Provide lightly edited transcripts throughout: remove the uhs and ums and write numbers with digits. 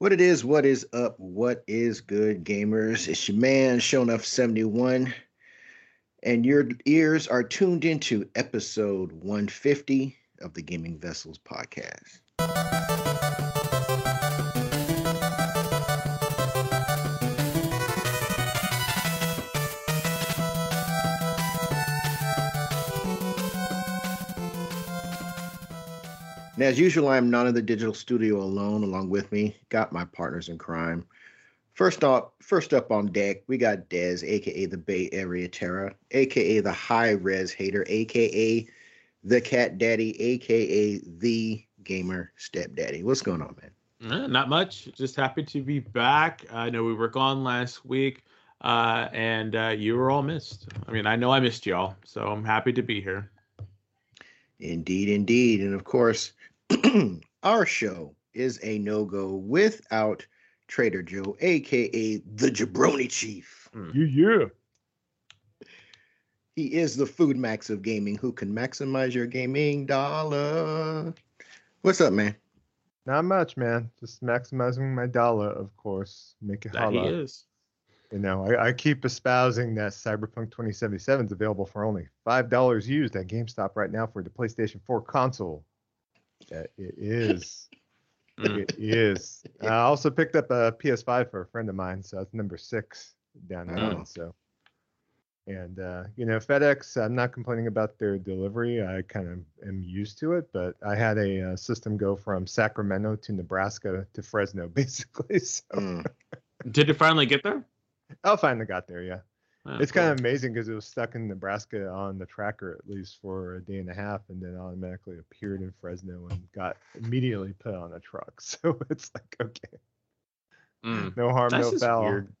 What is up, what is good, gamers? It's your man, ShonaF71, and your ears are tuned into episode 150 of the Gaming Vessels podcast. And as usual, I'm not in the digital studio alone. Along with me, got my partners in crime. First up on deck, we got Dez, a.k.a. the Bay Area Terror, a.k.a. the High Res Hater, a.k.a. the Cat Daddy, a.k.a. the Gamer Stepdaddy. What's going on, man? Not much. Just happy to be back. I know we were gone last week, and you were all missed. I mean, I know I missed y'all, so I'm happy to be here. Indeed, indeed. And of course, our show is a no-go without Trader Joe, a.k.a. the Jabroni Chief. Yeah. He is the Food Max of gaming who can maximize your gaming dollar. What's up, man? Not much, man. Just maximizing my dollar, of course. Make it holla. He is. You know, I keep espousing that Cyberpunk 2077 is available for only $5 used at GameStop right now for the PlayStation 4 console. It is. It is. I also picked up a PS5 for a friend of mine, so that's number 6 down the line. So, and you know, FedEx, I'm not complaining about their delivery. I kind of am used to it, but I had a system go from Sacramento to Nebraska to Fresno, basically. So, did it finally get there? Oh, finally got there, yeah. Oh, it's cool. Kind of amazing because it was stuck in Nebraska on the tracker at least for a day and a half, and then automatically appeared in Fresno and got immediately put on a truck. So it's like, okay, no harm, no foul. Weird.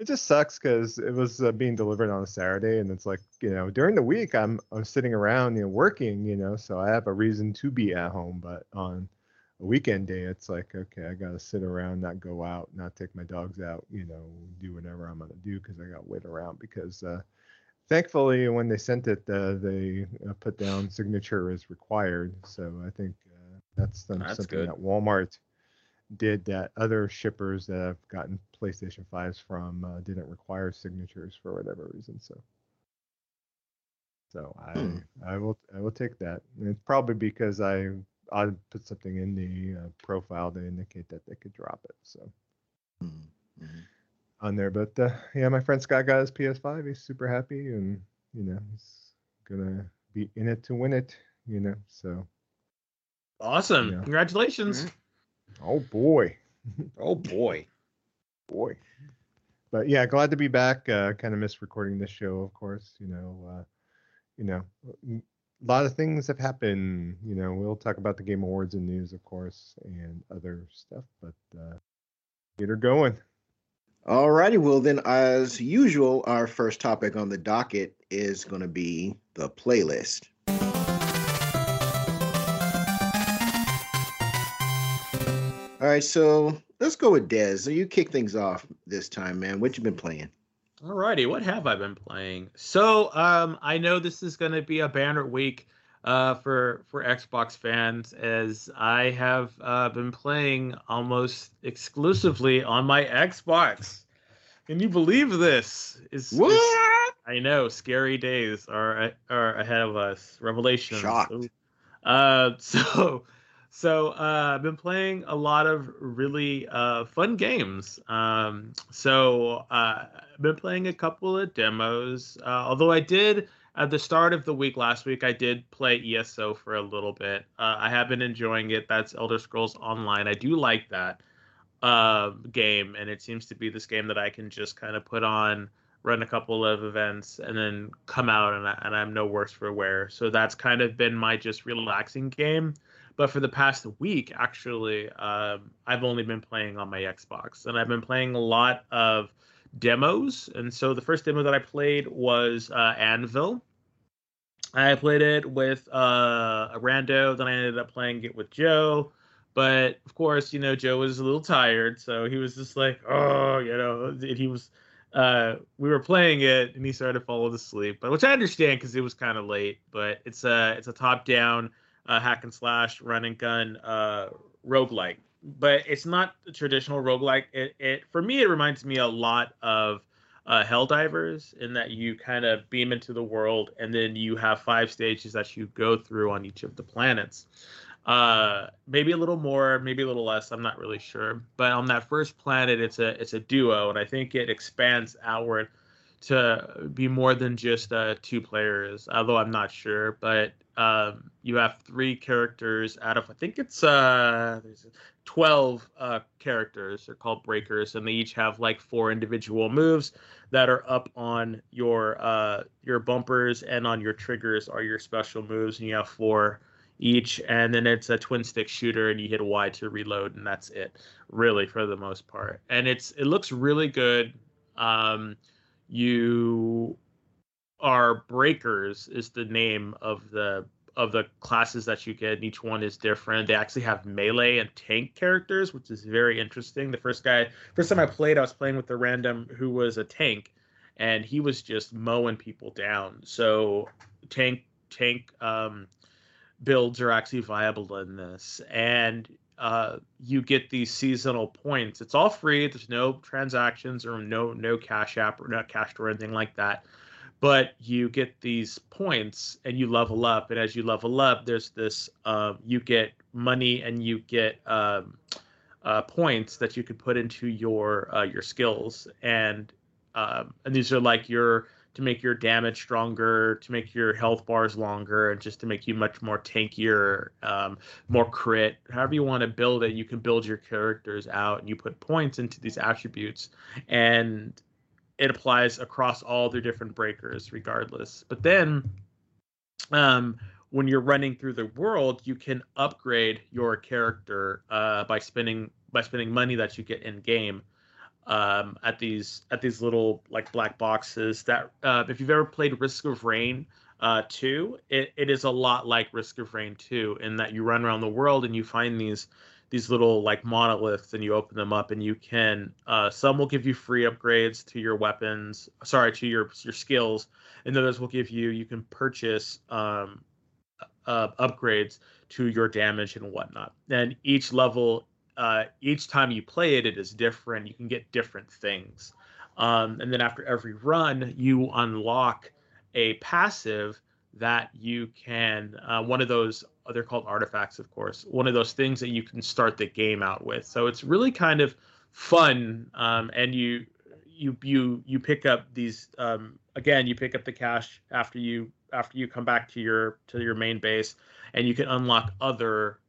It just sucks because it was being delivered on a Saturday, and it's like, you know, during the week I'm sitting around, you know, working, you know, so I have a reason to be at home, but on a weekend day, it's like, okay, I gotta sit around, not go out, not take my dogs out, you know, do whatever I'm gonna do because I gotta wait around. Because thankfully, when they sent it, they put down signature is required. So I think that's something good that Walmart did that other shippers that I've gotten PlayStation 5s from didn't require signatures for whatever reason. So I will take that. And it's probably because I put something in the profile to indicate that they could drop it. So on there, but yeah, my friend Scott got his PS5. He's super happy, and you know, he's gonna be in it to win it. You know, so awesome! Yeah. Congratulations! Mm-hmm. Oh boy! oh boy! But yeah, glad to be back. Kind of missed recording this show, of course. You know. A lot of things have happened. You know, we'll talk about the Game Awards and news, of course, and other stuff, but get her going. All righty. Well, then, as usual, our first topic on the docket is going to be the playlist. All right. So let's go with Dez. So you kick things off this time, man. What you been playing? Alrighty, what have I been playing? So, I know this is going to be a banner week for Xbox fans, as I have been playing almost exclusively on my Xbox. Can you believe this? What? I know, scary days are ahead of us. Revelations. Shocked. So I've been playing a lot of really fun games. So I've been playing a couple of demos, although I did at the start of the week last week, I did play ESO for a little bit. I have been enjoying it. That's Elder Scrolls Online. I do like that game, and it seems to be this game that I can just kind of put on, run a couple of events, and then come out, and I'm no worse for wear. So that's kind of been my just relaxing game. But for the past week, actually, I've only been playing on my Xbox, and I've been playing a lot of demos. And so the first demo that I played was Anvil. I played it with a rando, then I ended up playing it with Joe. But of course, you know, Joe was a little tired, so he was just like, oh, you know, we were playing it, and he started to fall asleep, but which I understand because it was kind of late. But it's a top down. Hack and slash, run and gun, roguelike. but it's not a traditional roguelike. It for me, it reminds me a lot of Helldivers, in that you kind of beam into the world, and then you have 5 stages that you go through on each of the planets. Maybe a little more, maybe a little less, I'm not really sure. But on that first planet, it's a duo, and I think it expands outward to be more than just 2 players, although I'm not sure. But you have 3 characters out of, I think it's 12 characters. They're called breakers, and they each have like 4 individual moves that are up on your bumpers, and on your triggers are your special moves, and you have 4 each. And then it's a twin stick shooter, and you hit Y to reload, and that's it, really, for the most part. And it looks really good. You are breakers is the name of the classes that you get, and each one is different. They actually have melee and tank characters, which is very interesting. The first time I played, I was playing with a random who was a tank, and he was just mowing people down. So tank builds are actually viable in this, and you get these seasonal points. It's all free. There's no transactions or no cash app or not cashed or anything like that. But you get these points and you level up. And as you level up, there's this, you get money and you get points that you could put into your skills. And these are like to make your damage stronger, to make your health bars longer, and just to make you much more tankier, more crit. However you want to build it, you can build your characters out, and you put points into these attributes, and it applies across all the different breakers regardless. But then when you're running through the world, you can upgrade your character by spending money that you get in game. At these little like black boxes that if you've ever played Risk of Rain 2, it is a lot like Risk of Rain 2 in that you run around the world and you find these little like monoliths, and you open them up, and you can some will give you free upgrades to your weapons, sorry, to your skills, and others will give you can purchase upgrades to your damage and whatnot. And each level, each time you play it is different. You can get different things. And then after every run, you unlock a passive that you can, one of those, they're called artifacts, of course, one of those things that you can start the game out with. So it's really kind of fun. And you pick up these, again, you pick up the cash after you come back to your main base, and you can unlock other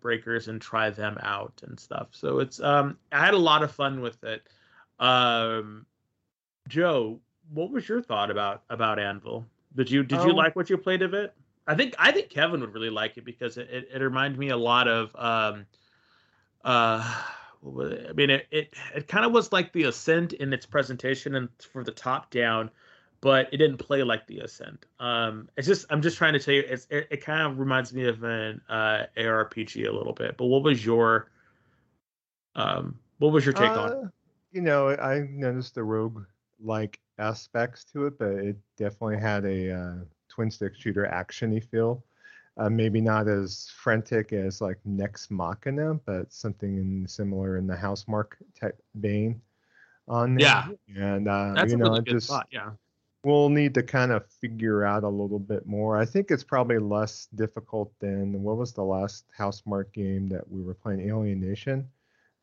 breakers and try them out and stuff. So it's I had a lot of fun with it. Joe, what was your thought about Anvil? Did you like what you played of it? I think Kevin would really like it because it reminded me a lot of I mean it kind of was like the Ascent in its presentation and for the top down, but it didn't play like the Ascent. I'm just trying to tell you, it kind of reminds me of an ARPG a little bit. But what was your take on it? I noticed the rogue-like aspects to it, but it definitely had a twin-stick shooter action-y feel. Maybe not as frantic as like Nex Machina, but something similar in the Housemarque type vein. That's a really good thought. Yeah. We'll need to kind of figure out a little bit more. I think it's probably less difficult than what was the last Housemarque game that we were playing, Alienation.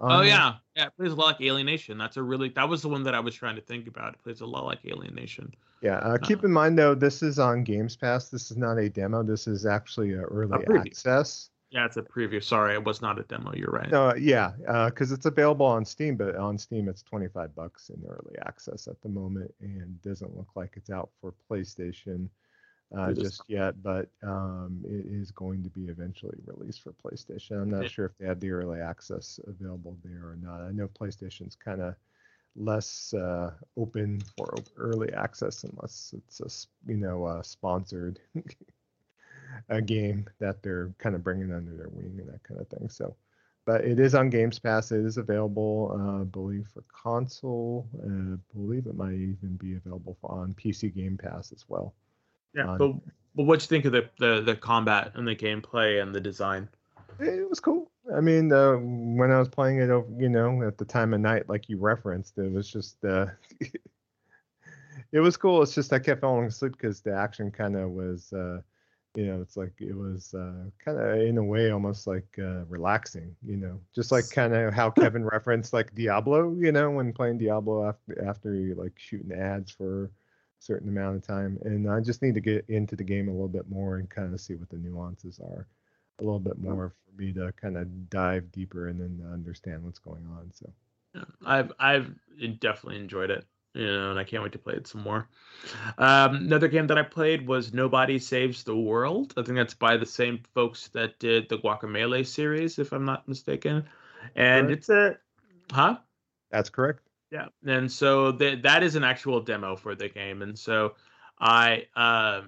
Yeah, it plays a lot like Alienation. That was the one that I was trying to think about. It plays a lot like Alienation. Yeah, keep in mind though, this is on Games Pass. This is not a demo. This is actually an early access. Yeah, it's a preview. Sorry, it was not a demo. You're right. Because it's available on Steam, but on Steam it's $25 in early access at the moment, and doesn't look like it's out for PlayStation just yet. But it is going to be eventually released for PlayStation. I'm not sure if they have the early access available there or not. I know PlayStation's kind of less open for early access unless it's a sponsored. A game that they're kind of bringing under their wing and that kind of thing. So, but it is on Games Pass. It is available, I believe, for console. I believe it might even be available on PC Game Pass as well. Yeah, but what do you think of the combat and the gameplay and the design? It was cool. I mean, when I was playing it, you know, at the time of night, like you referenced, it was just, it was cool. It's just I kept falling asleep because the action kind of was, you know, it's like it was kind of in a way almost like relaxing, you know, just like kind of how Kevin referenced like Diablo, you know, when playing Diablo after you like shooting ads for a certain amount of time. And I just need to get into the game a little bit more and kind of see what the nuances are a little bit more for me to kind of dive deeper and then understand what's going on. So yeah, I've definitely enjoyed it, you know, and I can't wait to play it some more. Another game that I played was Nobody Saves the World. I think that's by the same folks that did the Guacamelee series, if I'm not mistaken. And correct. It's a, huh? That's correct. Yeah. And so that is an actual demo for the game. And so I,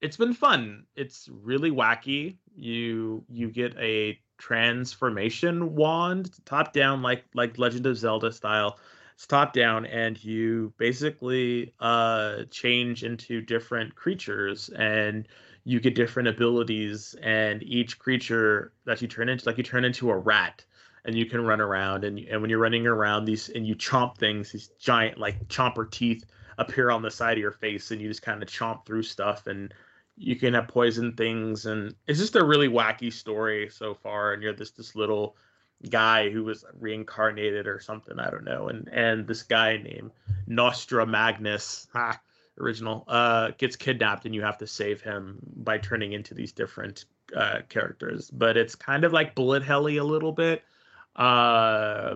it's been fun. It's really wacky. You get a transformation wand, top down, like Legend of Zelda style. It's top down, and you basically change into different creatures, and you get different abilities. And each creature that you turn into, like you turn into a rat, and you can run around. And when you're running around, these and you chomp things, these giant like chomper teeth appear on the side of your face, and you just kind of chomp through stuff. And you can have poison things, and it's just a really wacky story so far. And you're this little guy who was reincarnated or something, I don't know. And this guy named Nostra Magnus, original, gets kidnapped, and you have to save him by turning into these different characters. But it's kind of like bullet helly a little bit, not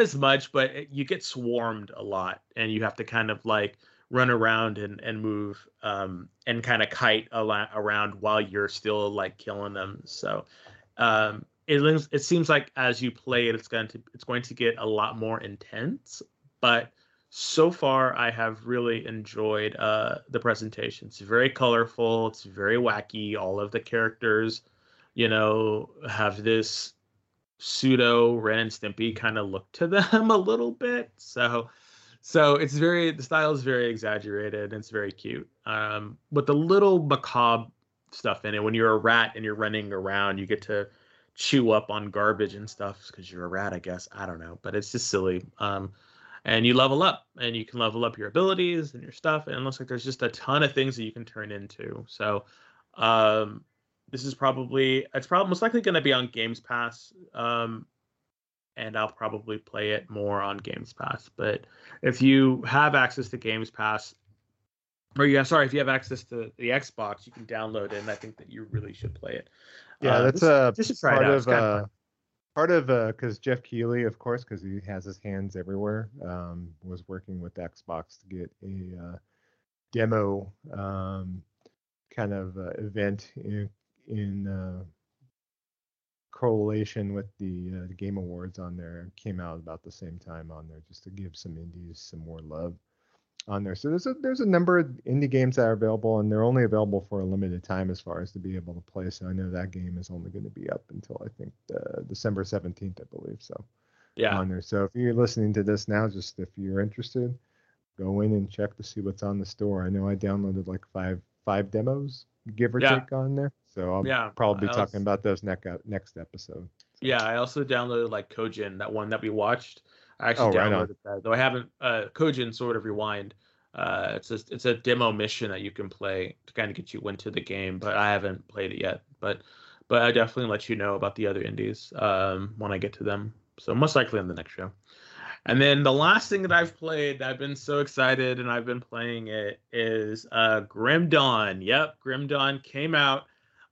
as much, but you get swarmed a lot, and you have to kind of like run around and move and kind of kite around while you're still like killing them. So it seems like as you play it, it's going to get a lot more intense. But so far, I have really enjoyed the presentation. It's very colorful. It's very wacky. All of the characters, you know, have this pseudo Ren and Stimpy kind of look to them a little bit. So it's the style is very exaggerated, and it's very cute. With a little macabre stuff in it. When you're a rat and you're running around, you get to chew up on garbage and stuff because you're a rat, I guess. I don't know, but it's just silly. And you level up, and you can level up your abilities and your stuff. And it looks like there's just a ton of things that you can turn into. So this is probably most likely going to be on Games Pass. And I'll probably play it more on Games Pass. But if you have access to Games Pass, if you have access to the Xbox, you can download it, and I think that you really should play it. Yeah, that's part of because Jeff Keighley, of course, because he has his hands everywhere, was working with Xbox to get a demo kind of event in correlation with the Game Awards on there. It came out about the same time on there, just to give some indies some more love on there. So there's a number of indie games that are available, and they're only available for a limited time as far as to be able to play. So I know that game is only going to be up until I think December 17th, I believe. So yeah, on there. So if you're listening to this now, just if you're interested, go in and check to see what's on the store. I know I downloaded like five demos, give or take, on there. So I'll probably be talking about those next episode. So. Yeah, I also downloaded like Kojin, that one that we watched. I actually downloaded that, though I haven't. Kojin Sword of Rewind. It's a demo mission that you can play to kind of get you into the game, but I haven't played it yet. But I definitely let you know about the other indies when I get to them. So most likely on the next show. And then the last thing that I've played, I've been so excited, and I've been playing it, is Grim Dawn. Yep, Grim Dawn came out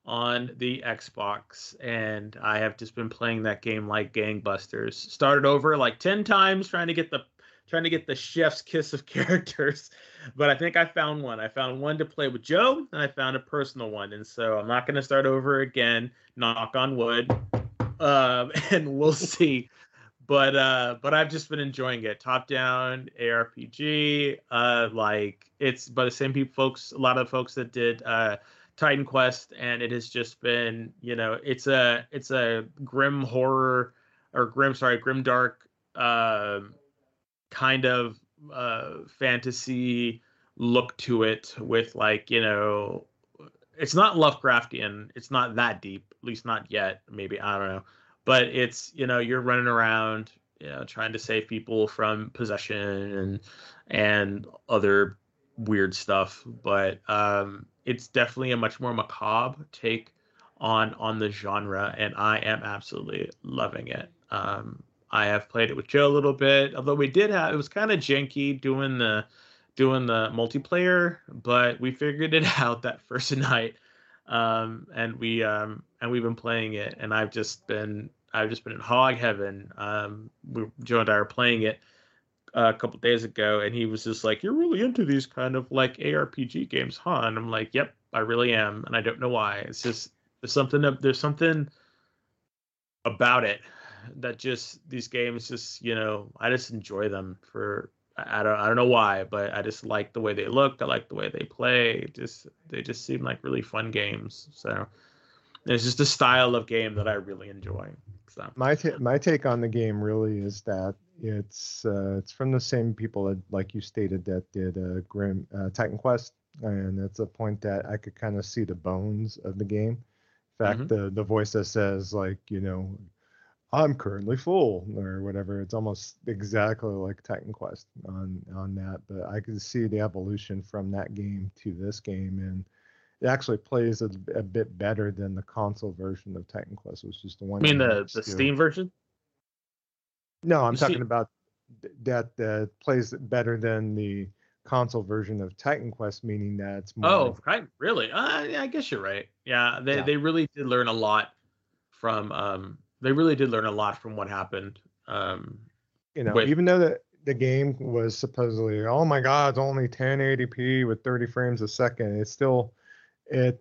on the Xbox, and I have just been playing that game like gangbusters. Started over like 10 times trying to get the chef's kiss of characters, but I think I found one. I found one to play with Joe, and I found a personal one, and so I'm not going to start over again. Knock on wood, and we'll see. But I've just been enjoying it. Top down ARPG, like it's by the same people, folks. A lot of the folks that did Titan Quest, and it has just been, you know, it's a grim horror or grim dark kind of fantasy look to it with, like, you know, it's not Lovecraftian. It's not that deep, at least not yet. Maybe, I don't know. But it's, you know, you're running around, you know, trying to save people from possession and other weird stuff. But it's definitely a much more macabre take on the genre, and I am absolutely loving it. I have played it with Joe a little bit, although we did have, it was kind of janky doing the multiplayer, but we figured it out that first night. And we've been playing it, and I've just been in hog heaven. Joe and I were playing it a couple days ago, and he was just like, "You're really into these kind of like ARPG games, huh?" And I'm like, "Yep, I really am." And I don't know why. It's just, there's something about it that just, these games just, you know, I just enjoy them for, I don't know why, but I just like the way they look. I like the way they play. They just seem like really fun games. So it's just a style of game that I really enjoy. So my take on the game really is that it's from the same people that, like you stated, that did Titan Quest, and that's a point that I could kind of see the bones of the game. In fact, mm-hmm. the voice that says, like, you know, "I'm currently full" or whatever, it's almost exactly like Titan Quest on that. But I can see the evolution from that game to this game, and it actually plays a bit better than the console version of Titan Quest, which is the one. You mean the Steam version? No, I'm talking about that plays better than the console version of Titan Quest, meaning that it's more. Oh, really? Yeah, I guess you're right. Yeah, they really did learn a lot from. They really did learn a lot from what happened. You know, even though the game was supposedly, oh my God, it's only 1080p with 30 frames a second, it's still the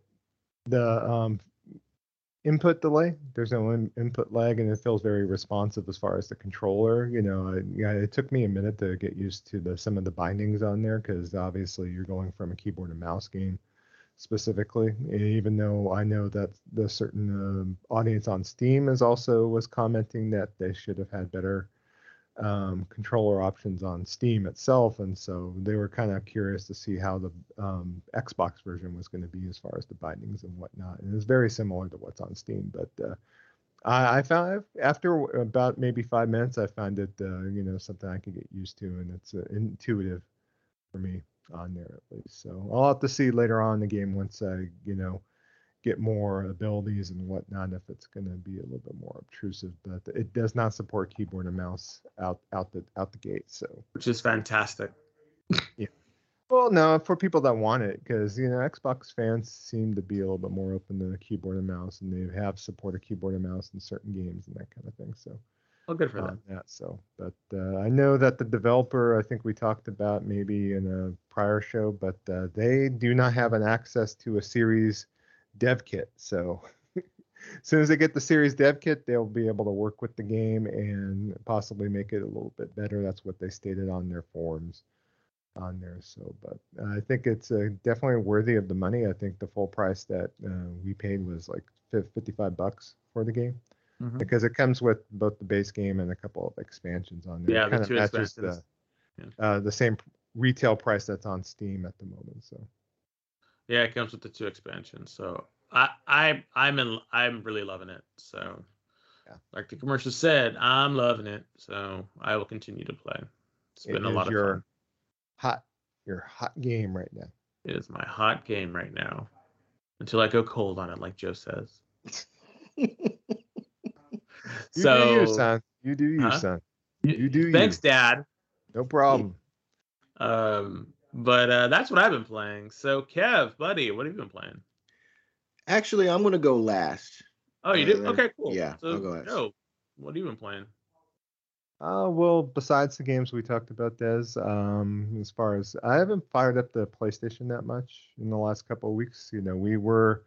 input delay. There's no input lag, and it feels very responsive as far as the controller. You know, it took me a minute to get used to some of the bindings on there, because obviously you're going from a keyboard and mouse game. Specifically, even though I know that the certain audience on Steam was commenting that they should have had better controller options on Steam itself, and so they were kind of curious to see how the Xbox version was going to be as far as the bindings and whatnot. And it was very similar to what's on Steam, but I found after about maybe 5 minutes, I found it something I could get used to, and it's intuitive for me. On there at least. So I'll have to see later on in the game once I get more abilities and whatnot, if it's going to be a little bit more obtrusive. But it does not support keyboard and mouse out the gate, so, which is fantastic. Yeah, well, no, for people that want it, because Xbox fans seem to be a little bit more open to the keyboard and mouse, and they have supported keyboard and mouse in certain games and that kind of thing. So well, good for that. So, but I know that the developer, I think we talked about maybe in a prior show, but they do not have an access to a series dev kit. So as soon as they get the series dev kit, they'll be able to work with the game and possibly make it a little bit better. That's what they stated on their forums on there. So, but I think it's definitely worthy of the money. I think the full price that we paid was like $55 for the game. Mm-hmm. Because it comes with both the base game and a couple of expansions on there. Yeah, the two expansions. The same retail price that's on Steam at the moment. So. Yeah, it comes with the two expansions. So I'm really loving it. So, yeah. Like the commercial said, I'm loving it. So I will continue to play. It's been a lot of fun. Your hot game right now. It is my hot game right now, until I go cold on it, like Joe says. So, You do you, son. Thanks, Dad. No problem. But that's what I've been playing. So, Kev, buddy, what have you been playing? Actually, I'm going to go last. Oh, you did? Okay, cool. Yeah, so, I'll go last. Joe, what have you been playing? Well, besides the games we talked about, Dez, as far as... I haven't fired up the PlayStation that much in the last couple of weeks. We were...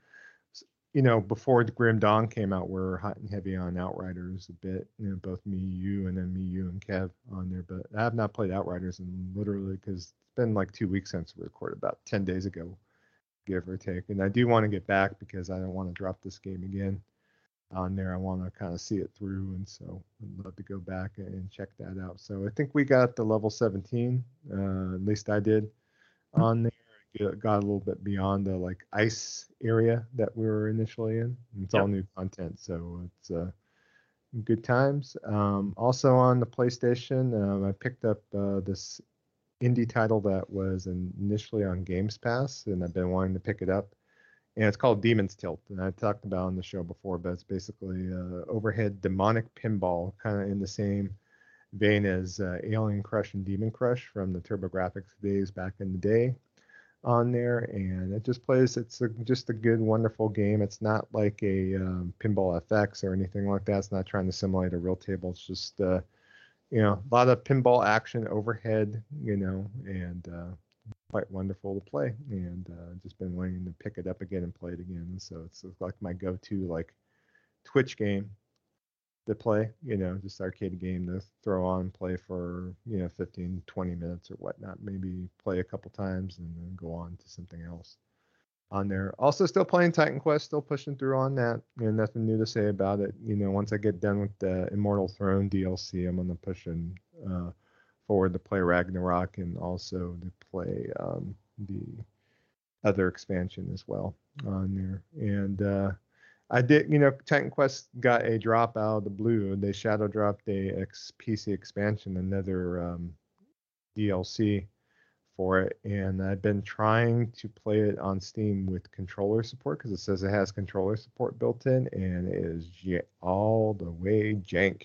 before Grim Dawn came out, we were hot and heavy on Outriders a bit. Both me, you, and then me, you, and Kev on there. But I have not played Outriders in literally, because it's been like 2 weeks since we recorded, about 10 days ago, give or take. And I do want to get back, because I don't want to drop this game again on there. I want to kind of see it through, and so I'd love to go back and check that out. So I think we got to level 17, at least I did, on there. got a little bit beyond the like ice area that we were initially in. It's all new content, so it's good times. Also on the PlayStation, I picked up this indie title that was initially on Games Pass, and I've been wanting to pick it up. And it's called Demon's Tilt, and I talked about on the show before, but it's basically overhead demonic pinball, kind of in the same vein as Alien Crush and Demon Crush from the TurboGrafx days back in the day on there. And it just plays, it's just a good, wonderful game. It's not like a Pinball FX or anything like that. It's not trying to simulate a real table. It's just, a lot of pinball action overhead, and quite wonderful to play. And just been waiting to pick it up again and play it again. So it's like my go-to like Twitch game to play, just arcade game to throw on and play for 15, 20 minutes or whatnot, maybe play a couple times and then go on to something else on there. Also still playing Titan Quest, still pushing through on that. Nothing new to say about it. Once I get done with the Immortal Throne DLC, I'm gonna push in forward to play Ragnarok and also to play the other expansion as well on there. And I did, Titan Quest got a drop out of the blue. They shadow dropped a PC expansion, another DLC for it. And I've been trying to play it on Steam with controller support because it says it has controller support built in, and it is all the way jank.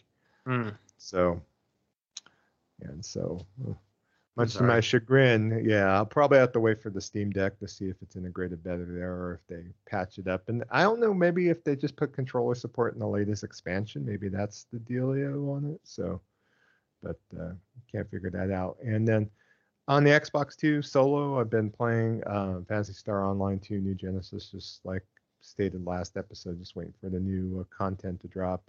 Much to my chagrin, I'll probably have to wait for the Steam Deck to see if it's integrated better there or if they patch it up. And I don't know, maybe if they just put controller support in the latest expansion, maybe that's the dealio on it. So, but can't figure that out. And then on the Xbox 2 solo, I've been playing Phantasy Star Online 2 New Genesis, just like stated last episode, just waiting for the new content to drop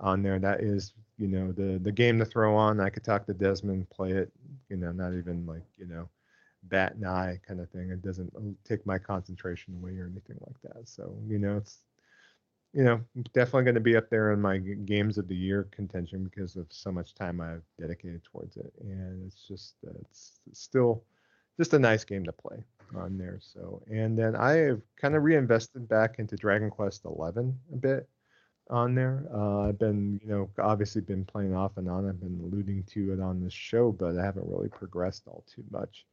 on there. That is, the game to throw on. I could talk to Desmond, play it, not even like, bat an eye kind of thing. It doesn't take my concentration away or anything like that. So, it's, definitely going to be up there in my games of the year contention because of so much time I've dedicated towards it. And it's just, it's still just a nice game to play on there. So, and then I have kind of reinvested back into Dragon Quest 11 a bit on there. I've been, obviously been playing off and on. I've been alluding to it on this show, but I haven't really progressed all too much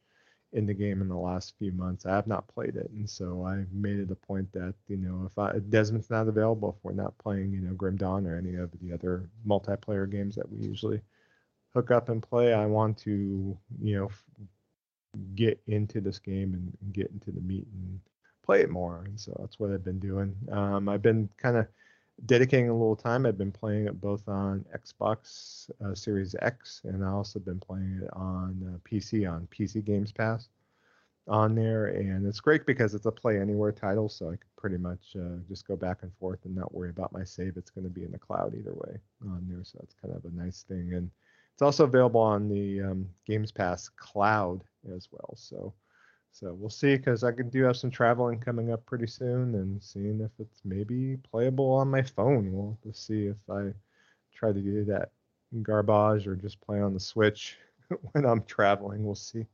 in the game in the last few months. I have not played it, and so I made it a point that, if Desmond's not available, if we're not playing, Grim Dawn or any of the other multiplayer games that we usually hook up and play, I want to, get into this game and get into the meat and play it more. And so that's what I've been doing. I've been kind of dedicating a little time. I've been playing it both on Xbox Series X, and I also been playing it on PC, on PC Games Pass on there. And it's great because it's a play anywhere title, so I can pretty much just go back and forth and not worry about my save. It's going to be in the cloud either way on there, so that's kind of a nice thing. And it's also available on the Games Pass cloud as well. So we'll see, because I do have some traveling coming up pretty soon and seeing if it's maybe playable on my phone. We'll have to see if I try to do that garbage or just play on the Switch when I'm traveling. We'll see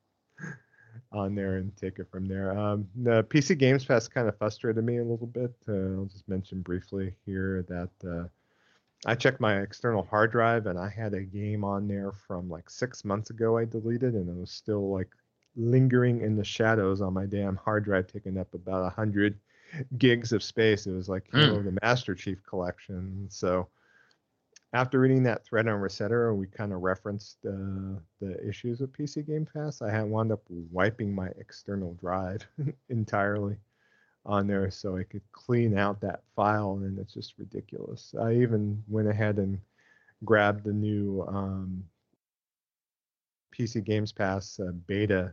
on there and take it from there. The PC Games Pass kind of frustrated me a little bit. I'll just mention briefly here that I checked my external hard drive and I had a game on there from like 6 months ago I deleted, and it was still like lingering in the shadows on my damn hard drive, taking up about 100 gigs of space. It was like the Master Chief Collection. So after reading that thread on Resetter, we kind of referenced the issues with PC Game Pass. I had wound up wiping my external drive entirely on there so I could clean out that file, and it's just ridiculous. I even went ahead and grabbed the new PC Games Pass beta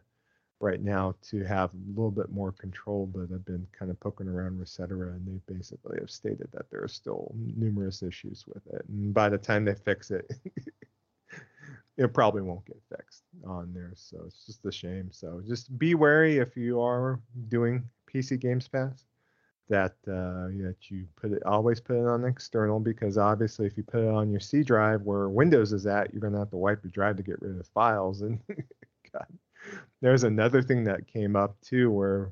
right now to have a little bit more control, but I've been kind of poking around Resetera, and they basically have stated that there are still numerous issues with it. And by the time they fix it, it probably won't get fixed on there. So it's just a shame. So just be wary if you are doing PC Games Pass that you always put it on external, because obviously if you put it on your C drive where Windows is at, you're going to have to wipe your drive to get rid of files, and God, There's another thing that came up too, where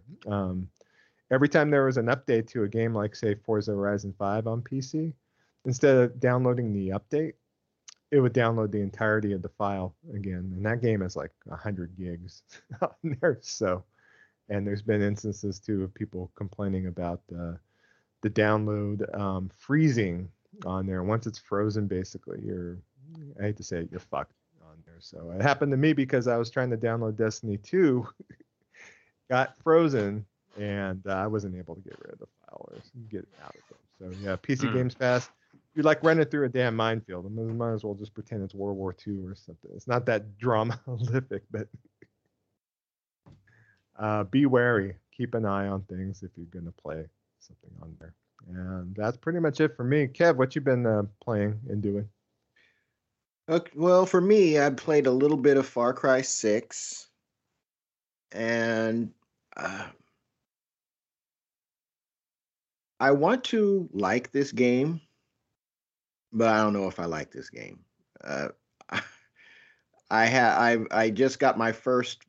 every time there was an update to a game, like say Forza Horizon 5 on PC, instead of downloading the update, it would download the entirety of the file again. And that game is like 100 gigs on there. So, and there's been instances too of people complaining about the download freezing on there. Once it's frozen, basically, I hate to say it, you're fucked on there. So it happened to me because I was trying to download Destiny 2, got frozen, and I wasn't able to get rid of the file or get it out of it. So yeah, PC Games Pass. You're like running through a damn minefield. And we might as well just pretend it's World War II or something. It's not that drama-lific, but be wary. Keep an eye on things if you're going to play something on there. And that's pretty much it for me. Kev, what you been playing and doing? Okay, well, for me, I played a little bit of Far Cry 6. And I want to like this game. But I don't know if I like this game. I just got my first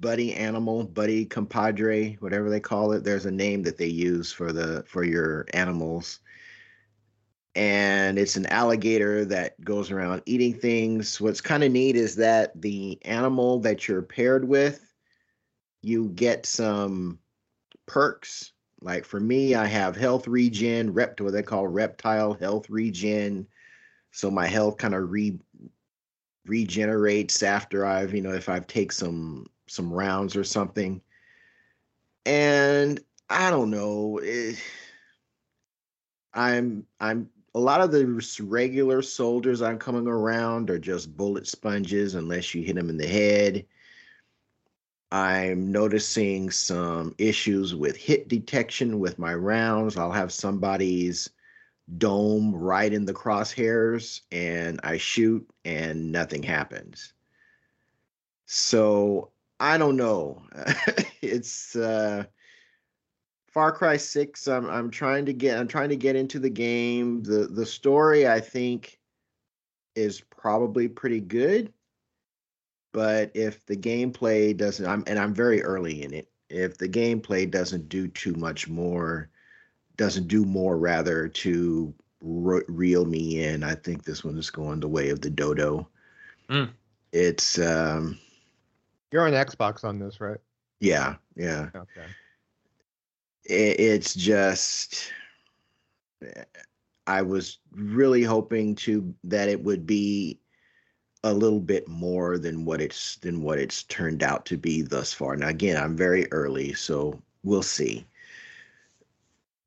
buddy animal, buddy compadre, whatever they call it. There's a name that they use for your animals, and it's an alligator that goes around eating things. What's kind of neat is that the animal that you're paired with, you get some perks. Like for me, I have health regen, what they call reptile health regen. So my health kind of regenerates after I've, if I've take some rounds or something. And I don't know. I'm a lot of the regular soldiers I'm coming around are just bullet sponges unless you hit them in the head. I'm noticing some issues with hit detection with my rounds. I'll have somebody's dome right in the crosshairs, and I shoot, and nothing happens. So I don't know. It's Far Cry 6. I'm trying to get into the game. The story I think is probably pretty good. But if the gameplay doesn't, I'm very early in it. If the gameplay doesn't do too much more, to reel me in, I think this one is going the way of the dodo. Mm. It's you're on Xbox on this, right? Yeah, yeah. Okay. It's just I was really hoping that it would be a little bit more than what it's turned out to be thus far. Now, again, I'm very early, so we'll see.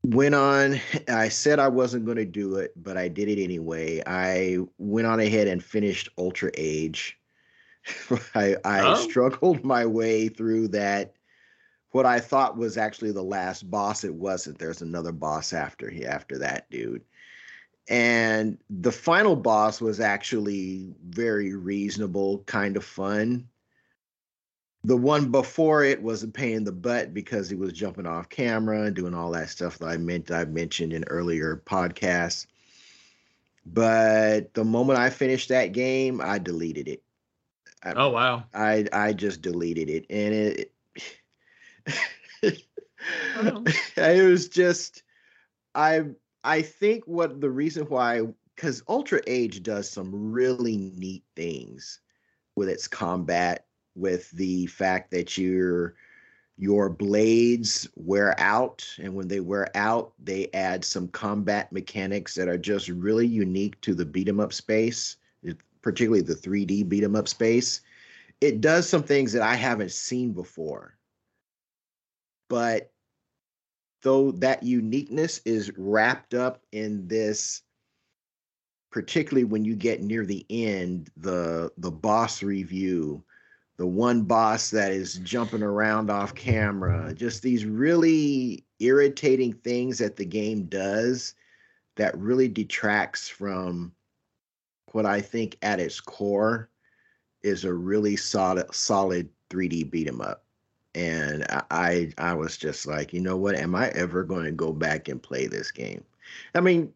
Went on, I said I wasn't going to do it, but I did it anyway. I went on ahead and finished Ultra Age. I struggled my way through that. What I thought was actually the last boss, it wasn't. There's another boss after that dude. And the final boss was actually very reasonable, kind of fun. The one before it was a pain in the butt because he was jumping off camera and doing all that stuff that I mentioned in earlier podcasts. But the moment I finished that game, I deleted it. Oh, wow. I just deleted it. And it was just... I think what the reason why, because Ultra Age does some really neat things with its combat, with the fact that your blades wear out, and when they wear out, they add some combat mechanics that are just really unique to the beat 'em up space, particularly the 3D beat 'em up space. It does some things that I haven't seen before, but though that uniqueness is wrapped up in this, particularly when you get near the end, the boss review, the one boss that is jumping around off camera, just these really irritating things that the game does that really detracts from what I think at its core is a really solid 3D beat 'em up. And I was just like, you know what? Am I ever going to go back and play this game? I mean,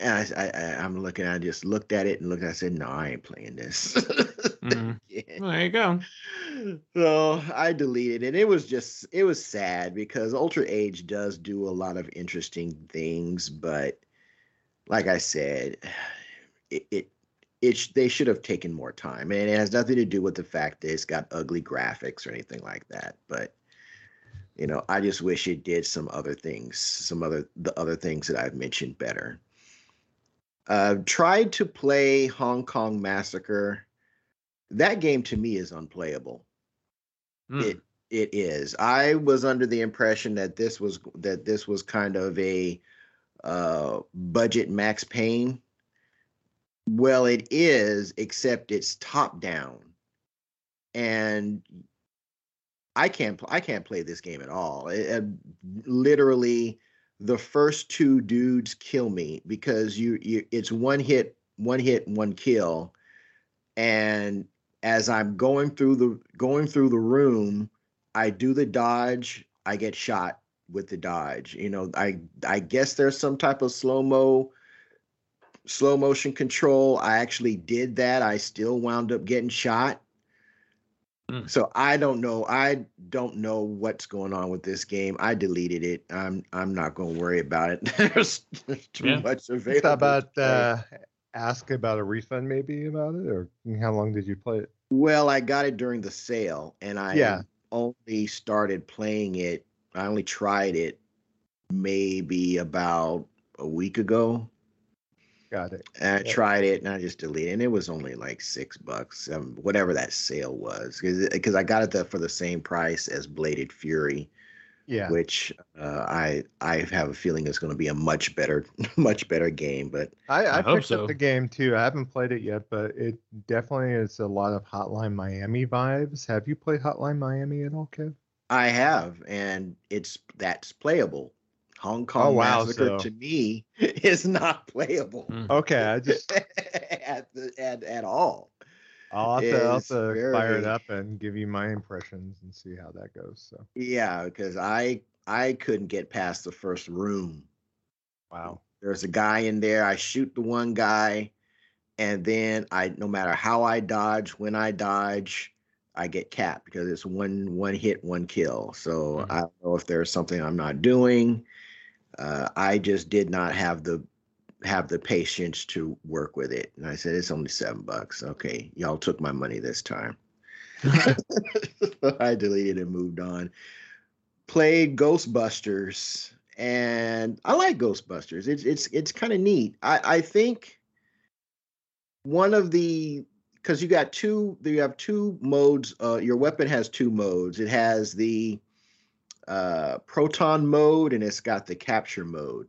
And I'm looking, I just looked at it and looked, I said, no, I ain't playing this. Yeah. Well, there you go. So I deleted it. It was just, it was sad because Ultra Age does do a lot of interesting things, but like I said, they should have taken more time, and it has nothing to do with the fact that it's got ugly graphics or anything like that. But you know, I just wish it did some other things, the other things that I've mentioned better. Tried to play Hong Kong Massacre. That game to me is unplayable. It is. I was under the impression that this was kind of a budget Max Payne. Well, it is, except it's top down, and I can't play this game at all. Literally, the first two dudes kill me because it's one hit, one kill. And as I'm going through the room, I do the dodge. I get shot with the dodge. You know, I guess there's some type of slow motion control. I actually did that. I still wound up getting shot. So I don't know what's going on with this game. I deleted it. I'm not going to worry about it. There's too much available. How about ask about a refund maybe about it, or how long did you play it? Well, I got it during the sale, and I only started playing it. I only tried it maybe about a week ago. Got it. And I tried it, and I just deleted it. And it was only like $6, whatever that sale was, because I got it for the same price as Bladed Fury, which I have a feeling is going to be a much better game. But I picked up the game too. I haven't played it yet, but it definitely is a lot of Hotline Miami vibes. Have you played Hotline Miami at all, Kev? I have, and that's playable. Hong Kong Massacre to me is not playable. Okay, I just at all. I'll have to fire it up and give you my impressions and see how that goes. So yeah, because I couldn't get past the first room. Wow, there's a guy in there. I shoot the one guy, and then no matter how I dodge, when I dodge, I get capped because it's one hit, one kill. So I don't know if there's something I'm not doing. I just did not have the patience to work with it, and I said it's only $7. Okay, y'all took my money this time. So I deleted and moved on. Played Ghostbusters, and I like Ghostbusters. It's kind of neat. I think one of the because you have two modes. Your weapon has two modes. It has the proton mode, and it's got the capture mode.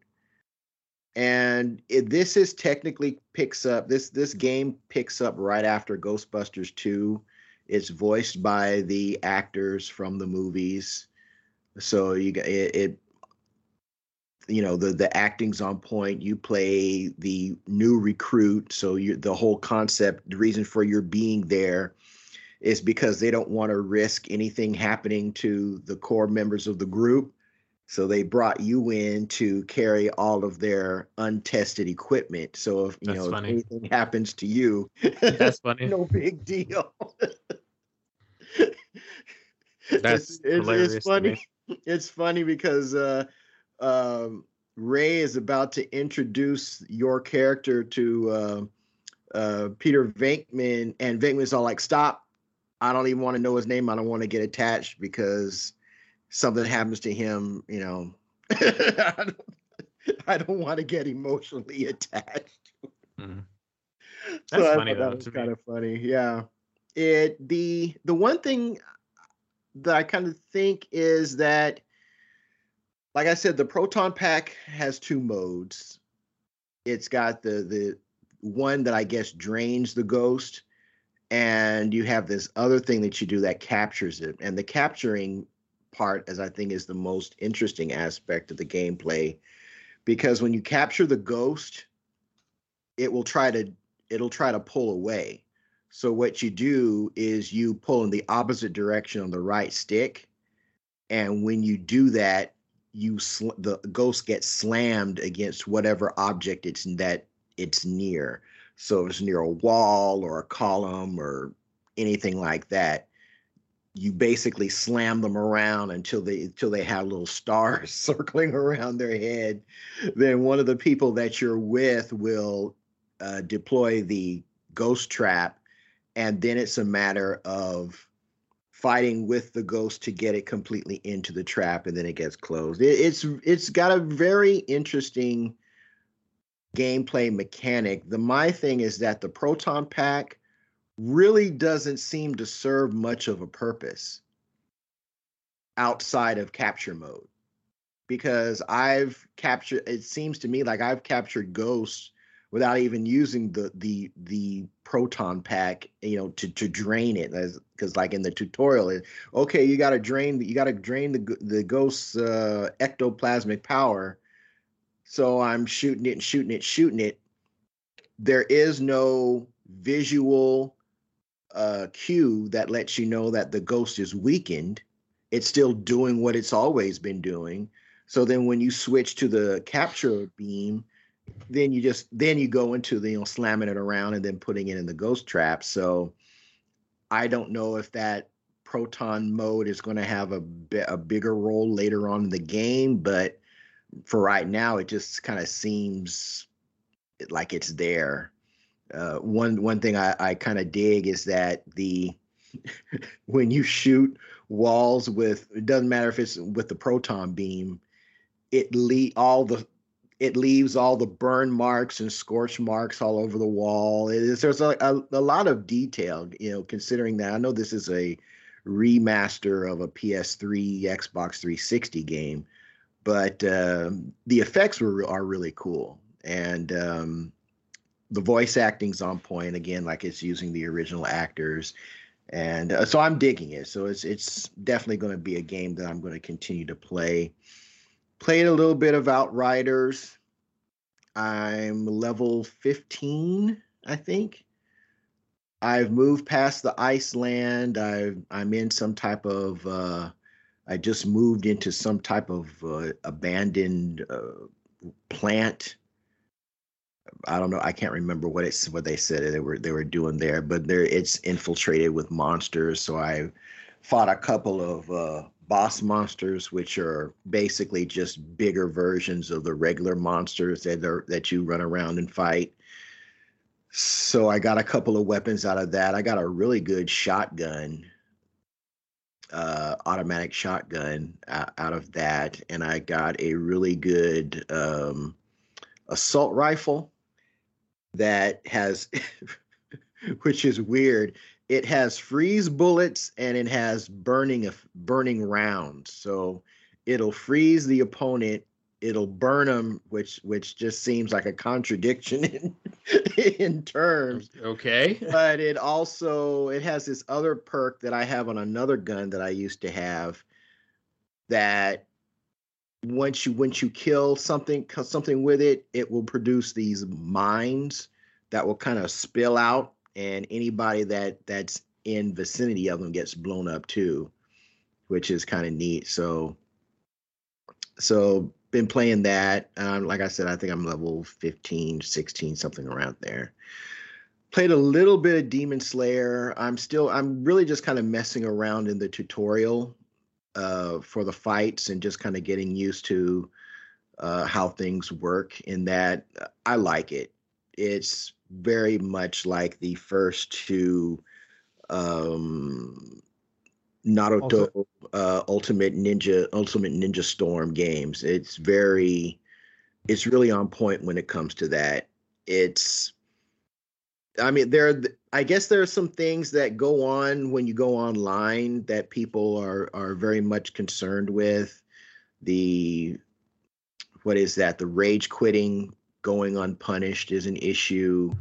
And this is technically this game picks up right after Ghostbusters 2. It's voiced by the actors from the movies, so the acting's on point. You play the new recruit, so the whole concept, the reason for your being there is because they don't want to risk anything happening to the core members of the group. So they brought you in to carry all of their untested equipment. So if anything happens to you, that's funny. No big deal. It's funny. It's funny because Ray is about to introduce your character to Peter Venkman, and Venkman's all like, "Stop! I don't even want to know his name. I don't want to get attached because something happens to him, you know." I don't want to get emotionally attached. That's so funny. That was kind of funny. Yeah. The one thing that I kind of think is that, like I said, the proton pack has two modes. It's got the one that I guess drains the ghost, and you have this other thing that you do that captures it. And the capturing part, as I think, is the most interesting aspect of the gameplay, because when you capture the ghost, it'll try to pull away. So what you do is you pull in the opposite direction on the right stick, and when you do that, you the ghost gets slammed against whatever object it's near. So if it's near a wall or a column or anything like that, you basically slam them around until they have little stars circling around their head. Then one of the people that you're with will deploy the ghost trap, and then it's a matter of fighting with the ghost to get it completely into the trap, and then it gets closed. It's got a very interesting gameplay mechanic. My thing is that the proton pack really doesn't seem to serve much of a purpose outside of capture mode, because it seems to me like I've captured ghosts without even using the proton pack, to drain it. Because like in the tutorial, you got to drain the ghost's ectoplasmic power. So I'm shooting it. There is no visual cue that lets you know that the ghost is weakened. It's still doing what it's always been doing. So then when you switch to the capture beam, then you go into the slamming it around and then putting it in the ghost trap. So I don't know if that proton mode is going to have a bigger role later on in the game, but for right now, it just kind of seems like it's there. One thing I kind of dig is that when you shoot walls with, it doesn't matter if it's with the proton beam, it leaves all the burn marks and scorch marks all over the wall. There's a lot of detail, considering that I know this is a remaster of a PS3, Xbox 360 game, but the effects are really cool. And the voice acting's on point again, like it's using the original actors. And so I'm digging it. So it's definitely going to be a game that I'm going to continue to play. Played a little bit of Outriders. I'm level 15, I think. I've moved past the Iceland. I'm in some type of... I just moved into some type of abandoned plant. I don't know. I can't remember what they said they were doing there, but it's infiltrated with monsters. So I fought a couple of... boss monsters, which are basically just bigger versions of the regular monsters that you run around and fight. So I got a couple of weapons out of that. I got a really good shotgun, automatic shotgun out of that. And I got a really good assault rifle that has, which is weird, it has freeze bullets and it has burning rounds. So it'll freeze the opponent, it'll burn them, which just seems like a contradiction in terms. Okay. But it has this other perk that I have on another gun that I used to have, that once you kill something with it, it will produce these mines that will kind of spill out. And anybody that's in vicinity of them gets blown up too, which is kind of neat. So been playing that. Like I said, I think I'm level 15, 16, something around there. Played a little bit of Demon Slayer. I'm really just kind of messing around in the tutorial for the fights and just kind of getting used to how things work. In that, I like it. It's very much like the first two Naruto Ultimate Ninja Storm games. It's really on point when it comes to that. I guess there are some things that go on when you go online that people are very much concerned with. The rage quitting going unpunished is an issue,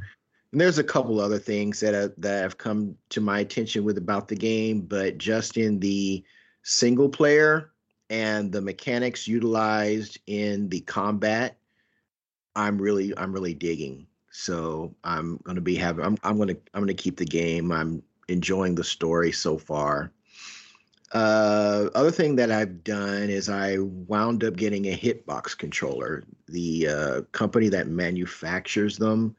and there's a couple other things that have come to my attention about the game. But just in the single player and the mechanics utilized in the combat, I'm really digging. So I'm gonna keep the game. I'm enjoying the story so far. Other thing that I've done is I wound up getting a Hitbox controller. The company that manufactures them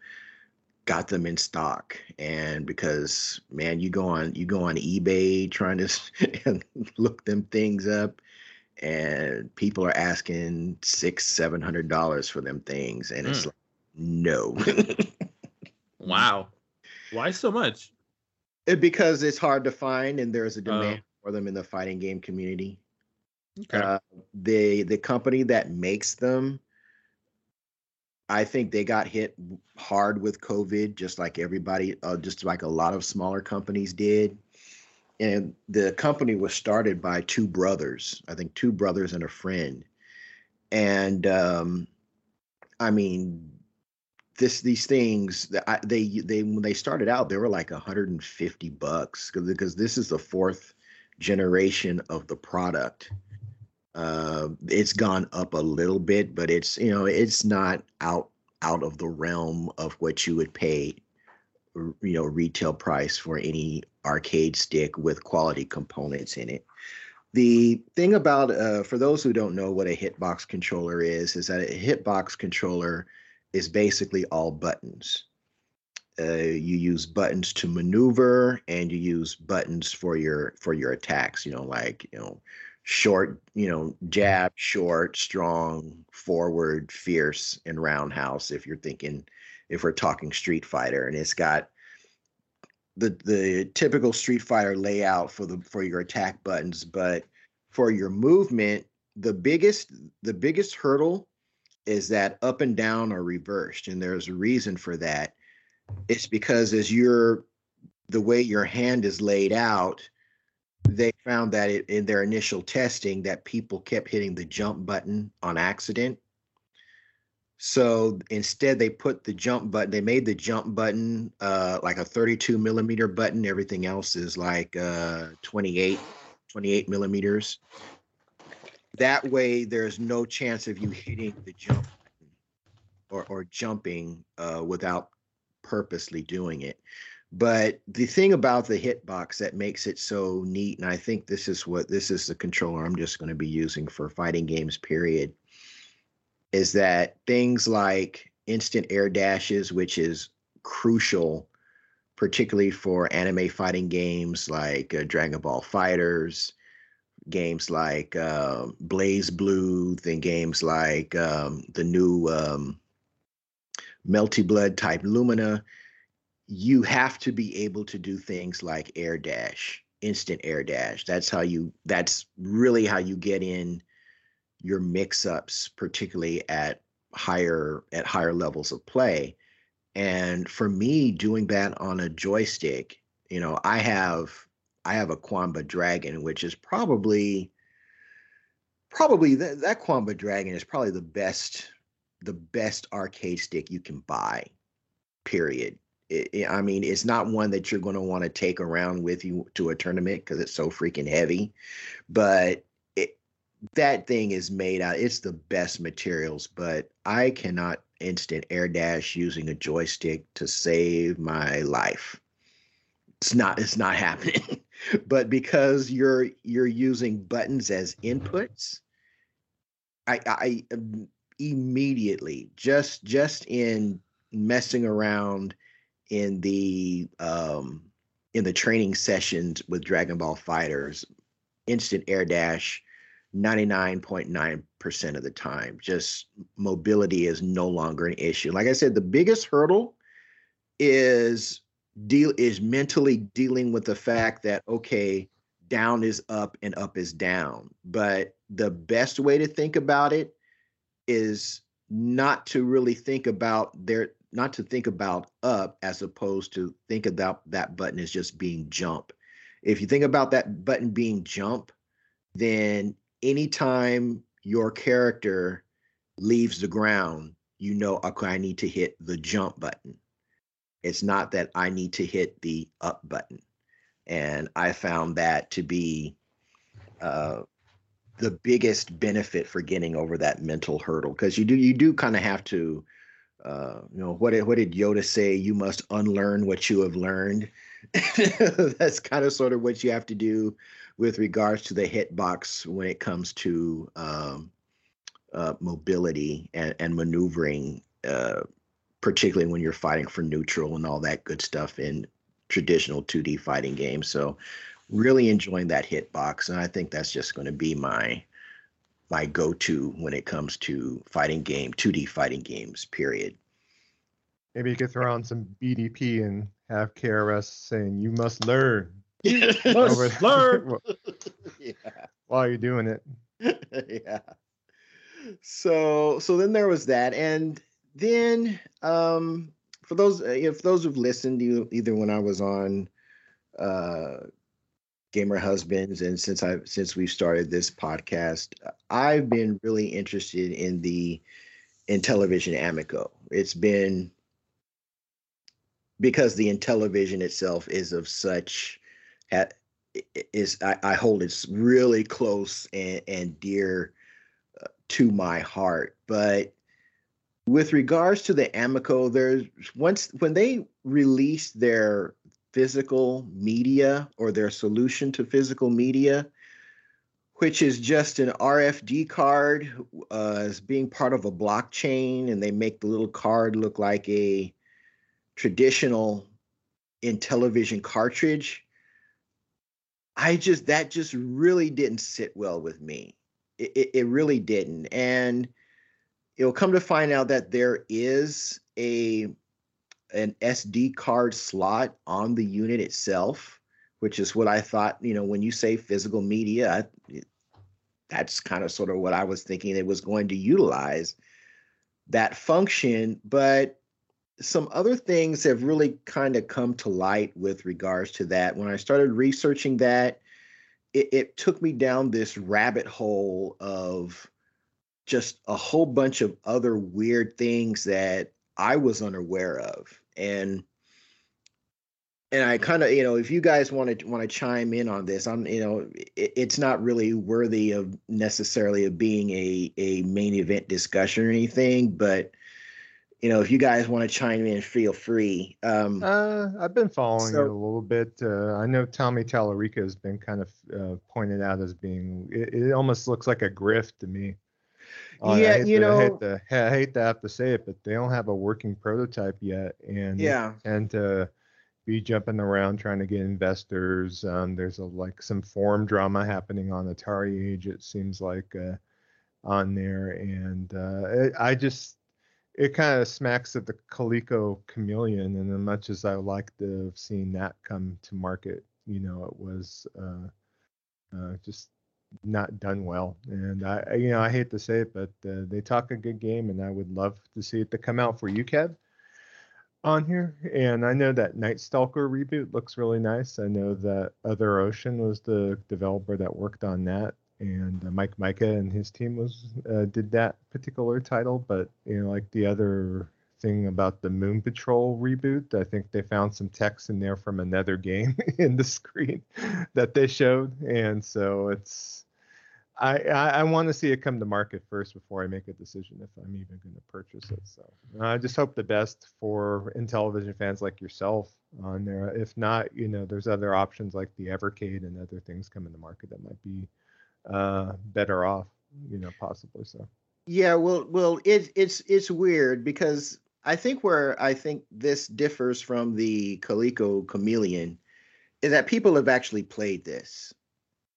got them in stock, and because, man, you go on eBay trying to look them things up, and people are asking $600-$700 for them things, and it's like, no. Wow, why so much? Because it's hard to find, and there's a demand for them in the fighting game community. Okay. The company that makes them, I think they got hit hard with COVID, just like everybody, just like a lot of smaller companies did. And the company was started by two brothers, I think two brothers and a friend. And I mean, these things, when they started out, they were like $150 because this is the fourth generation of the product. It's gone up a little bit, but it's, you know, it's not out of the realm of what you would pay, you know, retail price for any arcade stick with quality components in it. The thing about, for those who don't know what a Hitbox controller is that a Hitbox controller is basically all buttons. You use buttons to maneuver, and you use buttons for your attacks, you know, like, you know, short, you know, jab, short, strong, forward, fierce, and roundhouse. If we're talking Street Fighter, and it's got the typical Street Fighter layout for your attack buttons, but for your movement, the biggest hurdle is that up and down are reversed, and there's a reason for that. It's because the way your hand is laid out, they found that in their initial testing that people kept hitting the jump button on accident. So instead they made the jump button like a 32 millimeter button. Everything else is like 28 millimeters. That way there's no chance of you hitting the jump button or jumping without purposely doing it. But the thing about the Hitbox that makes it so neat, and I think this is the controller I'm just going to be using for fighting games, period, is that things like instant air dashes, which is crucial, particularly for anime fighting games like Dragon Ball FighterZ, games like BlazBlue, then games like the new Melty Blood type Lumina. You have to be able to do things like air dash, instant air dash. That's really how you get in your mix-ups, particularly at higher levels of play. And for me, doing that on a joystick, you know, I have a Quanba Dragon, which is probably that Quanba Dragon is probably the best arcade stick you can buy, period. I mean, it's not one that you're going to want to take around with you to a tournament because it's so freaking heavy. But that thing is made out. It's the best materials, but I cannot instant air dash using a joystick to save my life. It's not happening. But because you're using buttons as inputs, I immediately just in messing around in the training sessions with Dragon Ball FighterZ, instant air dash 99.9% of the time. Just mobility is no longer an issue. Like I said, the biggest hurdle is mentally dealing with the fact that, okay, down is up and up is down. But the best way to think about it is not to think about up as opposed to think about that button as just being jump. If you think about that button being jump, then anytime your character leaves the ground, you know, okay, I need to hit the jump button. It's not that I need to hit the up button. And I found that to be the biggest benefit for getting over that mental hurdle, because you do kind of have to You know, what did Yoda say? You must unlearn what you have learned. That's kind of sort of what you have to do with regards to the hitbox when it comes to mobility and maneuvering, particularly when you're fighting for neutral and all that good stuff in traditional 2D fighting games. So really enjoying that hitbox. And I think that's just going to be my go-to when it comes to fighting game, 2D fighting games, period. Maybe you could throw on some BDP and have KRS saying, you must learn. You must learn. Yeah. While you're doing it. Yeah. So then there was that. And then for those who've listened, either when I was on Gamer Husbands and since we've started this podcast, I've been really interested in the Intellivision Amico. It's been because the Intellivision itself is of such I hold it really close and dear to my heart. But with regards to the Amico, when they released their physical media or their solution to physical media, which is just an RFD card as being part of a blockchain, and they make the little card look like a traditional Intellivision cartridge, that really didn't sit well with me. It really didn't. And it'll come to find out that there is an SD card slot on the unit itself, which is what I thought, you know, when you say physical media, that's kind of sort of what I was thinking it was going to utilize, that function. But some other things have really kind of come to light with regards to that. When I started researching that, it took me down this rabbit hole of just a whole bunch of other weird things that I was unaware of. And I kind of, you know, if you guys want to chime in on this, I'm, you know, it's not really worthy of necessarily of being a main event discussion or anything, but, you know, if you guys want to chime in, feel free. I've been following it a little bit. I know Tommy Tallarico has been kind of pointed out as being, it almost looks like a grift to me. Yeah, you know, I hate to have to say it, but they don't have a working prototype yet, and yeah, and to be jumping around trying to get investors. There's some forum drama happening on Atari Age, it seems like, on there, and it kind of smacks of the Coleco Chameleon. And as much as I like to have seen that come to market, you know, it was just not done well. And I, you know, I hate to say it, but they talk a good game, and I would love to see it to come out for you, Kev, on here. And I know that Night Stalker reboot looks really nice. I know that Other Ocean was the developer that worked on that, and Mike Micah and his team did that particular title. But, you know, like the other thing about the Moon Patrol reboot, I think they found some text in there from another game in the screen that they showed. And so it's, I want to see it come to market first before I make a decision if I'm even going to purchase it. So I just hope the best for Intellivision fans like yourself on there. If not, you know, there's other options like the Evercade and other things coming to market that might be better off, you know, possibly. So yeah, well, it's weird, because I think this differs from the Coleco Chameleon is that people have actually played this.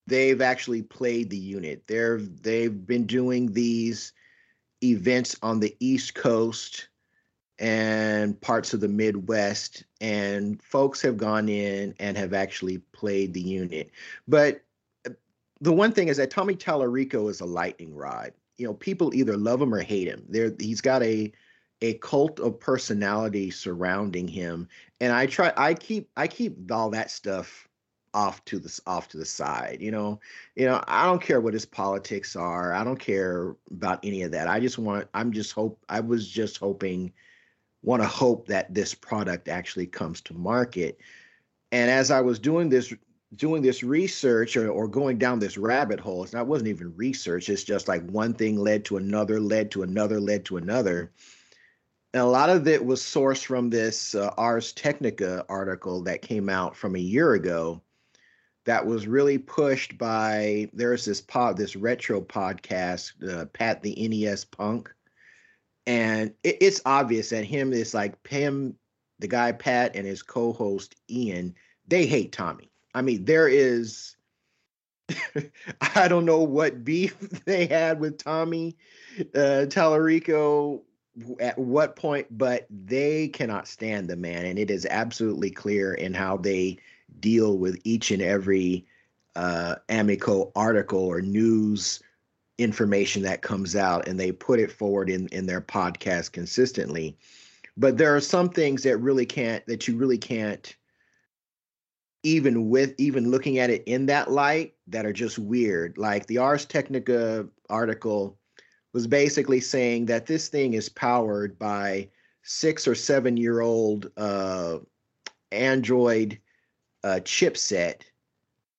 They've actually played the unit. They've been doing these events on the East Coast and parts of the Midwest, and folks have gone in and have actually played the unit. But the one thing is that Tommy Tallarico is a lightning rod. You know, people either love him or hate him. He's got a cult of personality surrounding him, and I keep all that stuff off to the side. You know, I don't care what his politics are. I don't care about any of that. I just hope that this product actually comes to market. And as I was doing this research or going down this rabbit hole, it wasn't even research. It's just like one thing led to another, led to another, led to another. And a lot of it was sourced from this Ars Technica article that came out from a year ago that was really pushed by, there's this retro podcast, Pat the NES Punk. And it's obvious that the guy Pat and his co-host Ian, they hate Tommy. I mean, there is, I don't know what beef they had with Tommy Tallarico at what point, but they cannot stand the man. And it is absolutely clear in how they deal with each and every Amico article or news information that comes out, and they put it forward in their podcast consistently. But there are some things that you really can't even looking at it in that light, that are just weird. Like the Ars Technica article was basically saying that this thing is powered by 6 or 7 year old Android chipset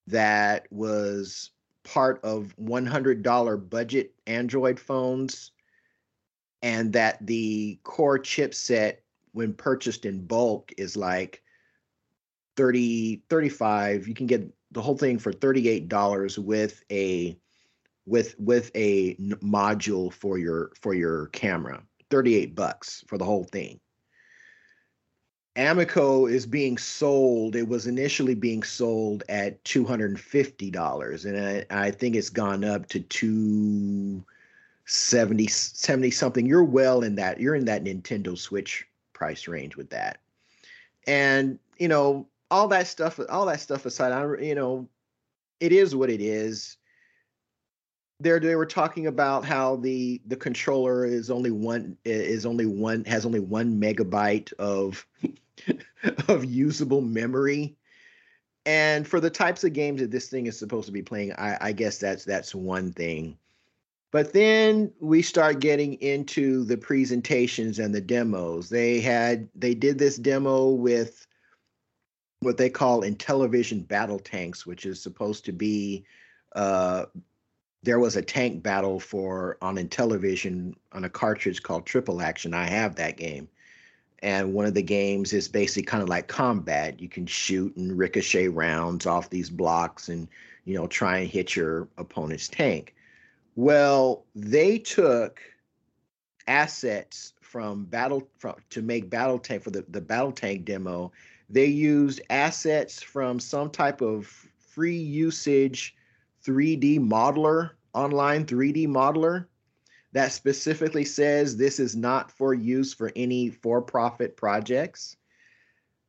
that was part of $100 budget Android phones, and that the core chipset when purchased in bulk is like $35. You can get the whole thing for $38 with a module for your camera. $38 for the whole thing. Amico is being sold. It was initially being sold at $250, and I think it's gone up to $270 something. You're well in that. You're in that Nintendo Switch price range with that. And you know, all that stuff aside, it is what it is. They were talking about how the controller has only 1 megabyte of usable memory, and for the types of games that this thing is supposed to be playing, I guess that's one thing. But then we start getting into the presentations and the demos. They did this demo with what they call Intellivision battle tanks, which is supposed to be there was a tank battle on Intellivision on a cartridge called Triple Action. I have that game. And one of the games is basically kind of like combat. You can shoot and ricochet rounds off these blocks and, you know, try and hit your opponent's tank. Well, they took assets to make battle tank for the battle tank demo. They used assets from some type of free usage 3D modeler, online 3D modeler, that specifically says this is not for use for any for-profit projects.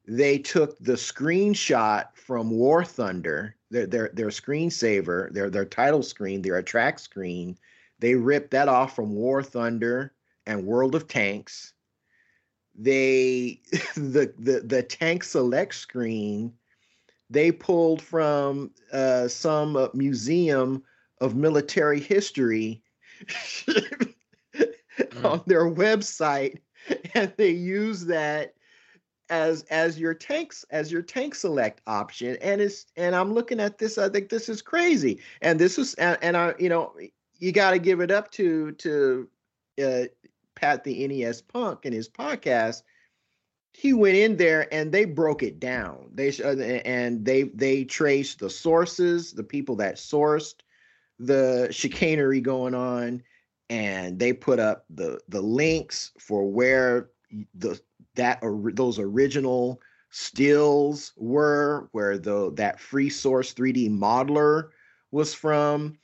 They took the screenshot from War Thunder, their screensaver, their title screen, their attract screen. They ripped that off from War Thunder and World of Tanks. The tank select screen they pulled from some museum of military history on their website, and they use that as your tank select option. And I'm looking at this. I think this is crazy. And this is and I you got to give it up to Pat the NES Punk in his podcast. He went in there and they broke it down. They traced the sources, the people that sourced the chicanery going on, and they put up the links for where those original stills were, where that free source 3D modeler was from,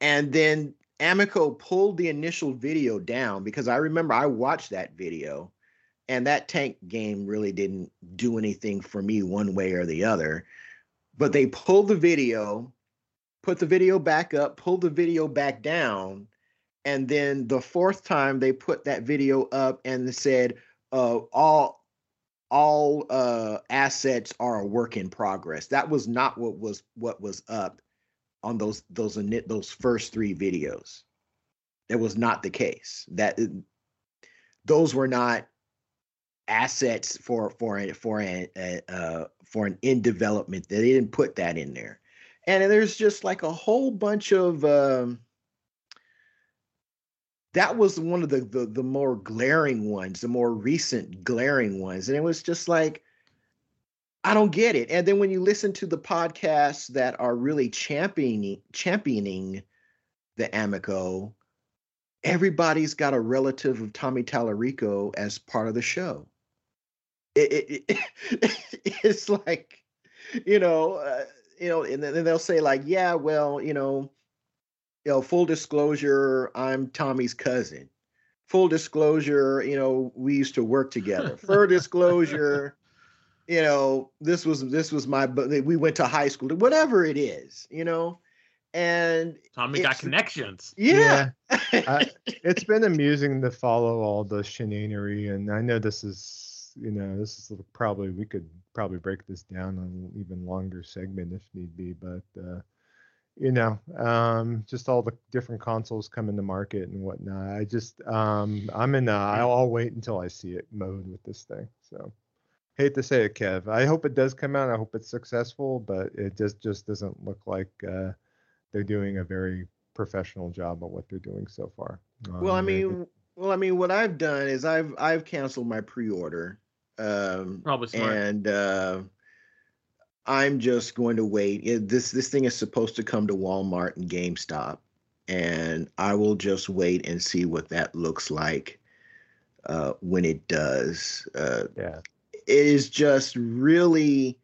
and then Amico pulled the initial video down, because I remember I watched that video. And that tank game really didn't do anything for me one way or the other. But they pulled the video, put the video back up, pulled the video back down. And then the fourth time they put that video up, and they said, all assets are a work in progress. That was not what was up on those first three videos. That was not the case. Those were not assets for an in development. They didn't put that in there. And there's just like a whole bunch of that was one of the more glaring ones, the more recent glaring ones. And it was just like, I don't get it. And then when you listen to the podcasts that are really championing the Amico, everybody's got a relative of Tommy Tallarico as part of the show. It's like, and then they'll say like, yeah, well, full disclosure, I'm Tommy's cousin. Full disclosure, we used to work together. Full disclosure, this was we went to high school, whatever it is, and Tommy got connections. Yeah. It's been amusing to follow all the shenanery, and I know this is probably, we could probably break this down on an even longer segment if need be, but just all the different consoles coming to market and whatnot. I just, I'm in I'll wait until I see it mode with this thing. So, hate to say it, Kev. I hope it does come out. I hope it's successful, but it just doesn't look like they're doing a very professional job of what they're doing so far. What I've done is I've canceled my pre-order. Probably smart. And, I'm just going to wait. This thing is supposed to come to Walmart and GameStop, and I will just wait and see what that looks like when it does. It is just really,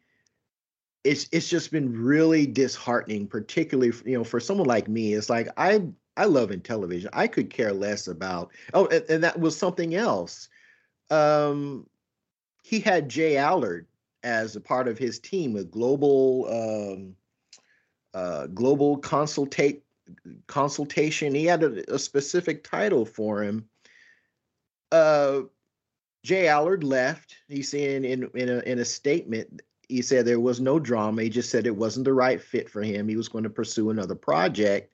it's just been really disheartening, particularly for someone like me. It's like I love Intellivision. I could care less about. Oh, and that was something else. He had Jay Allard as a part of his team, a global consultation. He had a specific title for him. Jay Allard left. He said in a statement, he said there was no drama. He just said it wasn't the right fit for him. He was going to pursue another project.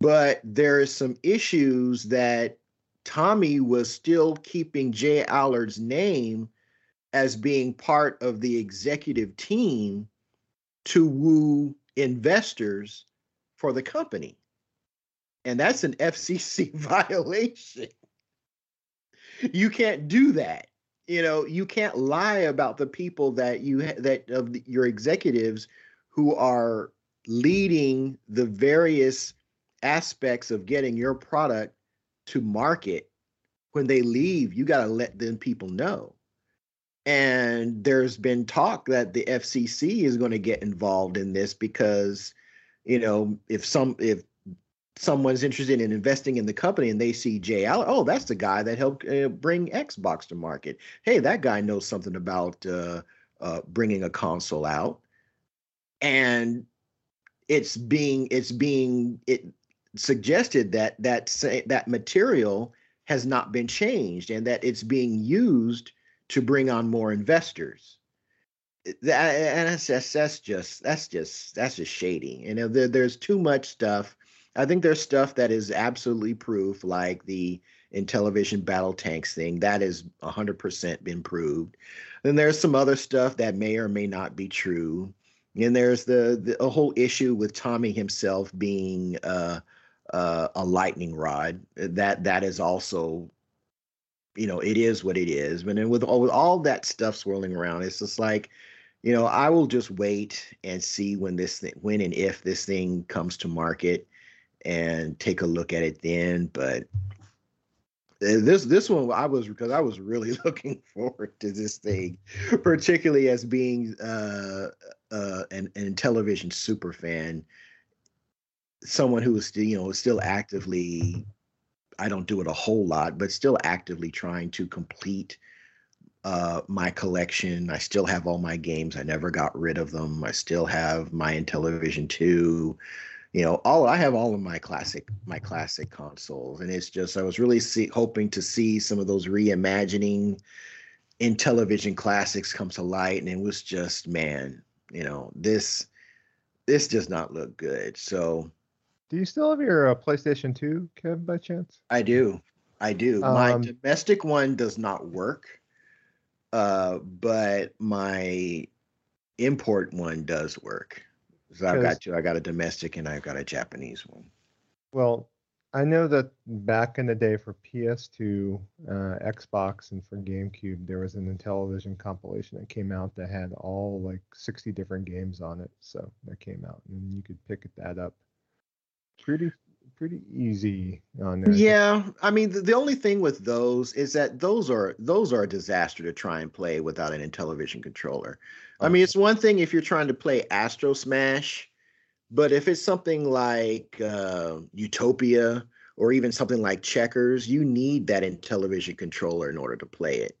But there are some issues that Tommy was still keeping Jay Allard's name as being part of the executive team to woo investors for the company. And that's an FCC violation. You can't do that. You can't lie about the people that your executives who are leading the various aspects of getting your product to market. When they leave, you got to let them people know. And there's been talk that the FCC is going to get involved in this because, if someone's interested in investing in the company and they see Jay Allard, oh, that's the guy that helped bring Xbox to market. Hey, that guy knows something about bringing a console out, and it suggested that material has not been changed and that it's being used to bring on more investors. That's just shady. There's too much stuff. I think there's stuff that is absolutely proof, like the Intellivision battle tanks thing. That is 100% been proved. Then there's some other stuff that may or may not be true. And there's the whole issue with Tommy himself being a lightning rod. That is also, it is what it is. But then with all that stuff swirling around, it's just like, I will just wait and see when and if this thing comes to market and take a look at it then. But this one, I was really looking forward to this thing, particularly as being an Intellivision super fan, someone who is still, still actively, I don't do it a whole lot, but still actively trying to complete my collection. I still have all my games. I never got rid of them. I still have my Intellivision 2. I have all of my classic consoles, and it's just I was really hoping to see some of those reimagining Intellivision classics come to light, and it was just, man, this does not look good. So. Do you still have your PlayStation 2, Kev, by chance? I do. My domestic one does not work, but my import one does work. So I've got two. I got a domestic and I've got a Japanese one. Well, I know that back in the day for PS2, Xbox, and for GameCube, there was an Intellivision compilation that came out that had all like 60 different games on it. So that came out, and you could pick that up pretty easy on there. Yeah, I mean, the only thing with those is that those are a disaster to try and play without an Intellivision controller. I mean, it's one thing if you're trying to play Astro Smash, but if it's something like Utopia or even something like Checkers, you need that Intellivision controller in order to play it.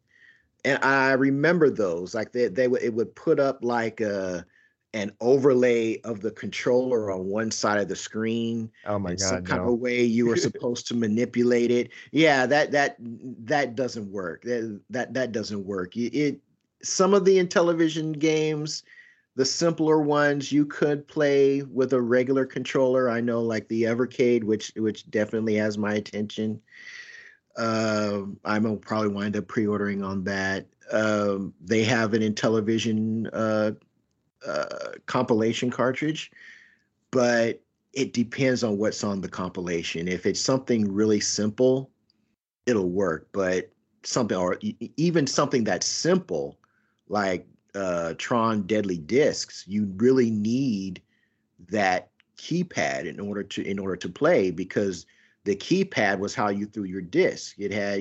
And I remember those, like it would put up like an overlay of the controller on one side of the screen. Oh my God! Some kind of way you were supposed to manipulate it. Yeah, that doesn't work. That doesn't work. Some of the Intellivision games, the simpler ones, you could play with a regular controller. I know, like the Evercade, which definitely has my attention. I'm gonna probably wind up pre-ordering on that. They have an Intellivision compilation cartridge, but it depends on what's on the compilation. If it's something really simple, it'll work. But even something that's simple, like Tron Deadly Discs, you really need that keypad in order to play, because the keypad was how you threw your disc. It had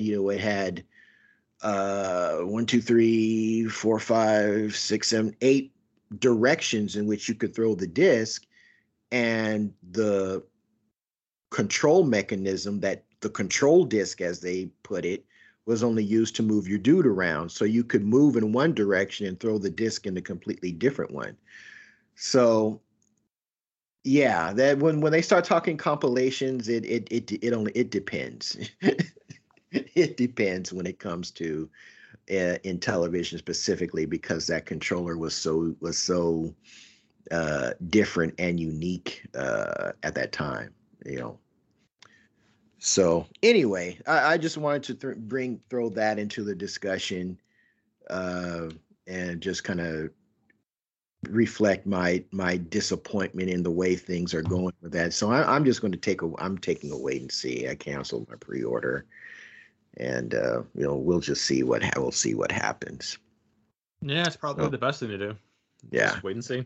1, 2, 3, 4, 5, 6, 7, 8 directions in which you could throw the disc, and the control mechanism, that the control disc, as they put it, was only used to move your dude around. So you could move in one direction and throw the disc in a completely different one. So yeah, that when they start talking compilations, it depends. It depends when it comes to Intellivision specifically, because that controller was so different and unique at that time, you know. So anyway, I just wanted to throw that into the discussion and just kind of reflect my disappointment in the way things are going with that. So I'm just going to I'm taking a wait and see. I canceled my pre-order, and we'll just see what happens. Yeah, it's probably the best thing to do. Yeah, just wait and see.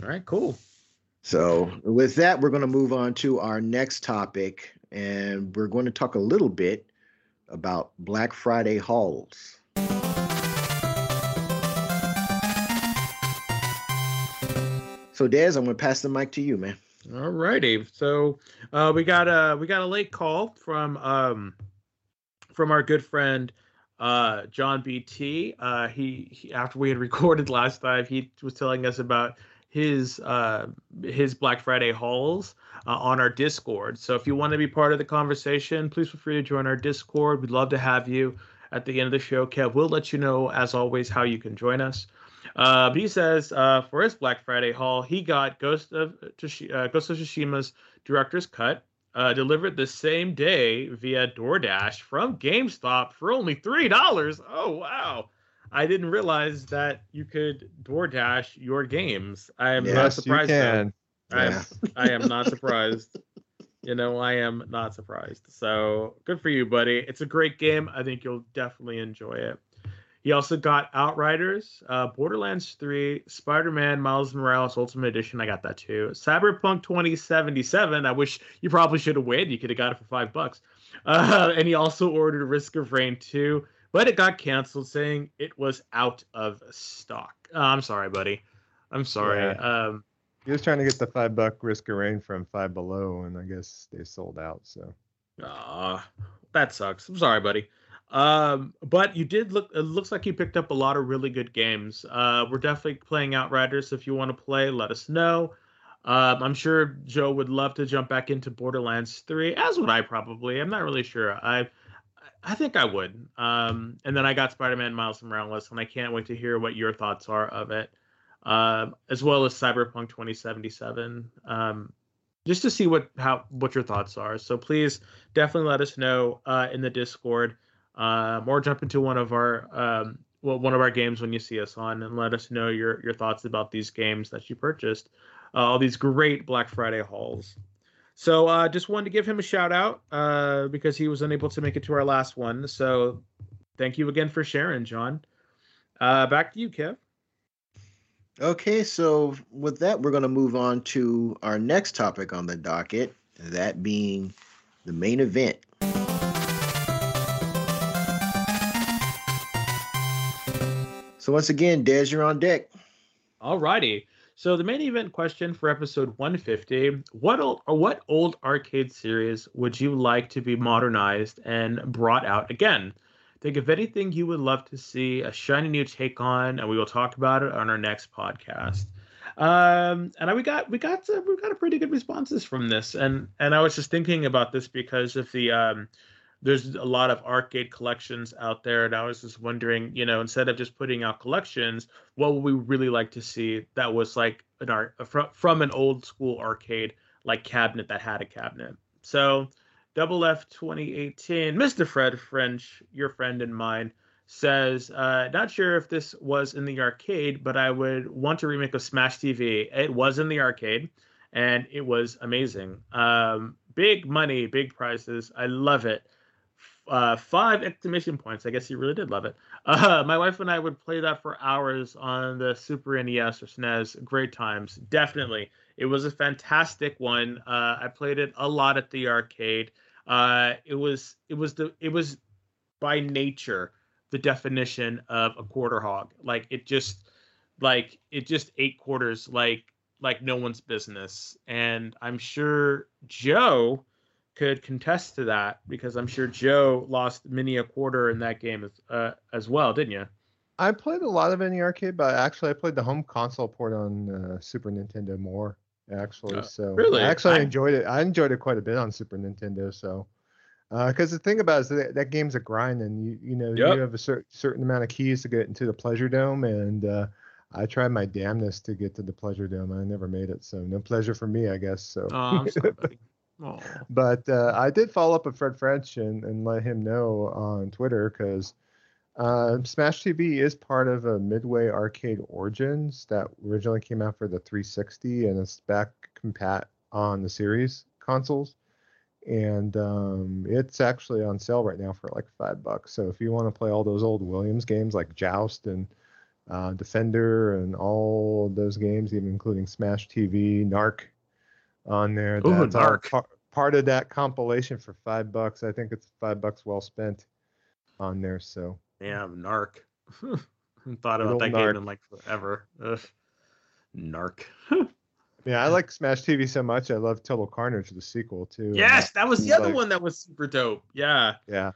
All right, cool. So with that, we're going to move on to our next topic. And we're going to talk a little bit about Black Friday hauls. So, Des, I'm going to pass the mic to you, man. All righty. So we got a late call from our good friend John BT. He after we had recorded last time, he was telling us about his Black Friday hauls on our Discord. So if you want to be part of the conversation, please feel free to join our Discord. We'd love to have you. At the end of the show, Kev will let you know, as always, how you can join us. But he says for his Black Friday haul, he got Ghost of Tsushima's Director's Cut delivered the same day via DoorDash from GameStop for only $3. Oh, wow. I didn't realize that you could DoorDash your games. I am not surprised. You can. I am not surprised. I am not surprised. So good for you, buddy. It's a great game. I think you'll definitely enjoy it. He also got Outriders, Borderlands 3, Spider-Man Miles Morales Ultimate Edition. I got that too. Cyberpunk 2077. I wish you probably should have waited. You could have got it for $5. And he also ordered Risk of Rain 2. But it got canceled, saying it was out of stock. I'm sorry, buddy. I'm sorry. Yeah. He was trying to get the $5 Risk of Rain from Five Below, and I guess they sold out. So, that sucks. I'm sorry, buddy. But you did look. It looks like you picked up a lot of really good games. We're definitely playing Outriders. So if you want to play, let us know. I'm sure Joe would love to jump back into Borderlands 3, as would I probably. I'm not really sure. I think I would. And then I got Spider-Man Miles Morales, and I can't wait to hear what your thoughts are of it, as well as Cyberpunk 2077, just to see what your thoughts are. So please definitely let us know in the Discord, or jump into one of our games when you see us on, and let us know your thoughts about these games that you purchased, all these great Black Friday hauls. So just wanted to give him a shout out because he was unable to make it to our last one. So thank you again for sharing, John. Back to you, Kev. Okay, so with that, we're going to move on to our next topic on the docket, that being the main event. So once again, Dez, you're on deck. All righty. So the main event question for episode 150, what old arcade series would you like to be modernized and brought out again? Think of anything you would love to see a shiny new take on, and we will talk about it on our next podcast. And we got a pretty good responses from this, and I was just thinking about this because of the there's a lot of arcade collections out there, and I was just wondering, you know, instead of just putting out collections, what would we really like to see that was like an art from an old school arcade like cabinet that had a cabinet. So. Double F 2018, Mr. Fred French, your friend and mine, says, not sure if this was in the arcade, but I would want a remake of Smash TV. It was in the arcade, and it was amazing. Big money, big prizes. I love it. 5 exclamation points. I guess he really did love it. My wife and I would play that for hours on the Super NES or SNES. Great times. Definitely. It was a fantastic one. I played it a lot at the arcade. It was by nature the definition of a quarter hog. It just ate quarters like no one's business. And I'm sure Joe could contest to that because I'm sure Joe lost many a quarter in that game as well, didn't you? I played a lot of it in the arcade, but actually I played the home console port on Super Nintendo more. I enjoyed it. I enjoyed it quite a bit on Super Nintendo. So, because the thing about it is that game's a grind, and you have a certain amount of keys to get into the Pleasure Dome, and I tried my damnedest to get to the Pleasure Dome. I never made it, so no pleasure for me, I guess. So, I'm sorry, buddy. But I did follow up with Fred French and let him know on Twitter because Smash TV is part of a Midway Arcade Origins that originally came out for the 360 and it's back compat on the series consoles. And it's actually on sale right now for like $5. So if you want to play all those old Williams games like Joust and Defender and all those games, even including Smash TV, Narc on there, that's part of that compilation for $5. I think it's $5 well spent on there. So. Damn, Narc. I thought about that game in like forever. Ugh. Narc. Yeah, I like Smash TV so much. I love Total Carnage, the sequel, too. Yes, that was the other one that was super dope. Yeah. Yeah.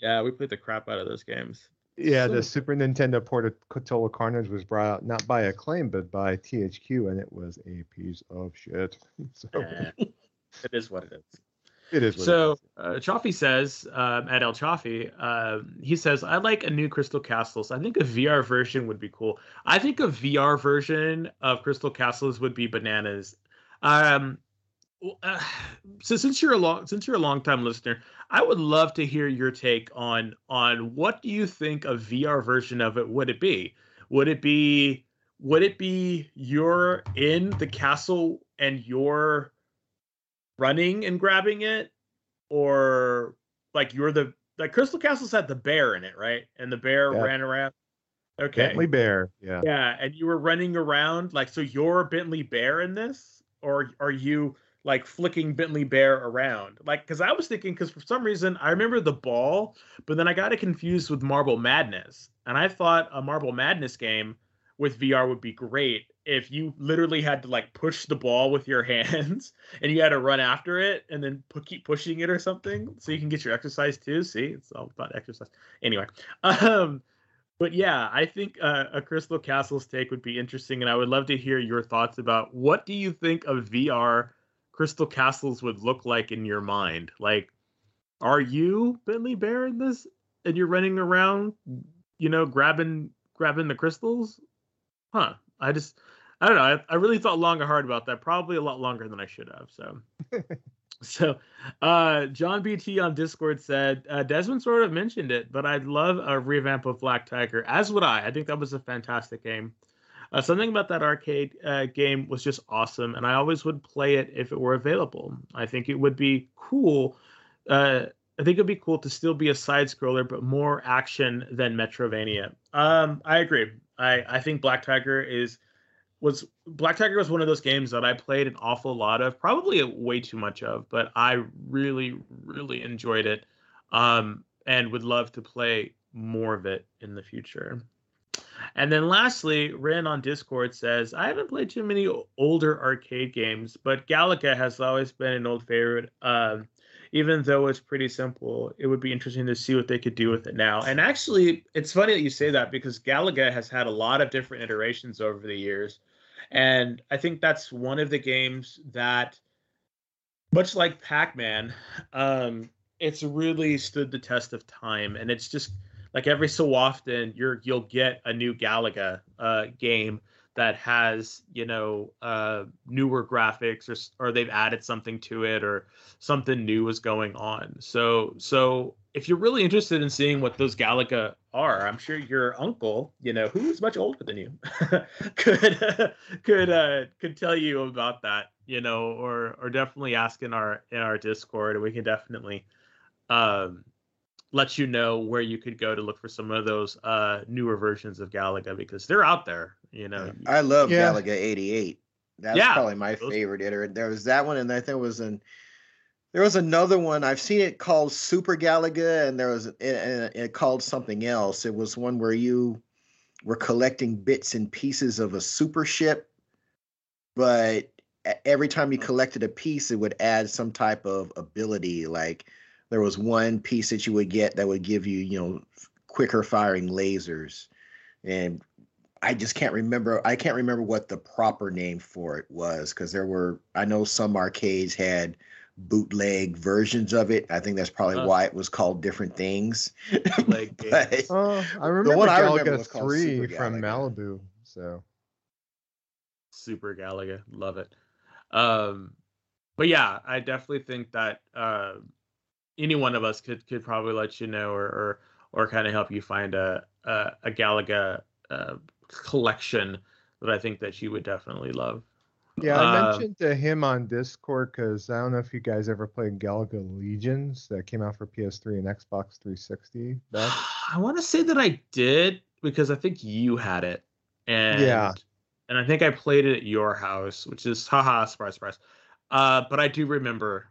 Yeah, we played the crap out of those games. Yeah, the Super Nintendo port of Total Carnage was brought out not by Acclaim, but by THQ, and it was a piece of shit. So. It is what it is. So Chaffee says, at El Chaffee, he says, I like a new Crystal Castles. I think a VR version would be cool. I think a VR version of Crystal Castles would be bananas. So since you're a long time listener, I would love to hear your take on what do you think a VR version of it would it be? Would it be you're in the castle and you're running and grabbing it, or like you're the Crystal Castles had the bear in it, right? And the bear ran around. Okay, Bentley Bear. Yeah, yeah, and you were running around like so. You're Bentley Bear in this, or are you like flicking Bentley Bear around? Like, because I was thinking, because for some reason I remember the ball, but then I got it confused with Marble Madness, and I thought a Marble Madness game with VR would be great. If you literally had to like push the ball with your hands and you had to run after it and then keep pushing it or something so you can get your exercise too. See, it's all about exercise. Anyway, but yeah, I think a Crystal Castles take would be interesting. And I would love to hear your thoughts about what do you think a VR Crystal Castles would look like in your mind? Like, are you Bentley Bear in this and you're running around, you know, grabbing the crystals? Huh? I don't know. I really thought long and hard about that. Probably a lot longer than I should have. So John BT on Discord said, Desmond sort of mentioned it, but I'd love a revamp of Black Tiger, as would I. I think that was a fantastic game. Something about that arcade game was just awesome, and I always would play it if it were available. I think it would be cool. I think it'd be cool to still be a side scroller, but more action than Metroidvania. I agree. I think Black Tiger was one of those games that I played an awful lot of, probably way too much of, but I really, really enjoyed it, and would love to play more of it in the future. And then lastly, Ren on Discord says, I haven't played too many older arcade games, but Galaga has always been an old favorite. Even though it's pretty simple, it would be interesting to see what they could do with it now. And actually, it's funny that you say that, because Galaga has had a lot of different iterations over the years. And I think that's one of the games that, much like Pac-Man, it's really stood the test of time. And it's just like every so often you'll get a new Galaga game that has, you know, newer graphics, or they've added something to it, or something new is going on. So if you're really interested in seeing what those Galaga are, I'm sure your uncle, you know, who is much older than you, could tell you about that, you know, or definitely ask in our Discord, and we can definitely let you know where you could go to look for some of those newer versions of Galaga, because they're out there, you know. I love Galaga 88. That's probably my favorite iteration. There was that one, and I think it was another one. I've seen it called Super Galaga, and there was it called something else. It was one where you were collecting bits and pieces of a super ship, but every time you collected a piece, it would add some type of ability, like there was one piece that you would get that would give you, you know, quicker firing lasers. And I just can't remember. I can't remember what the proper name for it was, because there were, I know some arcades had bootleg versions of it. I think that's probably why it was called different things. Bootleg games. I remember the one Galaga, I remember was called 3 Super Galaga from Malibu. So Super Galaga. Love it. But yeah, I definitely think that, any one of us could probably let you know, or kind of help you find a Galaga collection that I think that you would definitely love. Yeah, I mentioned to him on Discord, because I don't know if you guys ever played Galaga Legions that came out for PS3 and Xbox 360. I want to say that I did, because I think you had it, and I think I played it at your house, which is surprise, surprise. But I do remember.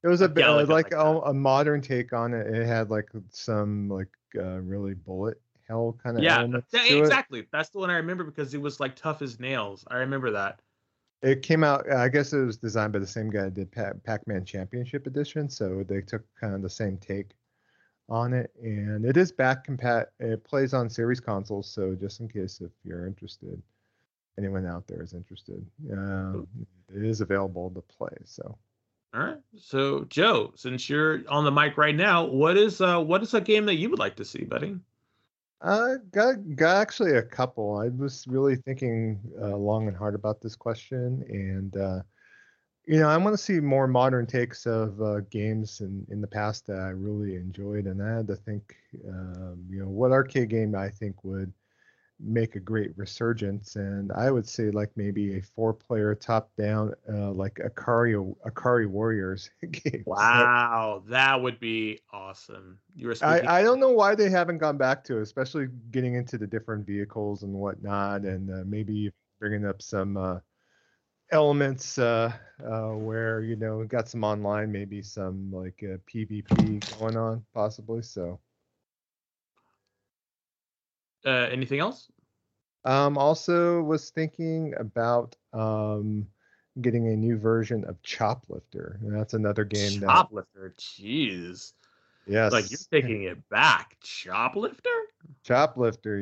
It was a bit like a modern take on it. It had like some really bullet hell kind of elements to exactly. It. That's the one I remember, because it was like tough as nails. I remember that. It came out. I guess it was designed by the same guy that did Pac-Man Championship Edition, so they took kind of the same take on it. And it is back compat. It plays on series consoles, so just in case if you're interested. Anyone out there is interested. It is available to play. So, all right. So, Joe, since you're on the mic right now, what is a game that you would like to see, buddy? Got actually a couple. I was really thinking long and hard about this question, and I want to see more modern takes of games in the past that I really enjoyed. And I had to think, what arcade game I think would make a great resurgence, and I would say like maybe a 4-player top-down like Akari Warriors game. Wow, that would be awesome. I don't know why they haven't gone back to it, especially getting into the different vehicles and whatnot, and maybe bringing up some elements where we got some online, maybe some like PvP going on possibly. So anything else? Also was thinking about getting a new version of Choplifter. And that's another game. Choplifter, jeez. Yes. Like you're taking it back. Choplifter,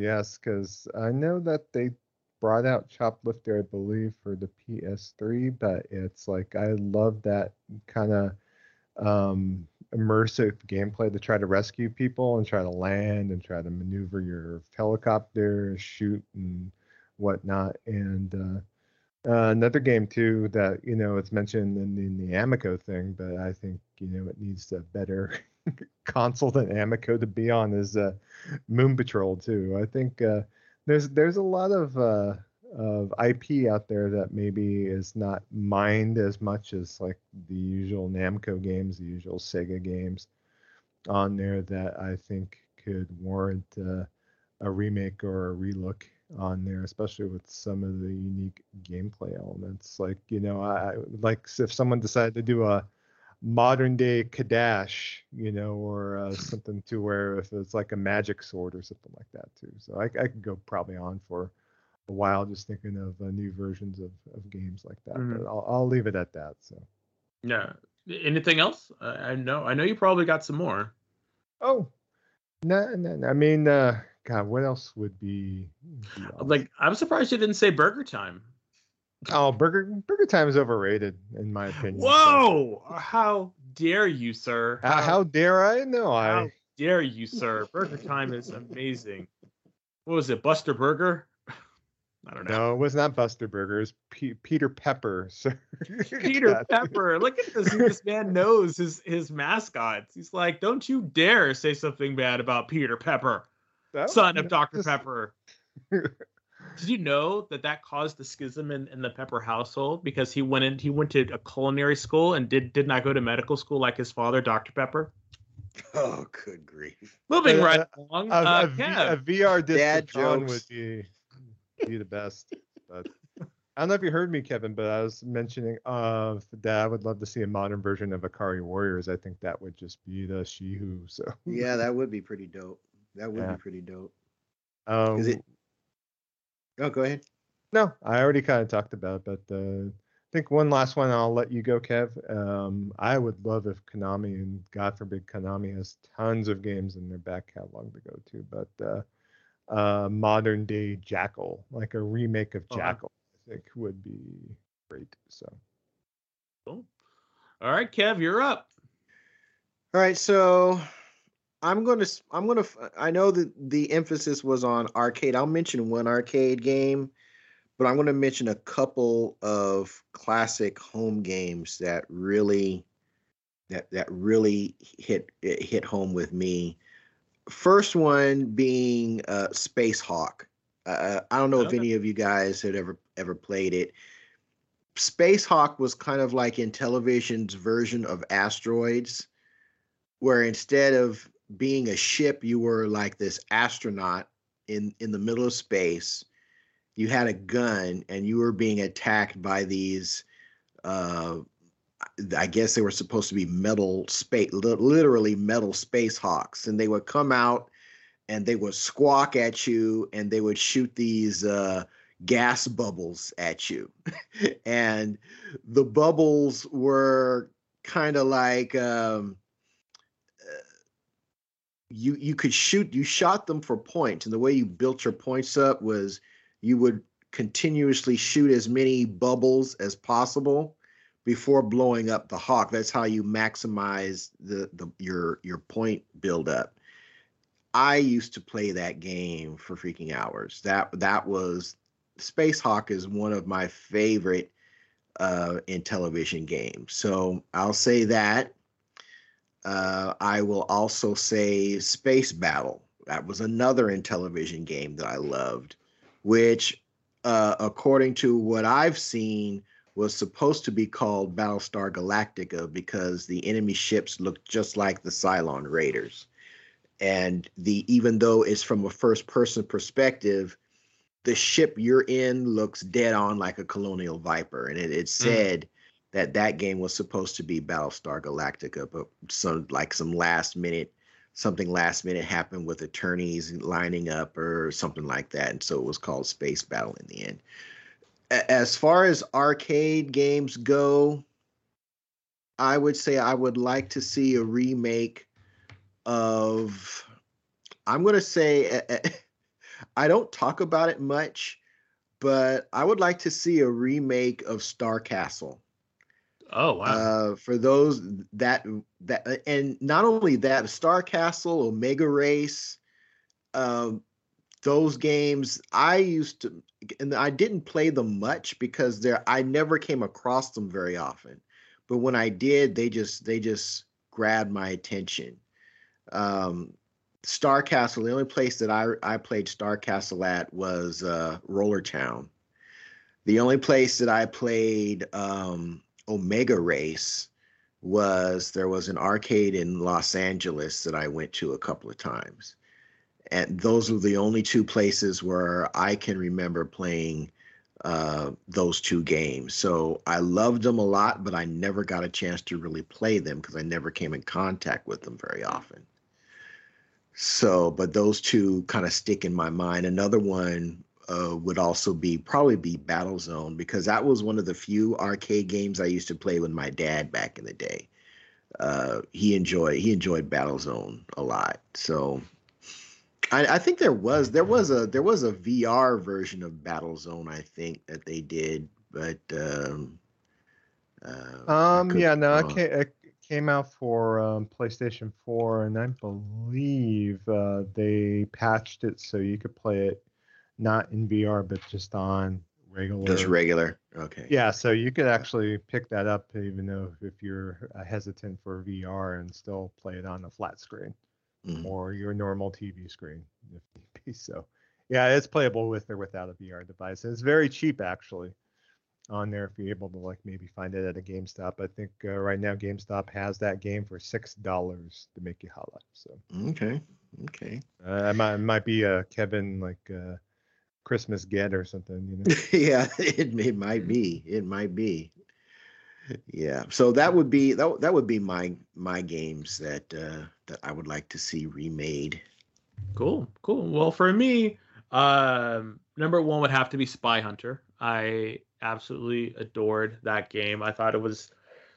yes. Because I know that they brought out Choplifter, I believe, for the PS3. But it's like, I love that kind of... immersive gameplay to try to rescue people and try to land and try to maneuver your helicopter, shoot and whatnot. And Another game too that, you know, it's mentioned in the Amico thing, but I think, you know, it needs a better console than Amico to be on is Moon Patrol too. I think there's a lot of IP out there that maybe is not mined as much as like the usual Namco games, the usual Sega games on there that I think could warrant a remake or a relook on there, especially with some of the unique gameplay elements. Like, you know, I like if someone decided to do a modern day Kadash, you know, or something to where if it's like a magic sword or something like that too. So I could go probably on for a while just thinking of new versions of games like that. Mm-hmm. But I'll leave it at that. So yeah, anything else? I know you probably got some more. Oh no, I mean God, what else would be like? I'm surprised you didn't say Burger Time. Oh, Burger Time is overrated, in my opinion. Whoa! So. How dare you, sir? How dare I? No, How dare you, sir? Burger Time is amazing. What was it, Buster Burger? I don't know. No, it was not Buster Burger. It was Peter Pepper, sir. Peter Pepper. Look at this. This man knows his mascots. He's like, don't you dare say something bad about Peter Pepper, son of Dr. Pepper. Did you know that caused the schism in the Pepper household because he went to a culinary school and did not go to medical school like his father, Dr. Pepper? Oh, good grief. Moving right along. A VR disc John would be the best. But I don't know if you heard me, Kevin, but I was mentioning that I would love to see a modern version of Ikari Warriors. I think that would just be the Shihu. So yeah, that would be pretty dope. Be pretty dope. Oh, go ahead. No, I already kind of talked about it, but I think one last one, and I'll let you go, Kev. I would love if Konami, and God forbid Konami has tons of games in their back catalog to go to, but modern-day Jackal, like a remake of Jackal, I think would be great. So, cool. All right, Kev, you're up. All right, so... I'm going to I know that the emphasis was on arcade. I'll mention one arcade game, but I'm going to mention a couple of classic home games that really hit home with me. First one being Space Hawk. I don't know if any of you guys had ever played it. Space Hawk was kind of like Intellivision's version of Asteroids, where instead of being a ship, you were like this astronaut in the middle of space. You had a gun and you were being attacked by these I guess they were supposed to be literally metal space hawks, and they would come out and they would squawk at you and they would shoot these gas bubbles at you. And the bubbles were kind of like you could shoot, you shot them for points, and the way you built your points up was you would continuously shoot as many bubbles as possible before blowing up the hawk. That's how you maximize your point buildup. I used to play that game for freaking hours. That was Space Hawk is one of my favorite Intellivision games. So I'll say that. I will also say Space Battle. That was another Intellivision game that I loved, which, according to what I've seen, was supposed to be called Battlestar Galactica because the enemy ships looked just like the Cylon Raiders. And even though it's from a first-person perspective, the ship you're in looks dead on like a Colonial Viper. And it said... That game was supposed to be Battlestar Galactica, but something last minute happened with attorneys lining up or something like that, and so it was called Space Battle in the end. As far as arcade games go, I would say I would like to see a remake of. I'm going to say I don't talk about it much, but I would like to see a remake of Star Castle. Oh wow! For those that and not only that, Star Castle, Omega Race, those games, I used to, and I didn't play them much because I never came across them very often. But when I did, they just grabbed my attention. Star Castle, the only place that I played Star Castle at was Roller Town. The only place that I played Omega Race was there was an arcade in Los Angeles that I went to a couple of times. And those were the only two places where I can remember playing those two games. So I loved them a lot, but I never got a chance to really play them because I never came in contact with them very often. So, but those two kind of stick in my mind. Another one would also be probably Battlezone, because that was one of the few arcade games I used to play with my dad back in the day. He enjoyed Battlezone a lot. So I think there was a VR version of Battlezone, I think, that they did, but it came out for PlayStation 4, and I believe they patched it so you could play it not in VR but just on regular. Just regular, okay. Yeah, so you could actually pick that up, even though if you're hesitant for VR, and still play it on a flat screen. Mm-hmm. Or your normal TV screen, if need be. So, yeah, it's playable with or without a VR device. And it's very cheap, actually, on there if you're able to, like, maybe find it at a GameStop. I think right now GameStop has that game for $6 to make you holla. So okay. It might be a Kevin, like, Christmas get or something, you know? Yeah, it might be. Yeah, so that would be my games that I would like to see remade. Cool. Well, for me, number one would have to be Spy Hunter. I absolutely adored that game. I thought it was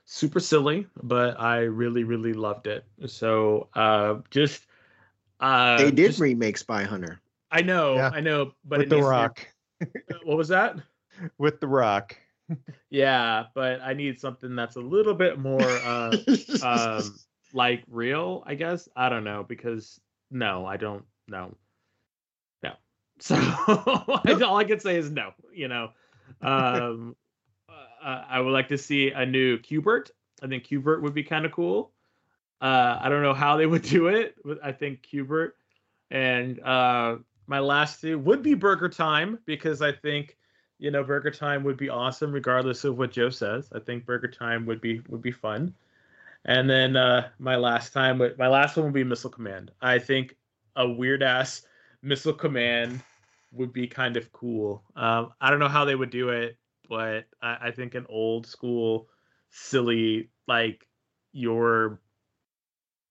super silly, but I really, really loved it. So they did remake Spy Hunter. I know, yeah. I know, but with The Rock. What was that? With The Rock. Yeah, but I need something that's a little bit more like real, I guess. I don't know, because no, I don't know. No. So all I can say is no, you know. I would like to see a new Qbert. I think Qbert would be kind of cool. I don't know how they would do it, but I think Qbert. And my last two would be Burger Time, because I think, you know, Burger Time would be awesome, regardless of what Joe says. I think Burger Time would be fun. And then my last one would be Missile Command. I think a weird ass Missile Command would be kind of cool. I don't know how they would do it, but I think an old school, silly, like, you're,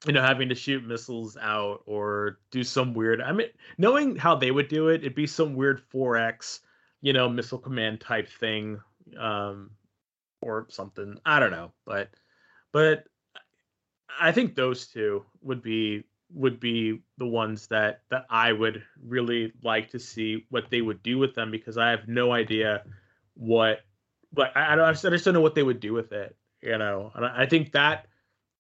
you know, having to shoot missiles out or do some weird. I mean, knowing how they would do it, it'd be some weird 4X. You know, Missile Command type thing, or something. I don't know, but I think those two would be the ones that I would really like to see what they would do with them, because I have no idea I just don't know what they would do with it, you know. And I think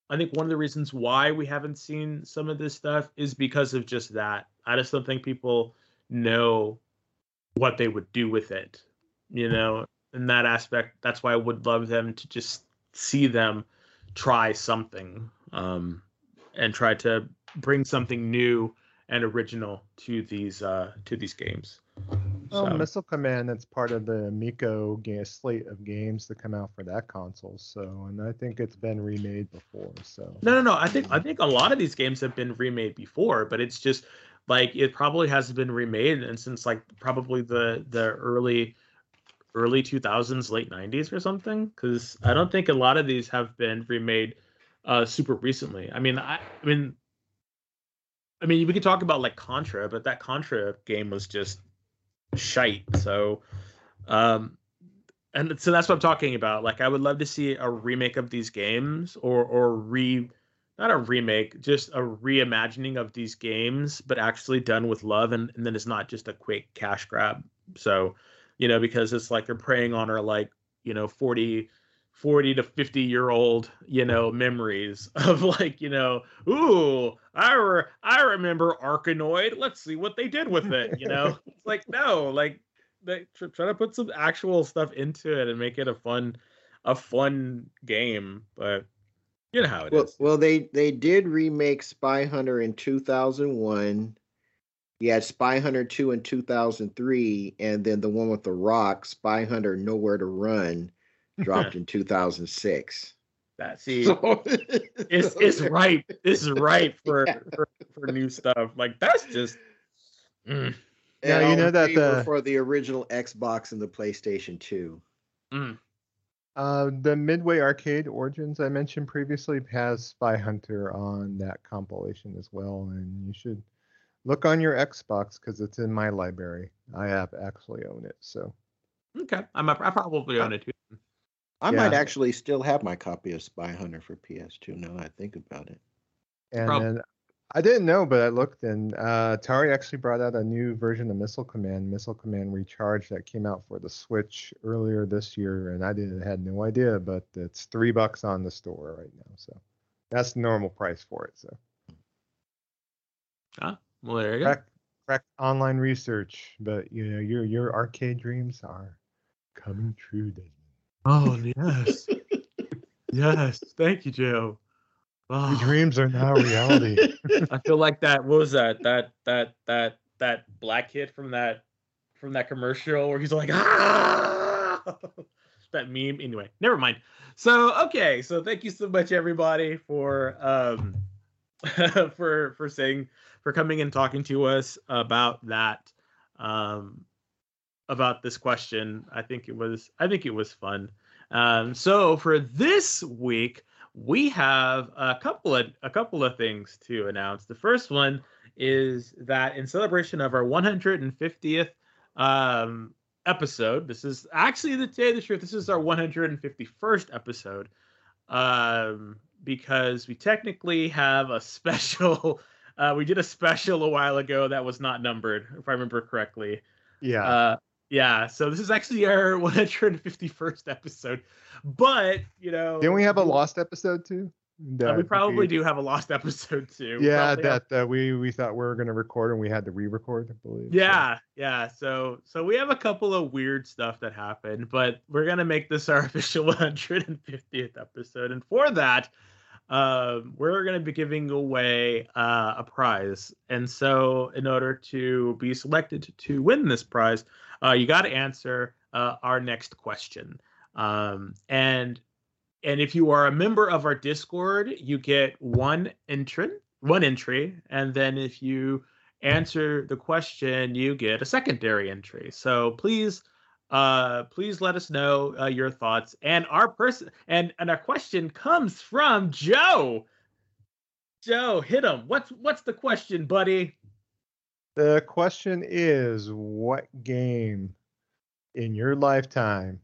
one of the reasons why we haven't seen some of this stuff is because of just that. I just don't think people know what they would do with it, you know, in that aspect. That's why I would love them to just see them try something, and try to bring something new and original to these games. Well, so. Missile Command, that's part of the Amico slate of games that come out for that console. So, and I think it's been remade before. So no. I think a lot of these games have been remade before, but it's just like it probably hasn't been remade and since like probably the early 2000s, late 90s or something. Because I don't think a lot of these have been remade super recently. I mean, we could talk about like Contra, but that Contra game was just shite. So, and so that's what I'm talking about. Like, I would love to see a remake of these games, or not a remake, just a reimagining of these games, but actually done with love. And then it's not just a quick cash grab. So, you know, because it's like they're preying on our, like, you know, 40, 40 to 50 year old, you know, memories of like, you know, ooh, I remember Arkanoid. Let's see what they did with it. You know, it's like, no, like they try to put some actual stuff into it and make it a fun game. But you know how it is. Well, they did remake Spy Hunter in 2001. You had Spy Hunter 2 in 2003. And then the one with The Rock, Spy Hunter Nowhere to Run, dropped in 2006. That see, so, it's ripe. This is ripe for new stuff. Like that's just. Mm. Yeah, you know that for the original Xbox and the PlayStation 2. Mm. The Midway Arcade Origins I mentioned previously has Spy Hunter on that compilation as well, and you should look on your Xbox because it's in my library. I have actually own it, so. Okay, I probably own it too. I might actually still have my copy of Spy Hunter for PS2 now that I think about it. And then, I didn't know, but I looked, and Atari actually brought out a new version of Missile Command Recharge, that came out for the Switch earlier this year, and I had no idea, but it's $3 on the store right now, so that's the normal price for it. So, well, there you go. Correct online research, but you know your arcade dreams are coming true, Desmond. Oh yes, yes. Thank you, Joe. Oh. Your dreams are now reality. I feel like that. What was that? That black kid from that commercial where he's like, ah, that meme. Anyway, never mind. So okay, so thank you so much, everybody, for for coming and talking to us about that. About this question. I think it was fun. So for this week, we have a couple of things to announce. The first one is that in celebration of our 150th episode, this is actually the day of the truth. This is our 151st episode because we technically have a special. We did a special a while ago that was not numbered, if I remember correctly. Yeah. Yeah, so this is actually our 151st episode, but you know, didn't we have a lost episode too? No, we probably do have a lost episode too. Yeah, we thought we were going to record and we had to re-record, I believe. Yeah, so. Yeah. So we have a couple of weird stuff that happened, but we're gonna make this our official 150th episode, and for that, we're going to be giving away a prize. And so in order to be selected to win this prize, you got to answer our next question. And if you are a member of our Discord, you get one entry. And then if you answer the question, you get a secondary entry. So please let us know your thoughts, and our person and our question comes from Joe. Joe, hit him. What's the question, buddy? The question is, what game in your lifetime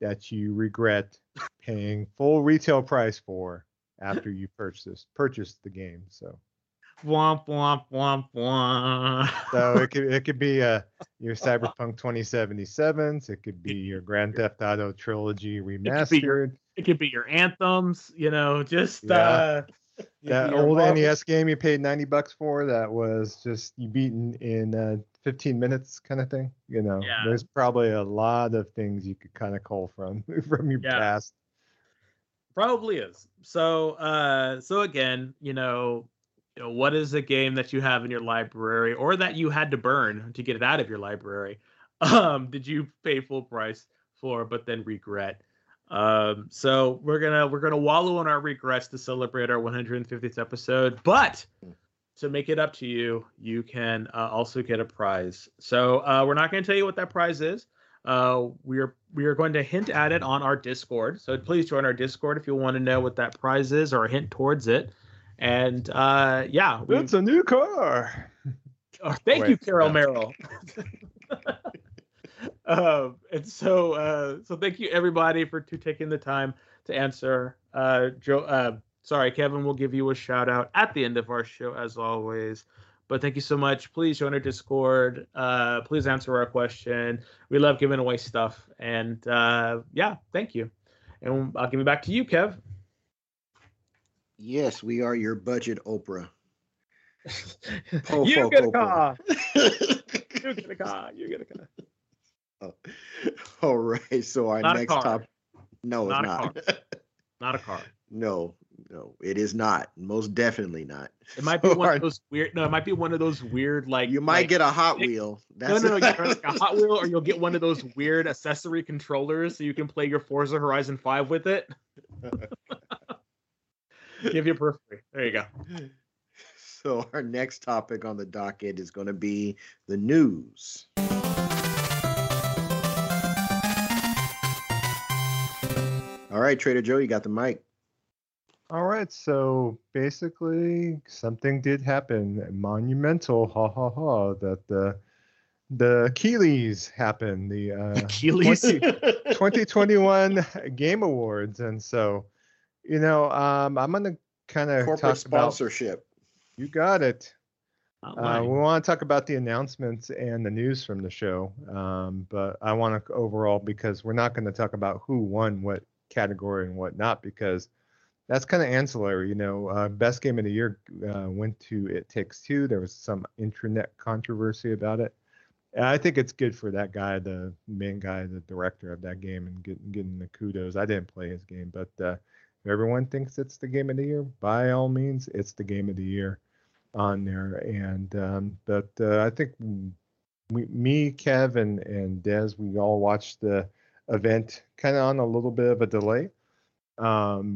that you regret paying full retail price for after you purchased the game? So. Womp womp womp womp. So it could be your Cyberpunk 2077s. It could be your Grand Theft Auto trilogy remastered. It could be your Anthems. You know, just that old NES game you paid $90 for that was just you beaten in 15 minutes kind of thing. You know, there's probably a lot of things you could kind of cull from your past. Probably is. So again, you know. What is a game that you have in your library, or that you had to burn to get it out of your library? Did you pay full price for, but then regret? So we're gonna wallow in our regrets to celebrate our 150th episode. But to make it up to you, you can also get a prize. So we're not gonna tell you what that prize is. We are going to hint at it on our Discord. So please join our Discord if you want to know what that prize is or a hint towards it. And it's a new car. Oh, thank you, Carol Merrill. So thank you everybody for taking the time to answer. Kevin will give you a shout out at the end of our show as always. But thank you so much. Please join our Discord. Please answer our question. We love giving away stuff. And thank you. And I'll give it back to you, Kev. Yes, we are your budget Oprah. You get a car. You get a car. You get a car. Oh. All right. So our next topic. No, it's not. Not a car. No, it is not. Most definitely not. It might be one of those weird. No, it might be one of those weird like. You might get a Hot Wheel. No. You like a Hot Wheel, or you'll get one of those weird accessory controllers so you can play your Forza Horizon 5 with it. Give you a periphery. There you go. So our next topic on the docket is going to be the news. All right, Trader Joe, you got the mic. All right, so basically something did happen. Monumental, ha ha ha, that the Keeleys happened. The Keeleys? 2021 Game Awards. And so, you know, I'm going to kind of talk about... corporate sponsorship. You got it. We want to talk about the announcements and the news from the show. But I want to overall, because we're not going to talk about who won what category and whatnot, because that's kind of ancillary. You know, best game of the year went to It Takes Two. There was some intranet controversy about it. And I think it's good for that guy, the main guy, the director of that game, and getting the kudos. I didn't play his game, but if everyone thinks it's the game of the year, by all means, it's the game of the year on there. And I think me, Kev, and Dez, we all watched the event kind of on a little bit of a delay.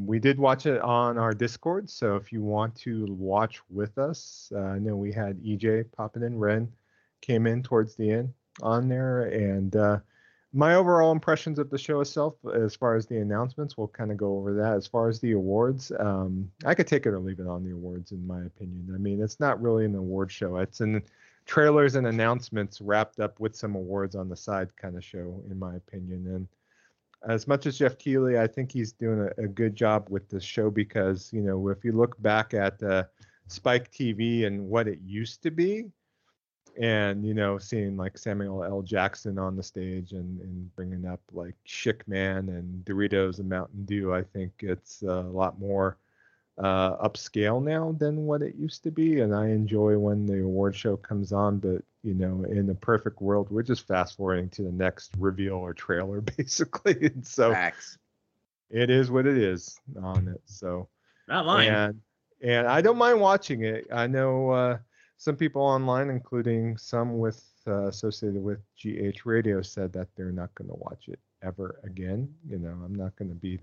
We did watch it on our Discord, so if you want to watch with us, I know we had EJ popping in, Ren came in towards the end on there, and my overall impressions of the show itself, as far as the announcements, we'll kind of go over that. As far as the awards, I could take it or leave it on the awards, in my opinion. I mean, it's not really an award show. It's in trailers and announcements wrapped up with some awards on the side kind of show, in my opinion. And as much as Jeff Keighley, I think he's doing a good job with this show because, you know, if you look back at Spike TV and what it used to be, and, you know, seeing like Samuel L. Jackson on the stage and bringing up like Schick Man and Doritos and Mountain Dew, I think it's a lot more upscale now than what it used to be. And I enjoy when the award show comes on. But, you know, in the perfect world, we're just fast forwarding to the next reveal or trailer, basically. And so it is what it is on it. So not lying. And I don't mind watching it. I know. Some people online, including some with associated with GH Radio, said that they're not going to watch it ever again. You know, I'm not going to be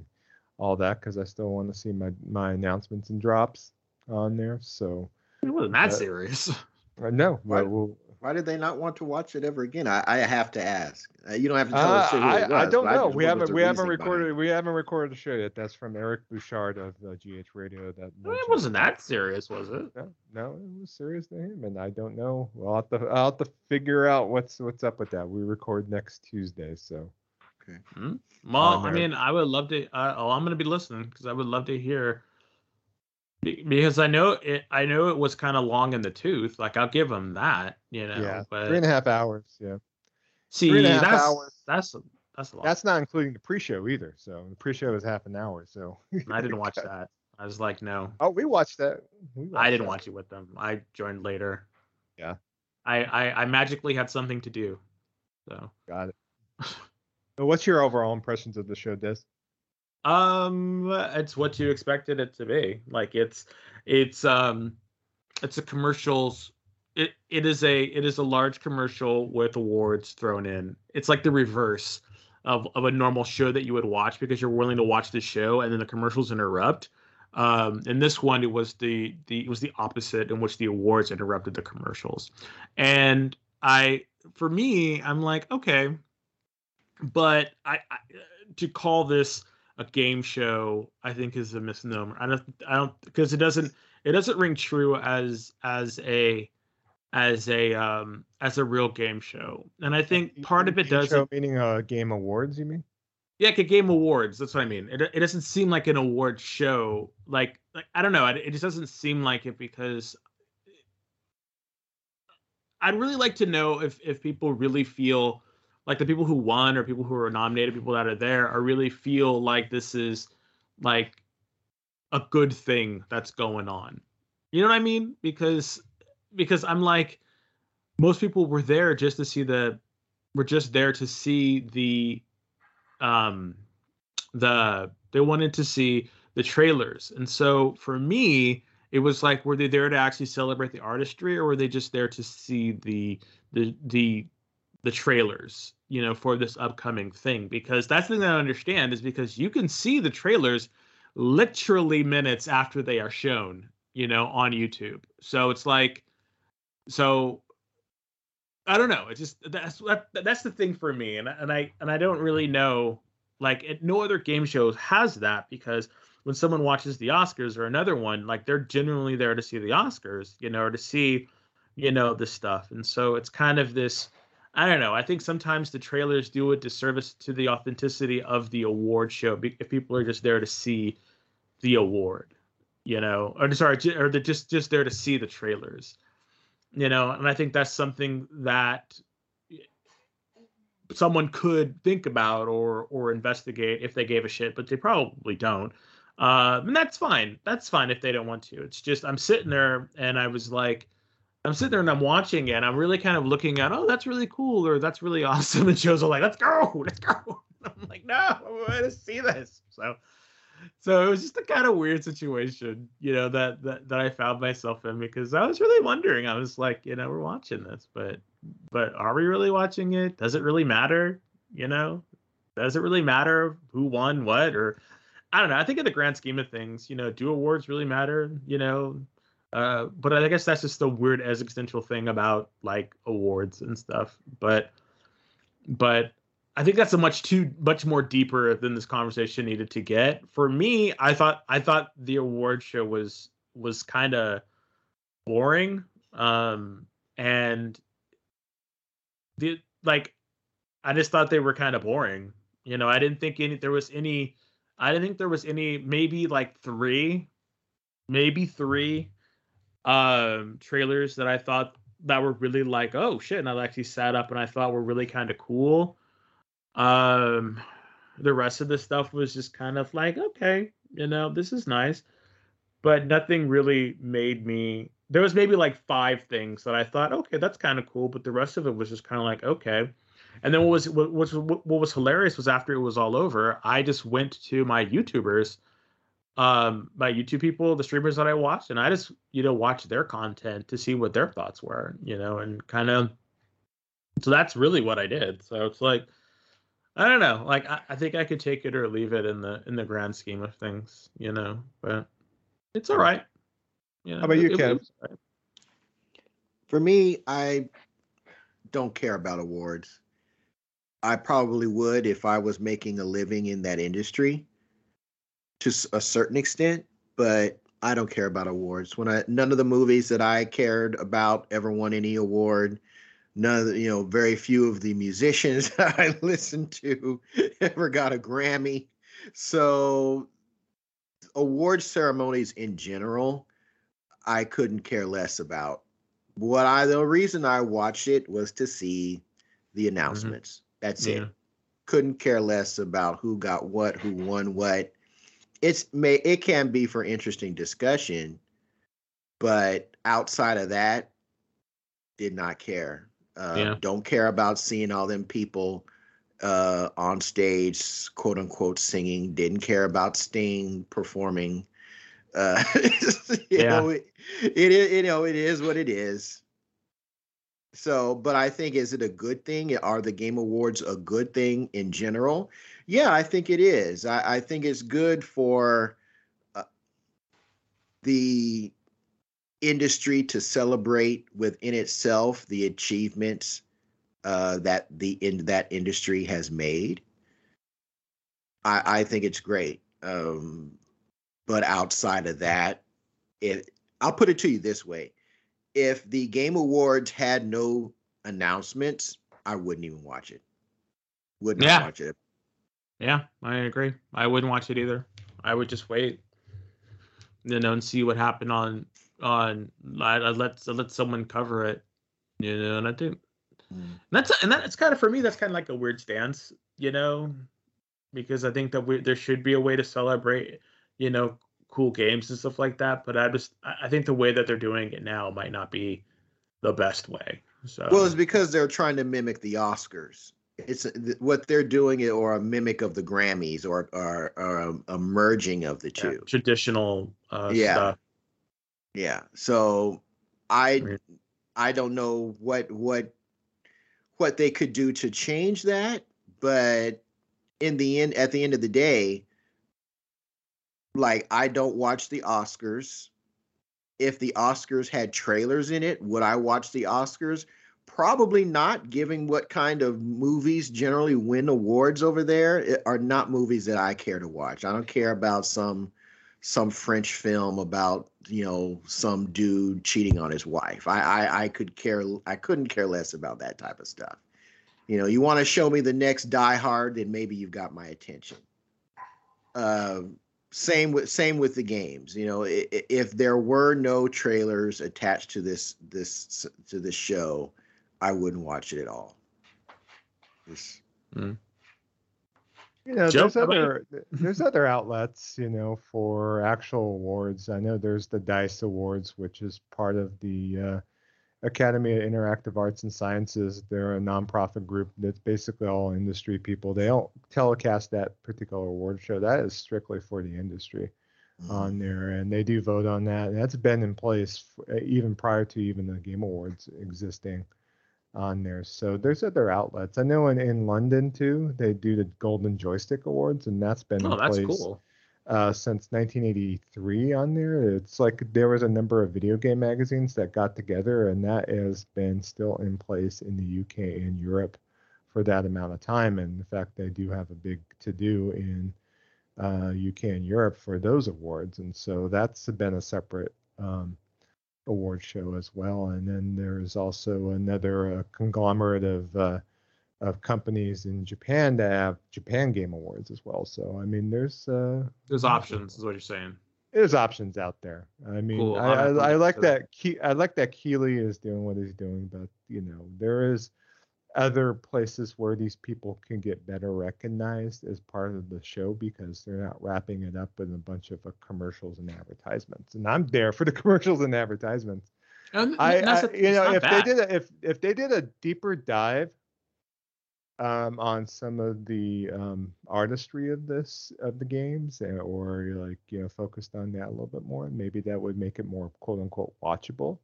all that because I still want to see my announcements and drops on there. So it wasn't that serious. No. Why did they not want to watch it ever again? I have to ask. You don't have to tell us who it was. I don't know. We haven't recorded the show yet. That's from Eric Bouchard of GH Radio. It wasn't that serious, was it? No, it was serious to him, and I don't know. I'll have to figure out what's up with that. We record next Tuesday, so. Okay. Mm-hmm. Well, I mean, I would love to. I'm going to be listening because I would love to hear. Because I know it was kind of long in the tooth. Like, I'll give them that, you know. Yeah, but 3.5 hours. Yeah. See, that's a lot. That's not including the pre-show either. So the pre-show is half an hour. So I didn't watch that. I was like, no. Oh, we watched that. I didn't watch it with them. I joined later. Yeah. I magically had something to do. So got it. So what's your overall impressions of the show, Des? It's what you expected it to be. Like it's a commercials. It is a large commercial with awards thrown in. It's like the reverse of a normal show that you would watch because you're willing to watch the show and then the commercials interrupt. In this one, it was the opposite, in which the awards interrupted the commercials. And I'm like, okay, but I to call this a game show, I think, is a misnomer. I don't, because it doesn't ring true as a real game show. And I think part of it does. Game show meaning game awards, you mean? Yeah, like a game awards. That's what I mean. It doesn't seem like an award show. Like I don't know. It just doesn't seem like it, because I'd really like to know if people really feel like the people who won or people who are nominated, people that are there, I really feel like this is like a good thing that's going on. You know what I mean? Because I'm like, most people were there just to see the, were just there to see the, they wanted to see the trailers. And so for me, it was like, were they there to actually celebrate the artistry, or were they just there to see the trailers, you know, for this upcoming thing? Because that's the thing that I understand, is because you can see the trailers literally minutes after they are shown, you know, on YouTube. So it's like, so I don't know. It's just, that's the thing for me. And I don't really know, like, at no other game shows has that, because when someone watches the Oscars or another one, like, they're generally there to see the Oscars, you know, or to see, you know, this stuff. And so it's kind of this, I don't know. I think sometimes the trailers do a disservice to the authenticity of the award show if people are just there to see the award, you know, or sorry, or they're just there to see the trailers, you know. And I think that's something that someone could think about or investigate if they gave a shit, but they probably don't. And that's fine. That's fine if they don't want to. It's just, I'm sitting there and I was like, I'm sitting there and I'm watching it, and I'm really kind of looking at, oh, that's really cool, or that's really awesome. And shows are like, let's go. I'm like, no, I want to see this. So it was just a kind of weird situation, you know, that I found myself in, because I was really wondering. I was like, you know, we're watching this, but are we really watching it? Does it really matter? You know, does it really matter who won what? Or I don't know. I think in the grand scheme of things, you know, do awards really matter? You know. But I guess that's just the weird existential thing about like awards and stuff. But I think that's much more deeper than this conversation needed to get. For me, I thought the award show was kind of boring. And the like, I just thought they were kind of boring. You know, I didn't think there was any. Maybe like three. Trailers that I thought that were really like, oh shit, and I actually sat up and I thought were really kind of cool. The rest of the stuff was just kind of like, okay, you know, this is nice, but nothing really made me. There was maybe like 5 things that I thought, okay, that's kind of cool, but the rest of it was just kind of like, okay. And then what was hilarious was, after it was all over, I just went to my YouTubers, my YouTube people, the streamers that I watched, and I just, you know, watched their content to see what their thoughts were, you know, and kind of, so that's really what I did. So it's like, I don't know, like I think I could take it or leave it in the grand scheme of things, you know, but it's all right. You know, how about you, Kev? Right. For me, I don't care about awards. I probably would if I was making a living in that industry, to a certain extent, but I don't care about awards. None of the movies that I cared about ever won any award. None of the, you know, very few of the musicians that I listened to ever got a Grammy. So award ceremonies in general, I couldn't care less about. The reason I watched it was to see the announcements. Mm-hmm. That's it. Couldn't care less about who got what, who won what. It can be for interesting discussion, but outside of that, did not care. Don't care about seeing all them people on stage, quote unquote, singing. Didn't care about Sting performing. You know, it is what it is. So, but I think, is it a good thing? Are the Game Awards a good thing in general? Yeah, I think it is. I think it's good for the industry to celebrate within itself the achievements that industry has made. I think it's great. But outside of that, I'll put it to you this way. If the Game Awards had no announcements, I wouldn't even watch it. Would not watch it. Yeah, I agree. I wouldn't watch it either. I would just wait, you know, and see what happened on. I'd let someone cover it, you know. And I think And that's kind of, for me, that's kind of like a weird stance, you know, because I think that there should be a way to celebrate, you know, cool games and stuff like that. But I think the way that they're doing it now might not be the best way. So, well, it's because they're trying to mimic the Oscars. It's what they're doing, or a mimic of the Grammys, or a merging of the two. Yeah, traditional stuff. Yeah. So I don't know what they could do to change that, but in the end, at the end of the day, like, I don't watch the Oscars. If the Oscars had trailers in it, would I watch the Oscars? Probably not, given what kind of movies generally win awards over there. It are not movies that I care to watch. I don't care about some French film about, you know, some dude cheating on his wife. I couldn't care less about that type of stuff. You know, you want to show me the next Die Hard, then maybe you've got my attention. Same with the games. You know, if there were no trailers attached to this show, I wouldn't watch it at all. You know, there's other outlets, you know, for actual awards. I know there's the DICE Awards, which is part of the Academy of Interactive Arts and Sciences. They're a nonprofit group that's basically all industry people. They don't telecast that particular award show. That is strictly for the industry on there, and they do vote on that. And that's been in place even prior to even the Game Awards existing on there. So there's other outlets. I know in London, too, they do the Golden Joystick Awards, and that's been in place. That's cool. Since 1983 on there. It's like there was a number of video game magazines that got together, and that has been still in place in the UK and Europe for that amount of time. And in fact, they do have a big to-do in UK and Europe for those awards. And so that's been a separate award show as well. And then there's also another conglomerate of companies in Japan that have Japan Game Awards as well. So, I mean, there's options, is what you're saying. There's options out there. I mean, cool. I like that. I like that Keeley is doing what he's doing, but, you know, there is other places where these people can get better recognized as part of the show, because they're not wrapping it up in a bunch of commercials and advertisements. And I'm there for the commercials and advertisements. If they did a deeper dive on some of the artistry of the games, or, like, you know, focused on that a little bit more, maybe that would make it more quote unquote watchable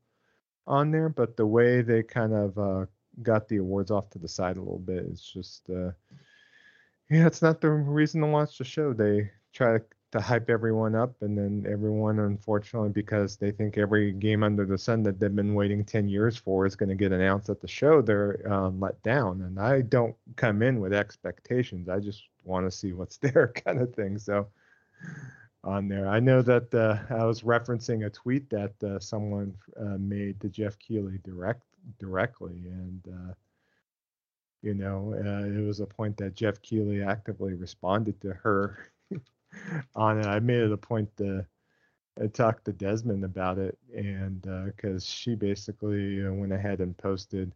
on there. But the way they kind of got the awards off to the side a little bit, it's just it's not the reason to watch the show. They try to hype everyone up, and then everyone, unfortunately, because they think every game under the sun that they've been waiting 10 years for is going to get announced at the show, they're let down. And I don't come in with expectations. I just want to see what's there, kind of thing. So on there, I know that I was referencing a tweet that someone made to Jeff Keighley directly. And, you know, it was a point that Jeff Keighley actively responded to her on it. I made it a point to talk to Desmond about it, and because she basically went ahead and posted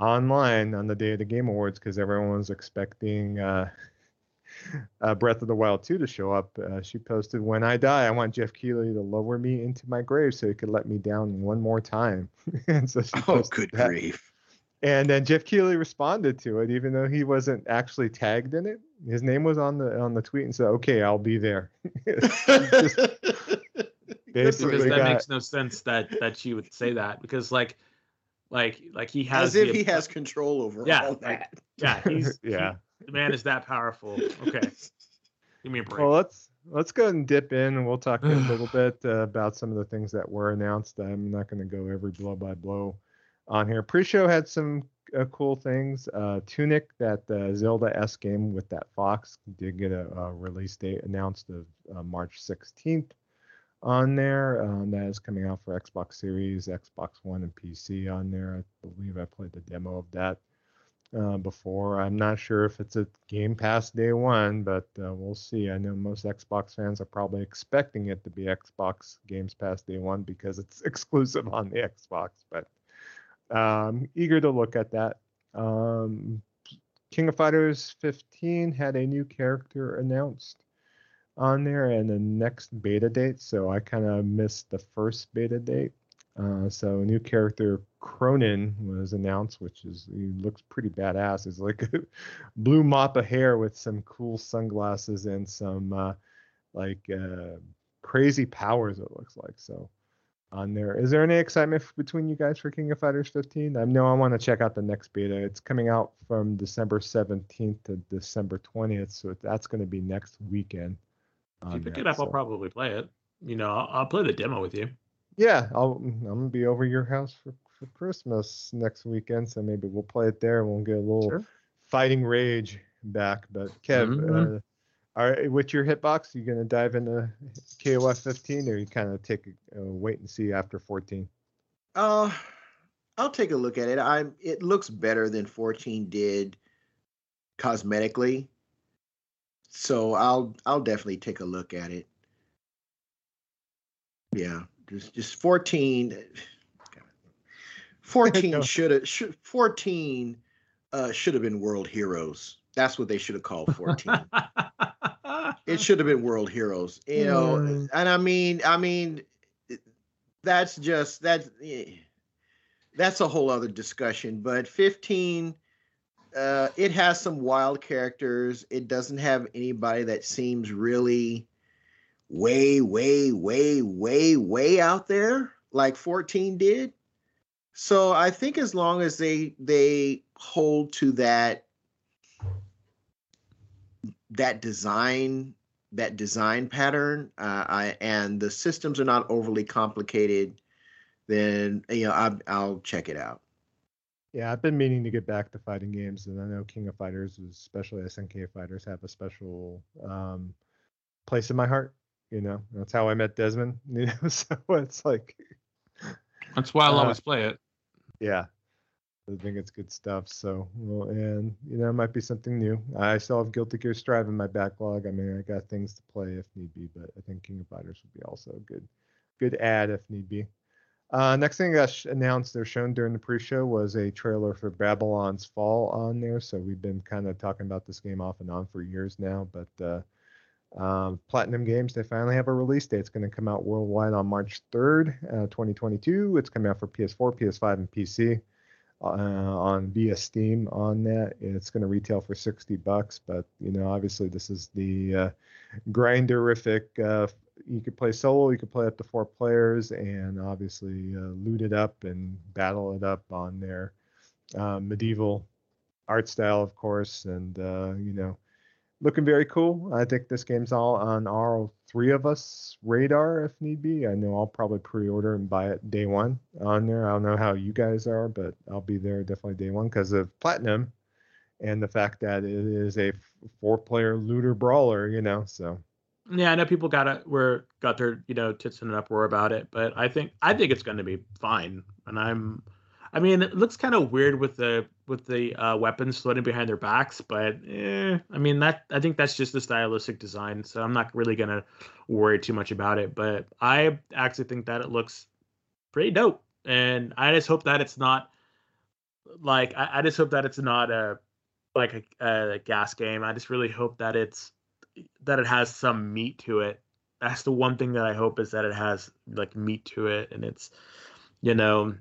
online on the day of the Game Awards, because everyone was expecting Breath of the Wild 2 to show up. She posted, "When I die, I want Jeff Keighley to lower me into my grave so he could let me down one more time." And so she posted good that. Grief. And then Jeff Keighley responded to it, even though he wasn't actually tagged in it. His name was on the tweet, and said, "Okay, I'll be there." Because that makes no sense that she would say that, because like he has, as if he has control over all that. Yeah, the man is that powerful. Okay, give me a break. Well, let's go ahead and dip in, and we'll talk a little bit about some of the things that were announced. I'm not going to go every blow by blow on here. Pre-show had some cool things. Tunic, that Zelda-esque game with that fox, did get a release date announced of March 16th on there. That is coming out for Xbox Series, Xbox One, and PC on there. I believe I played the demo of that before. I'm not sure if it's a Game Pass day one, but we'll see. I know most Xbox fans are probably expecting it to be Xbox Games Pass day one because it's exclusive on the Xbox, but I'm eager to look at that King of Fighters 15 had a new character announced on there and the next beta date, so I kind of missed the first beta date. So a new character, Cronin, was announced, which is, he looks pretty badass. He's like a blue mop of hair with some cool sunglasses and some crazy powers, it looks like. So on there, is there any excitement between you guys for King of Fighters 15? I know I want to check out the next beta. It's coming out from December 17th to December 20th, so that's going to be next weekend. If you pick it up, so I'll probably play it. You know, I'll play the demo with you. Yeah, I'm going to be over your house for Christmas next weekend, so maybe we'll play it there and we'll get a little fighting rage back. But, Kev, all right, with your hitbox, you going to dive into KOF 15 or you kind of take a wait and see after 14? I'll take a look at it. It looks better than 14 did cosmetically, so I'll definitely take a look at it. Yeah. Just 14 no. should have been World Heroes. That's what they should have called 14. It should have been World Heroes, you know. And I mean, that's a whole other discussion. But 15, it has some wild characters. It doesn't have anybody that seems really way out there like 14 did. So I think as long as they hold to that design pattern, and the systems are not overly complicated, then, you know, I'll check it out. Yeah, I've been meaning to get back to fighting games, and I know King of Fighters, especially SNK Fighters, have a special place in my heart. You know, that's how I met Desmond. You know, so it's like that's why I'll always play it. Yeah, I think it's good stuff. So, and you know, it might be something new. I still have Guilty Gear Strive in my backlog. I mean, I got things to play if need be, but I think King of Fighters would be also a good add if need be. Next thing that announced or shown during the pre-show was a trailer for Babylon's Fall on there. So we've been kind of talking about this game off and on for years now, but Platinum Games, they finally have a release date. It's going to come out worldwide on March 3rd, 2022. It's coming out for PS4, PS5, and PC on via Steam on that. It's going to retail for $60, but you know, obviously this is the grinderific. You could play solo, you could play up to 4 players, and obviously loot it up and battle it up on their medieval art style, of course, and you know, looking very cool. I think this game's all on our 3 of us radar if need be. I know I'll probably pre-order and buy it day one on there. I don't know how you guys are, but I'll be there definitely day one because of Platinum and the fact that it is a 4-player looter brawler, you know, so. Yeah, I know people got their, you know, tits in an uproar about it, but I think it's going to be fine. And I mean, it looks kind of weird with the weapons floating behind their backs, but I mean, I think that's just the stylistic design, so I'm not really gonna worry too much about it. But I actually think that it looks pretty dope, and I just hope that it's not like a gas game. I just really hope that it has some meat to it. That's the one thing that I hope, is that it has like meat to it, and it's, you know,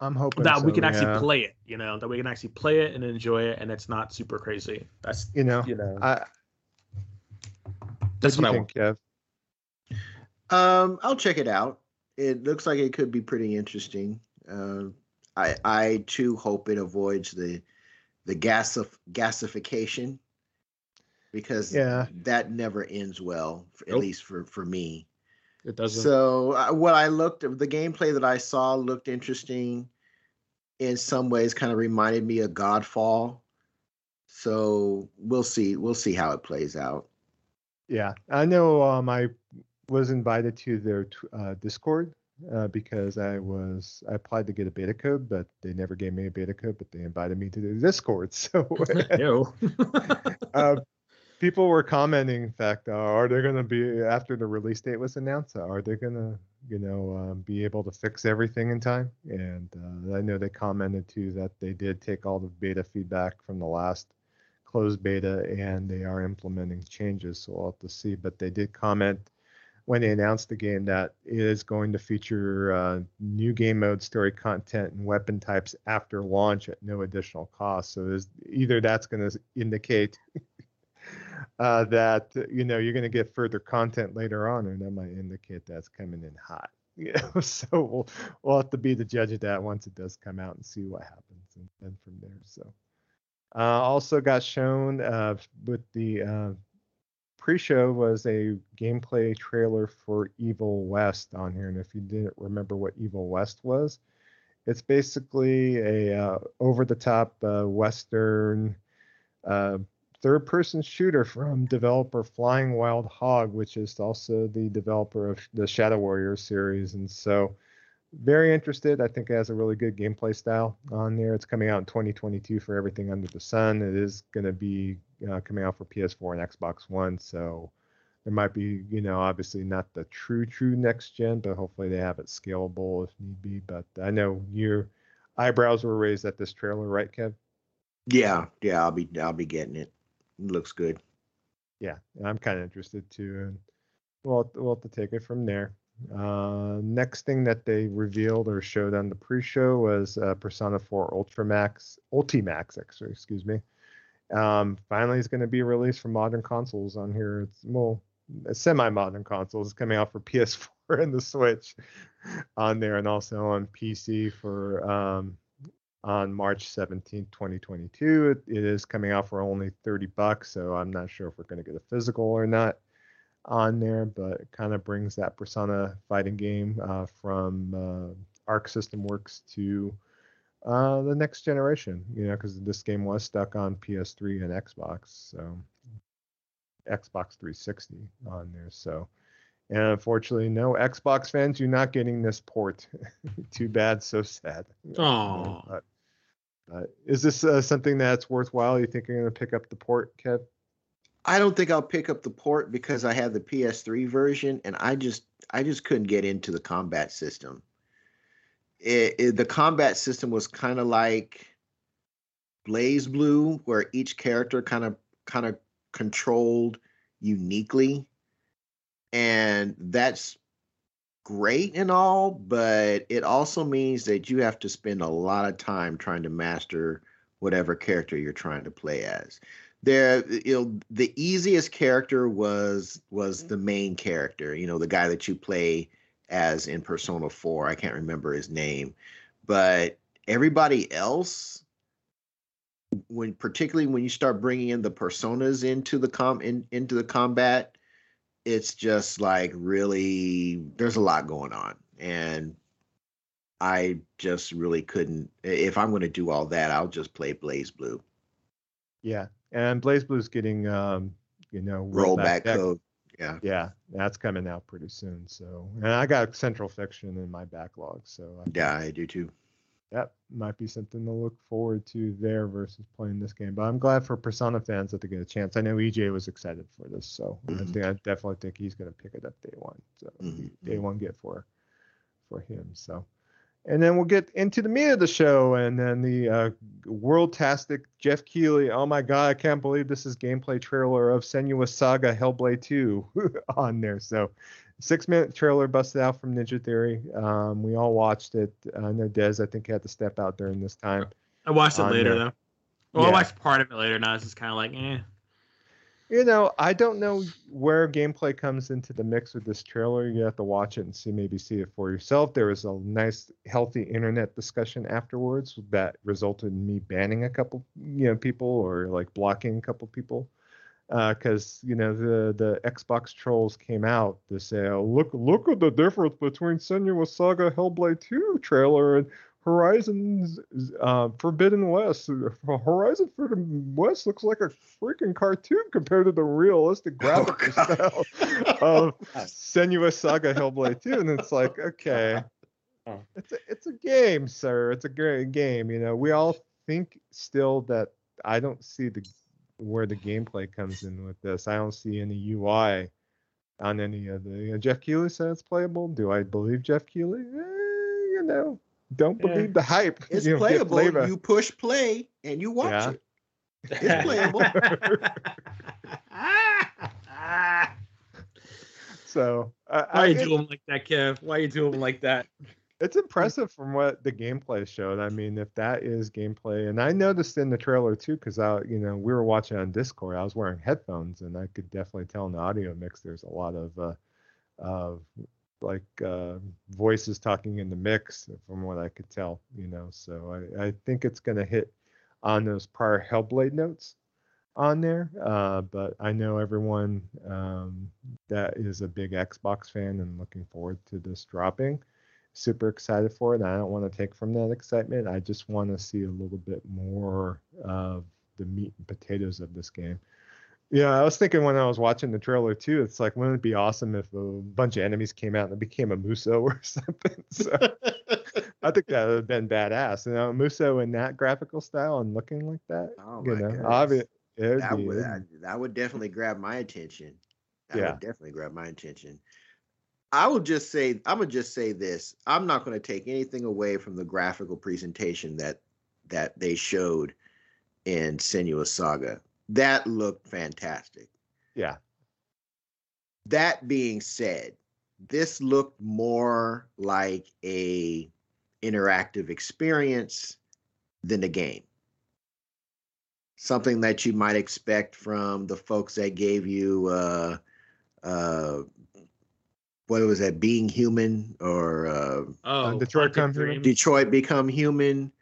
I'm hoping that we can actually play it, you know, that we can actually play it and enjoy it, and it's not super crazy. That's, you know, that's what I want. Kev? I'll check it out. It looks like it could be pretty interesting. I too hope it avoids the gasification, because that never ends well, at least for me. It doesn't. So what I looked at, the gameplay that I saw looked interesting. In some ways, kind of reminded me of Godfall. So we'll see. We'll see how it plays out. Yeah, I know. I was invited to their Discord because I applied to get a beta code, but they never gave me a beta code. But they invited me to their Discord. So people were commenting, in fact, are they going to be, after the release date was announced, are they going to you know, be able to fix everything in time. And I know they commented too that they did take all the beta feedback from the last closed beta and they are implementing changes. So we'll have to see. But they did comment when they announced the game that it is going to feature new game mode, story content, and weapon types after launch at no additional cost. So either that's going to indicate that, you know, you're going to get further content later on, and that might indicate that's coming in hot. You know, so we'll have to be the judge of that once it does come out and see what happens, and then from there. So also got shown with the pre-show was a gameplay trailer for Evil West on here. And if you didn't remember what Evil West was, it's basically a over-the-top Western third-person shooter from developer Flying Wild Hog, which is also the developer of the Shadow Warrior series. And so very interested. I think it has a really good gameplay style on there. It's coming out in 2022 for everything under the sun. It is going to be coming out for PS4 and Xbox One, so there might be, you know, obviously not the true next gen, but hopefully they have it scalable if need be. But I know your eyebrows were raised at this trailer, right, Kev? Yeah, I'll be getting it. It looks good. Yeah, and I'm kind of interested too, and we'll have to take it from there. Next thing that they revealed or showed on the pre-show was Persona 4 Ultimax, excuse me. Finally, it's going to be released for modern consoles on here. It's semi-modern consoles, coming out for PS4 and the Switch on there, and also on PC for on March 17th, 2022. It is coming out for only $30, so I'm not sure if we're going to get a physical or not on there, but it kind of brings that Persona fighting game from Arc System Works to the next generation, you know, because this game was stuck on PS3 and Xbox, so Xbox 360 on there. So, and unfortunately, no Xbox fans, you're not getting this port. Too bad, so sad. Oh. But is this something that's worthwhile? You think you're going to pick up the port, Kev? I don't think I'll pick up the port because I have the PS3 version, and I just couldn't get into the combat system. The combat system was kind of like BlazBlue, where each character kind of controlled uniquely, and that's great and all, but it also means that you have to spend a lot of time trying to master whatever character you're trying to play as. The easiest character was the main character, you know, the guy that you play as in Persona 4. I can't remember his name, but everybody else, particularly when you start bringing in the personas into the combat, it's just like, really, there's a lot going on, and I just really couldn't. If I'm going to do all that, I'll just play BlazBlue. Yeah, and BlazBlue's getting rollback code. Yeah, that's coming out pretty soon. So, and I got Central Fiction in my backlog. So I do too. That might be something to look forward to there versus playing this game. But I'm glad for Persona fans that they get a chance. I know EJ was excited for this, so I definitely think he's going to pick it up day one. So day one get for him. So, and then we'll get into the meat of the show, and then the world-tastic Jeff Keighley. Oh my God, I can't believe this is gameplay trailer of Senua Saga Hellblade 2 on there. So, 6-minute trailer busted out from Ninja Theory. We all watched it. I know Dez, I think, had to step out during this time. I watched it later, though. Well, yeah. I watched part of it later. Now it's just kind of like, eh. You know, I don't know where gameplay comes into the mix with this trailer. You have to watch it and see it for yourself. There was a nice, healthy internet discussion afterwards that resulted in me banning a couple, you know, people, or like blocking a couple people, because you know the Xbox trolls came out to say, "Oh, look at the difference between Senua Saga Hellblade 2 trailer and Horizon's Forbidden West. Horizon Forbidden West looks like a freaking cartoon compared to the realistic graphical style of Senua Saga Hellblade 2. And it's like, okay, it's a game, sir. It's a great game. You know, we all think still that I don't see where the gameplay comes in with this. I don't see any UI on any of the... Jeff Keighley says it's playable. Do I believe Jeff Keighley? You know, don't believe the hype. It's playable. You push play and you watch it. It's playable. So why you do them like that, Kev? Why you do them like that? It's impressive from what the gameplay showed. I mean, if that is gameplay, and I noticed in the trailer too, because we were watching on Discord. I was wearing headphones, and I could definitely tell in the audio mix there's a lot of voices talking in the mix, from what I could tell. So I think it's going to hit on those prior Hellblade notes on there, but I know everyone that is a big Xbox fan and looking forward to this dropping. Super excited for it. I don't want to take from that excitement. I just want to see a little bit more of the meat and potatoes of this game. Yeah, I was thinking when I was watching the trailer too, it's like, wouldn't it be awesome if a bunch of enemies came out and it became a Musou or something? So I think that would have been badass. Musou in that graphical style and looking like that. Oh my goodness. Obviously, that would definitely grab my attention. I would just say, I'm going to just say this. I'm not going to take anything away from the graphical presentation that they showed in Senua Saga. That looked fantastic. Yeah. That being said, this looked more like a interactive experience than a game. Something that you might expect from the folks that gave you what was that, Being Human, or Detroit Become Human,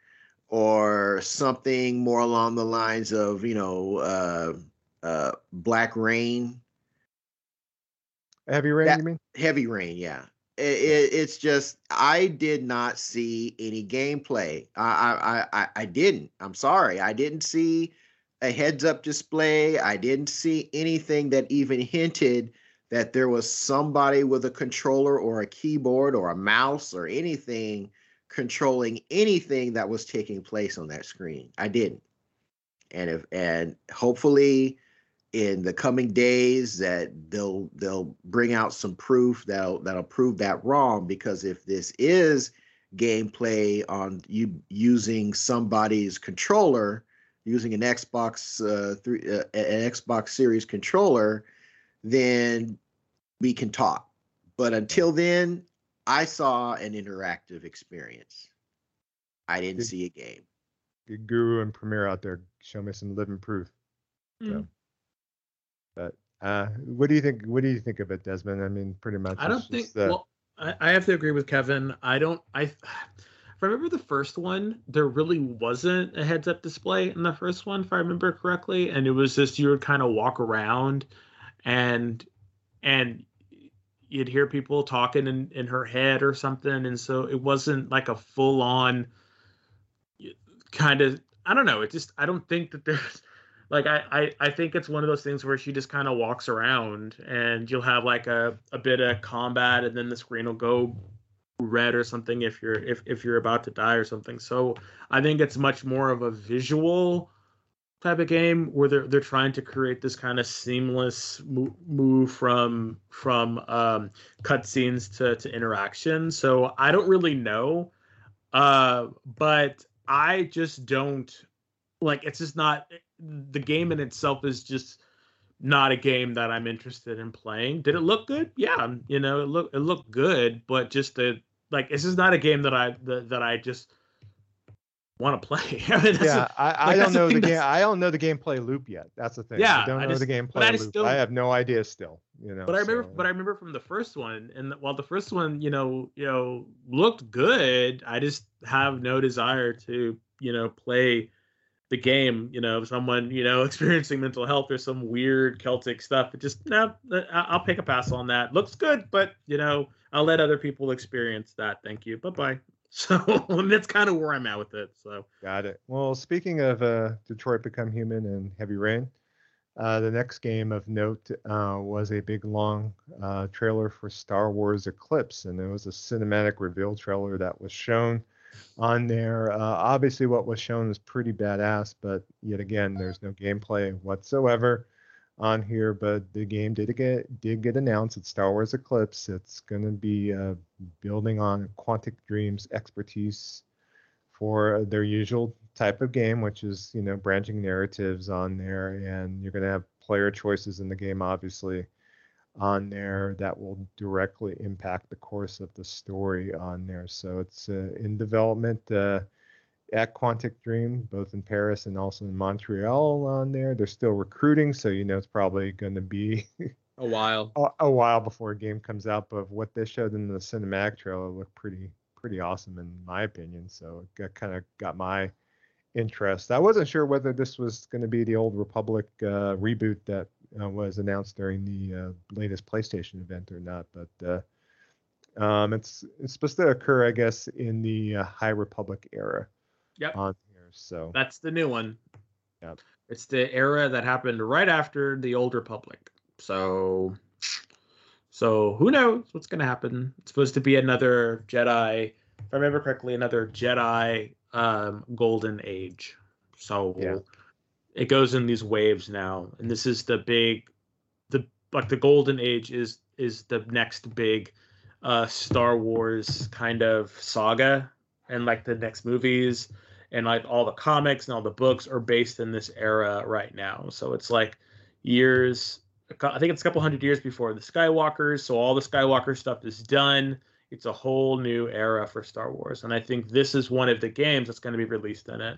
or something more along the lines of, Black Rain. Heavy Rain, you mean? Heavy Rain, yeah. It's just, I did not see any gameplay. I didn't. I'm sorry. I didn't see a heads-up display. I didn't see anything that even hinted that there was somebody with a controller or a keyboard or a mouse or anything controlling anything that was taking place on that screen. I didn't. And hopefully in the coming days that they'll bring out some proof that'll prove that wrong, because if this is gameplay on you using somebody's controller, using an Xbox an Xbox Series controller, then we can talk. But until then, I saw an interactive experience. I didn't see a game. Good Guru and Premier out there, show me some living proof. So, but what do you think? What do you think of it, Desmond? I mean, pretty much. I don't think. Well, I have to agree with Kevin. If I remember the first one, there really wasn't a heads-up display in the first one, if I remember correctly, and it was just you would kind of walk around. And you'd hear people talking in her head or something. And so it wasn't like a full on kind of, I don't know. It just, I don't think that there's like, I think it's one of those things where she just kind of walks around and you'll have like a bit of combat and then the screen will go red or something if you're about to die or something. So I think it's much more of a visual type of game where they're trying to create this kind of seamless move from cutscenes to interaction. So I don't really know, but I just don't like. It's just not, the game in itself is just not a game that I'm interested in playing. Did it look good? Yeah, it looked good, but just this is not a game that I just want to play. I don't know the game. I don't know the gameplay loop yet. That's the thing. Yeah, I don't know the gameplay loop. I have no idea still. But I remember from the first one, and while the first one, looked good, I just have no desire to, play the game. Someone experiencing mental health or some weird Celtic stuff. It just I'll take a pass on that. Looks good, but I'll let other people experience that. Thank you. Bye bye. So that's kind of where I'm at with it. So got it. Well, speaking of Detroit Become Human and Heavy Rain, the next game of note was a big long trailer for Star Wars Eclipse, and it was a cinematic reveal trailer that was shown on there. Obviously, what was shown is pretty badass, but yet again, there's no gameplay whatsoever on here, but the game did get announced. It's Star Wars Eclipse. It's going to be building on Quantic Dream's expertise for their usual type of game, which is, you know, branching narratives on there, and you're going to have player choices in the game, obviously, on there that will directly impact the course of the story on there. So it's in development at Quantic Dream, both in Paris and also in Montreal on there. They're still recruiting, so, you know, it's probably going to be a while before a game comes out. But what they showed in the cinematic trailer looked pretty awesome, in my opinion. So it kind of got my interest. I wasn't sure whether this was going to be the Old Republic reboot that was announced during the latest PlayStation event or not, but it's supposed to occur, I guess, in the High Republic era. Yep. On here, so that's the new one. Yep. It's the era that happened right after the Old Republic. So who knows what's going to happen? It's supposed to be another Jedi, if I remember correctly, another Jedi Golden Age. So yeah. It goes in these waves now, and this is the Golden Age is the next big Star Wars kind of saga, and like the next movies and like all the comics and all the books are based in this era right now. So it's like years, I think it's a couple hundred years before the Skywalkers. So all the Skywalker stuff is done. It's a whole new era for Star Wars, and I think this is one of the games that's going to be released in it.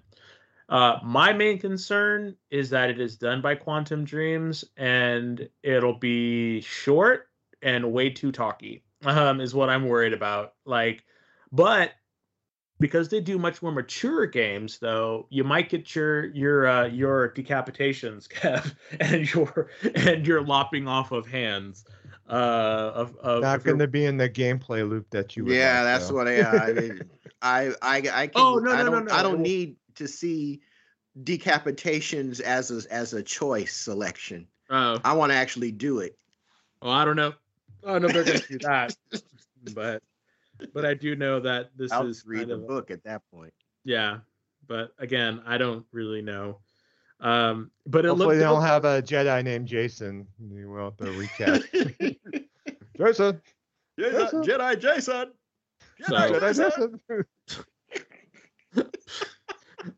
My main concern is that it is done by Quantum Dreams, and it'll be short and way too talky, is what I'm worried about. Like, but because they do much more mature games, though, you might get your decapitations, Kev, and your lopping off of hands. Not going to be in the gameplay loop that you. Yeah, that's what I mean. I can. Oh no, no. I don't need to see decapitations as a choice selection. Oh. I want to actually do it. Oh, well, I don't know. Oh no, they're going to do that. But I do know that this I'll is read kind the of a, book at that point. Yeah, but again, I don't really know. But hopefully they don't have a Jedi named Jason. You will have to recap. Jason. Jason, Jedi Jason. Jedi Jason.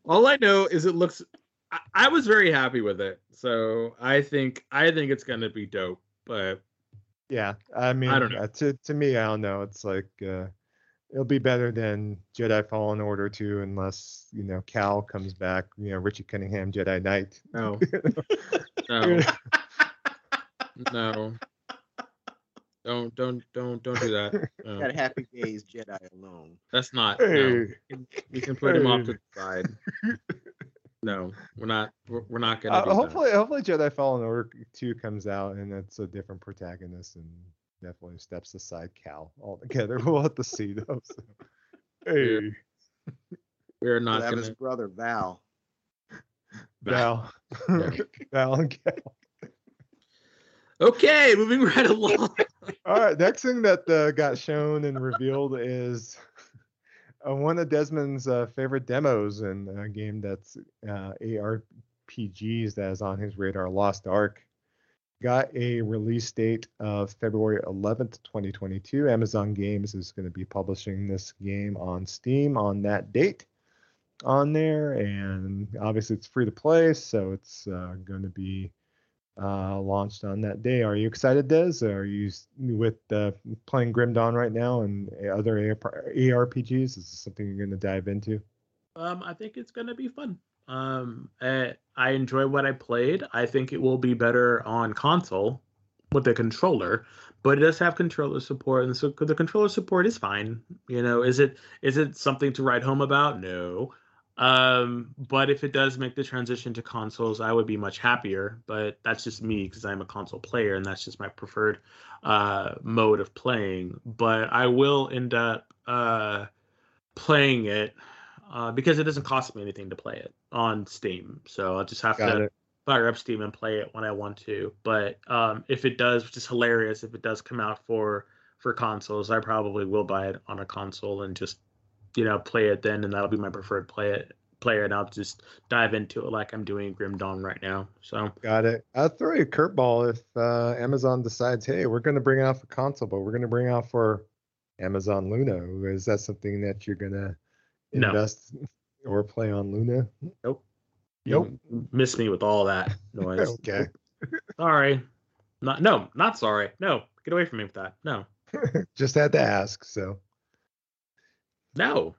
All I know is it looks. I was very happy with it, so I think it's gonna be dope. But yeah, I mean, I don't know. To me, I don't know. It's like it'll be better than Jedi Fallen Order 2, unless, you know, Cal comes back. You know, Richie Cunningham, Jedi Knight. No, no. Don't do that. No. That happy days Jedi alone. That's not. Hey. No. We can put him off to the side. No, we're not gonna. Do hopefully, Jedi Fallen Order 2 comes out and it's a different protagonist and definitely steps aside Cal altogether. We'll have to see though. So. Hey, we're not gonna have his brother Val. Val and Cal. Okay, moving right along. All right, next thing that got shown and revealed is one of Desmond's favorite demos in a game that's ARPGs that is on his radar, Lost Ark. Got a release date of February 11th, 2022. Amazon Games is going to be publishing this game on Steam on that date on there. And obviously it's free to play, so it's going to be launched on that day. Are you excited, Dez? Are you with playing Grim Dawn right now and other ARPGs? Is this something you're going to dive into? I think it's going to be fun. I enjoy what I played. I think it will be better on console with a controller, but it does have controller support, and so the controller support is fine. You know, is it something to write home about? No. But if it does make the transition to consoles, I would be much happier, but that's just me because I'm a console player and that's just my preferred mode of playing. But I will end up playing it because it doesn't cost me anything to play it on Steam, so I'll just have to fire up Steam and play it when I want to. But if it does, which is hilarious, if it does come out for consoles, I probably will buy it on a console and just, you know, play it then, and that'll be my preferred play player, and I'll just dive into it like I'm doing Grim Dawn right now. So got it. I'll throw you a curveball if Amazon decides, hey, we're going to bring out for console, but we're going to bring out for Amazon Luna. Is that something that you're going to invest or play on Luna? Nope. Nope. You missed me with all that noise. Okay. Sorry. Not sorry. No. Get away from me with that. No. Just had to ask, so. No.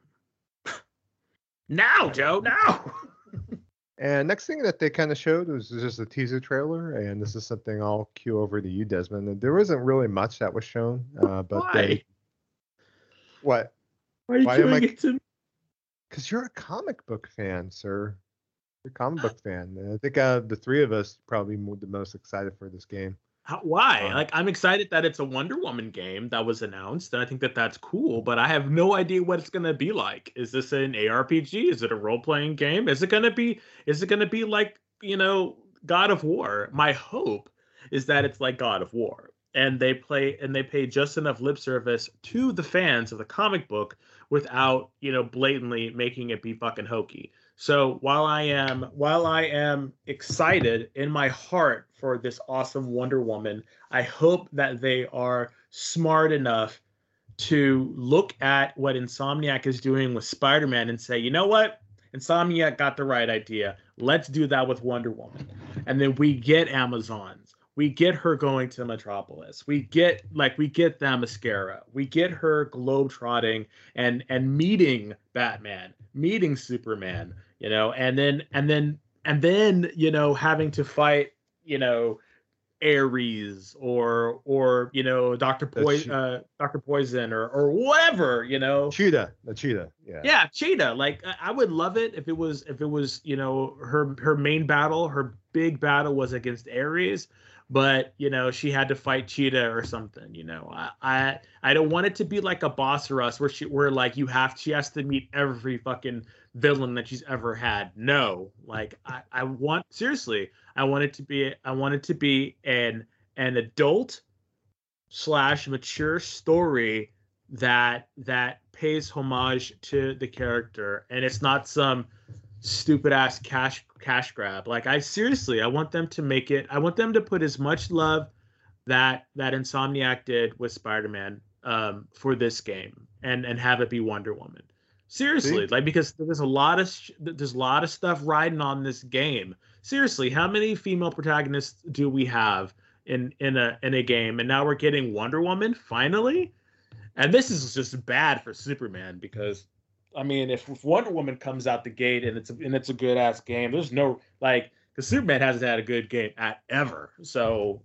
No, Joe, no! And next thing that they kind of showed was just a teaser trailer, and this is something I'll cue over to you, Desmond. There wasn't really much that was shown. But why? What? Why am I doing it to me? Because you're a comic book fan, sir. You're a comic book fan. I think out of the three of us, probably the most excited for this game. Why? I'm excited that it's a Wonder Woman game that was announced, and I think that that's cool, but I have no idea what it's going to be like. Is this an ARPG? Is it a role-playing game? Is it going to be like, God of War? My hope is that it's like God of War, and they pay just enough lip service to the fans of the comic book without, blatantly making it be fucking hokey. So while I am excited in my heart for this awesome Wonder Woman, I hope that they are smart enough to look at what Insomniac is doing with Spider-Man and say, you know what? Insomniac got the right idea. Let's do that with Wonder Woman. And then we get Amazon's. We get her going to Metropolis. We get Themyscira. We get her globetrotting and meeting Batman, meeting Superman. And then having to fight Ares or Dr. Poison or whatever Cheetah. Yeah, Cheetah. Like, I would love it if it was her main battle, her big battle was against Ares, but she had to fight Cheetah or something. I don't want it to be like a boss rush where she has to meet every fucking villain that she's ever had. No, I want it to be an adult / mature story that pays homage to the character, and it's not some stupid ass cash grab. I want them to make it. I want them to put as much love that Insomniac did with Spider-Man for this game, and have it be Wonder Woman. Seriously, because there's a lot of stuff riding on this game. Seriously, how many female protagonists do we have in a game? And now we're getting Wonder Woman finally, and this is just bad for Superman because, if Wonder Woman comes out the gate and it's a good ass game, there's no because Superman hasn't had a good game ever. So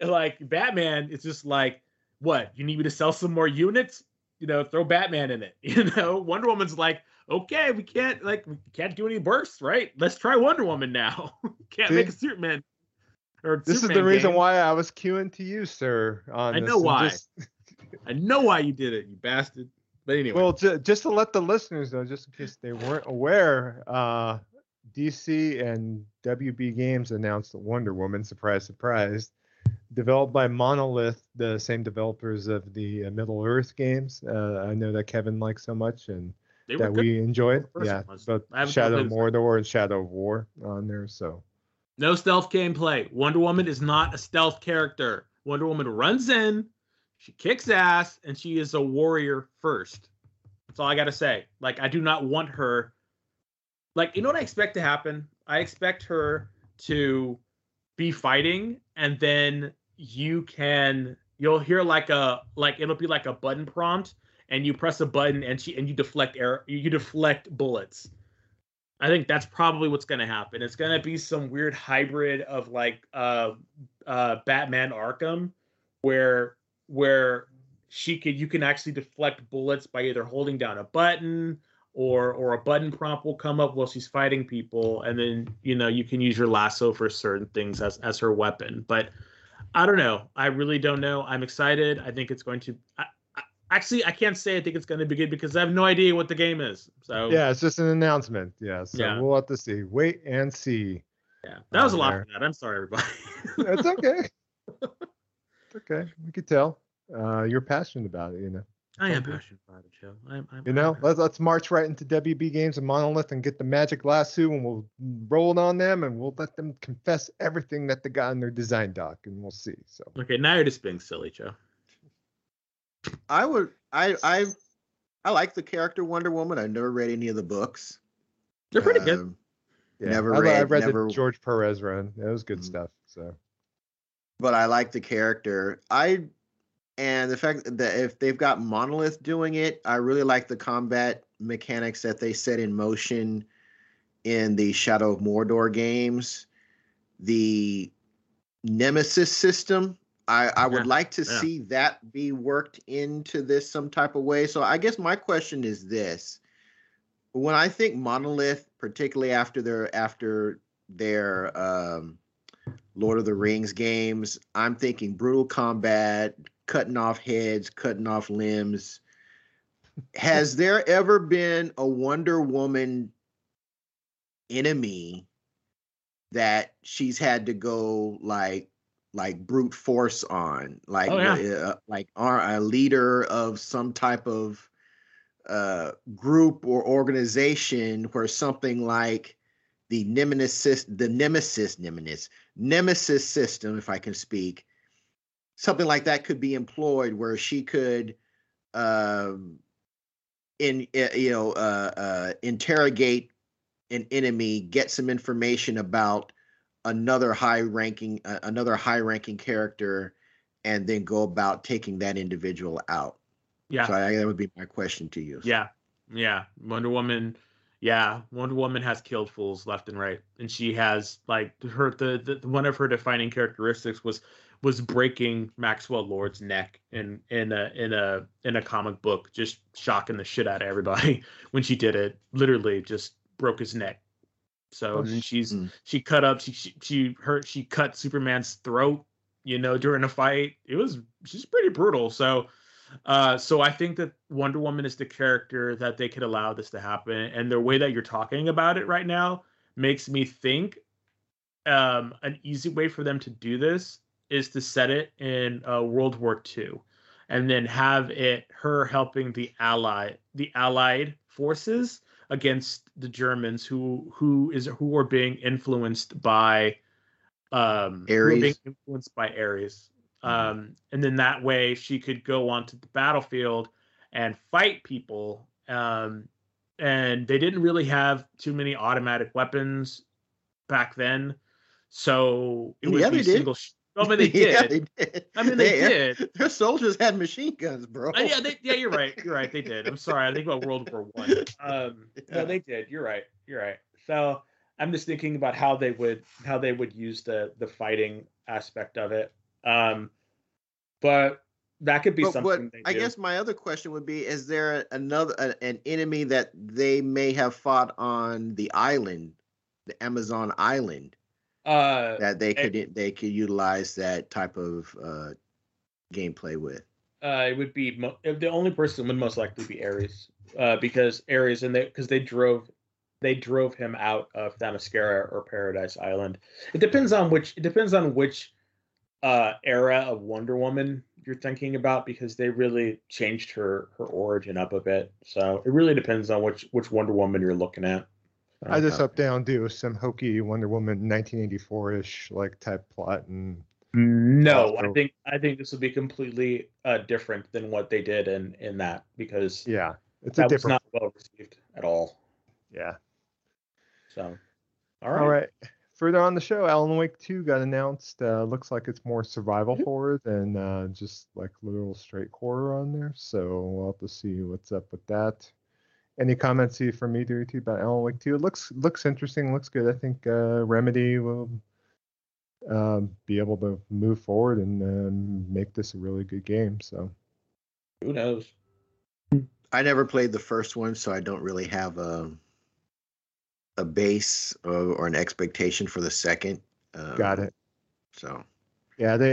Batman, it's just like, what, you need me to sell some more units? Throw Batman in it. Wonder Woman's like, okay, we can't do any bursts, right? Let's try Wonder Woman now. Can't make a Superman. This is the reason why I was queuing to you, sir. I know why you did it, you bastard. But anyway. Well, just to let the listeners know, just in case they weren't aware, DC and WB Games announced that Wonder Woman, surprise, surprise, developed by Monolith, the same developers of the Middle-earth games. I know that Kevin likes so much and that we enjoyed. Yeah, but Shadow of Mordor and Shadow of War on there. So no stealth gameplay. Wonder Woman is not a stealth character. Wonder Woman runs in. She kicks ass, and she is a warrior first. That's all I got to say. I do not want her. What I expect to happen? I expect her to be fighting, and then you'll hear it'll be like a button prompt, and you press a button, and you deflect bullets. I think that's probably what's going to happen. It's going to be some weird hybrid of Batman Arkham, where you can actually deflect bullets by either holding down a button or a button prompt will come up while she's fighting people, and then you can use your lasso for certain things as her weapon. But I don't know. I really don't know. I'm excited. I think it's going to. I can't say I think it's going to be good because I have no idea what the game is. So yeah, it's just an announcement. Yeah, so we'll have to see. Wait and see. Yeah, that was a lot for that. I'm sorry, everybody. That's okay. Okay, we could tell. You're passionate about it. I am passionate about it, Joe. I'm, you know, let's march right into WB Games and Monolith and get the magic lasso, and we'll roll on them, and we'll let them confess everything that they got in their design doc, and we'll see. So okay, now you're just being silly, Joe. I like the character Wonder Woman. I've never read any of the books. They're pretty good. Yeah, I read the George Perez run. That was good stuff. So, but I like the character. And the fact that if they've got Monolith doing it, I really like the combat mechanics that they set in motion in the Shadow of Mordor games. The Nemesis system, I would like to see that be worked into this some type of way. So I guess my question is this. When I think Monolith, particularly after their Lord of the Rings games, I'm thinking brutal combat, cutting off heads, cutting off limbs. Has there ever been a Wonder Woman enemy that she's had to go like brute force on, like a leader of some type of group or organization where something like the Nemesis system, if I can speak, something like that could be employed where she could interrogate an enemy, get some information about another high ranking character, and then go about taking that individual out. Yeah. So that would be my question to you. Yeah. Yeah. Wonder Woman has killed fools left and right. And she has her one of her defining characteristics was breaking Maxwell Lord's neck in a comic book, just shocking the shit out of everybody when she did it. Literally just broke his neck. So and she cut Superman's throat, you know, during a fight. She's pretty brutal. So I think that Wonder Woman is the character that they could allow this to happen, and the way that you're talking about it right now makes me think an easy way for them to do this is to set it in World War II, and then have her helping the Allied forces against the Germans, who are being influenced by Ares. And then that way she could go onto the battlefield and fight people. And they didn't really have too many automatic weapons back then, so it would be single. Oh, but they did. Yeah, they did. I mean, they did. Their soldiers had machine guns, bro. You're right. You're right. They did. I'm sorry. I think about World War I. No, they did. You're right. You're right. So I'm just thinking about how they would use the fighting aspect of it. But that could be something. But I guess my other question would be: is there an enemy that they may have fought on the island, the Amazon island? That they could utilize that type of gameplay with. It would be the only person would most likely be Ares, because Ares they drove him out of Themyscira or Paradise Island. It depends on which era of Wonder Woman you're thinking about, because they really changed her origin up a bit. So it really depends on which Wonder Woman you're looking at. I just hope they don't do some hokey Wonder Woman 1984-ish type plot. And no, I think this will be completely different than what they did in that, because it's not well received at all. Yeah. So, all right. Further on the show, Alan Wake 2 got announced. Looks like it's more survival horror than just little straight horror on there. So we'll have to see what's up with that. Any comments from me, Dirty, about Alan Wake 2? It looks interesting, looks good. I think Remedy will be able to move forward and make this a really good game. So, who knows? I never played the first one, so I don't really have a base or an expectation for the second. Got it. So, yeah, they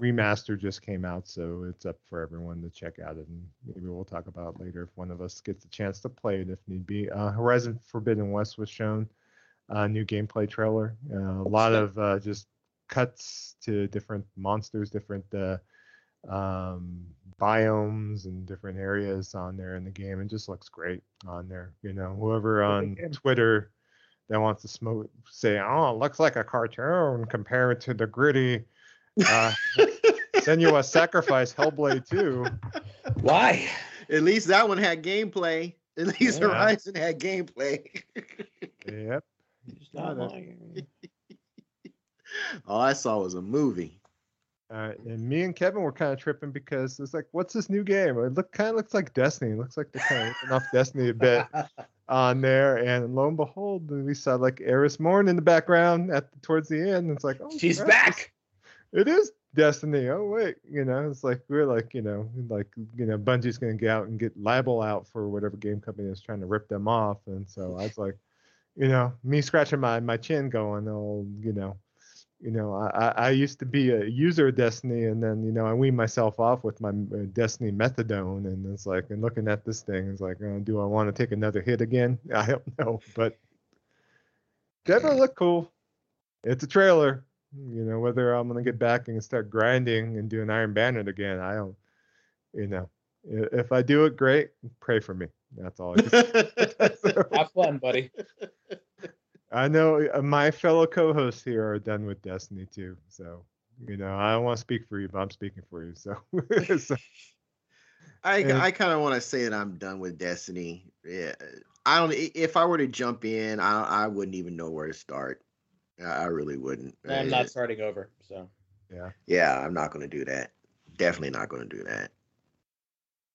Remaster just came out, so it's up for everyone to check out it, and maybe we'll talk about it later if one of us gets a chance to play it if need be. Horizon Forbidden West was shown, new gameplay trailer, a lot of just cuts to different monsters, different biomes and different areas on there in the game. It just looks great on there. You know, whoever on Twitter that wants to say, oh, it looks like a cartoon compared to the gritty Senua Sacrifice Hellblade 2. Why? At least that one had gameplay. At least Horizon had gameplay. Yep. Not lying. All I saw was a movie. And me and Kevin were kind of tripping because it's like, what's this new game? It kind of looks like Destiny. It looks like they kind of opened off Destiny a bit on there. And lo and behold, we saw like Eris Morn in the background towards the end. It's like, oh, she's back. It is Destiny. Oh wait, you know, it's like we're like Bungie's gonna get out and get libel out for whatever game company is trying to rip them off. And so I was like, you know, me scratching my chin, going, oh, you know. You know, I used to be a user of Destiny, and then, you know, I weaned myself off with my Destiny methadone, and it's like, and looking at this thing, it's like, oh, do I want to take another hit again? I don't know, but definitely look cool. It's a trailer. You know, whether I'm going to get back and start grinding and doing Iron Banner again, I don't, you know. If I do it, great. Pray for me. That's all I can say. Have fun, buddy. I know my fellow co-hosts here are done with Destiny too, so you know I don't want to speak for you, but I'm speaking for you. So, I kind of want to say that I'm done with Destiny. Yeah, I don't. If I were to jump in, I wouldn't even know where to start. I really wouldn't. I'm not starting over. So yeah, I'm not going to do that. Definitely not going to do that.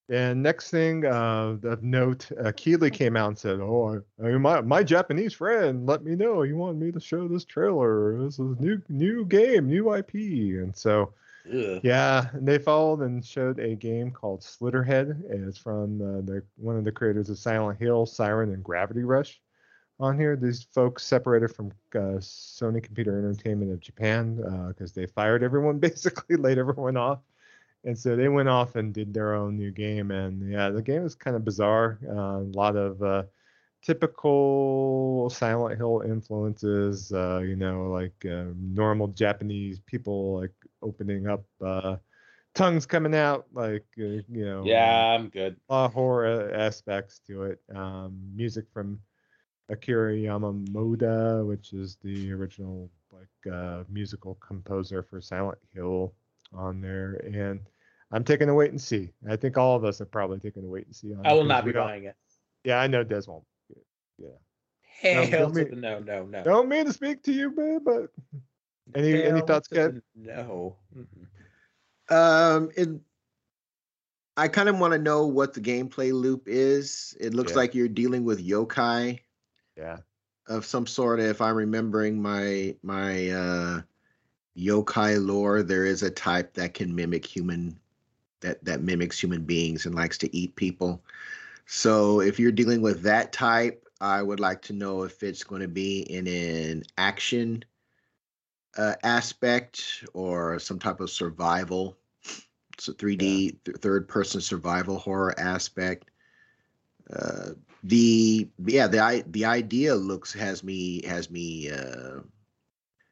And next thing of note, Keeley came out and said, oh, my Japanese friend, let me know. You want me to show this trailer. This is new game, new IP. And so, yeah, and they followed and showed a game called Slitterhead. It's from one of the creators of Silent Hill, Siren, and Gravity Rush on here. These folks separated from Sony Computer Entertainment of Japan because they fired everyone, basically laid everyone off. And so they went off and did their own new game. And yeah, the game is kind of bizarre. A lot of typical Silent Hill influences, you know, like normal Japanese people like opening up, tongues coming out, like, you know. Yeah, I'm good. Horror aspects to it. Music from Akira Yamamoto, which is the original like musical composer for Silent Hill. On there, and I'm taking a wait and see. I think all of us are probably taking a wait and see on it. I will not be buying it. Yeah, I know Dez won't. Yeah. Hell no. Don't mean to speak to you, man, but any thoughts, Kev? No. I kind of want to know what the gameplay loop is. It looks like you're dealing with yokai. Yeah. Of some sort. If I'm remembering my yokai lore, there is a type that can mimic human, that mimics human beings and likes to eat people. So if you're dealing with that type, I would like to know if it's going to be in an action aspect or some type of survival, so 3D third person survival horror aspect. The idea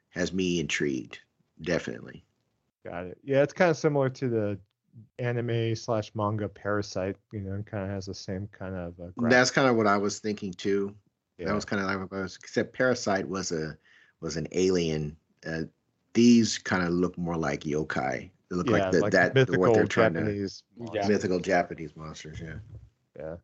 has me intrigued. Definitely. Got it. Yeah, it's kind of similar to the anime / manga Parasite. You know, it kind of has the same kind of. That's kind of what I was thinking too. Yeah. That was kind of like what I was. Except Parasite was an alien. These kind of look more like yokai. They look what they're trying Japanese mythical Japanese monsters. Yeah. Yeah.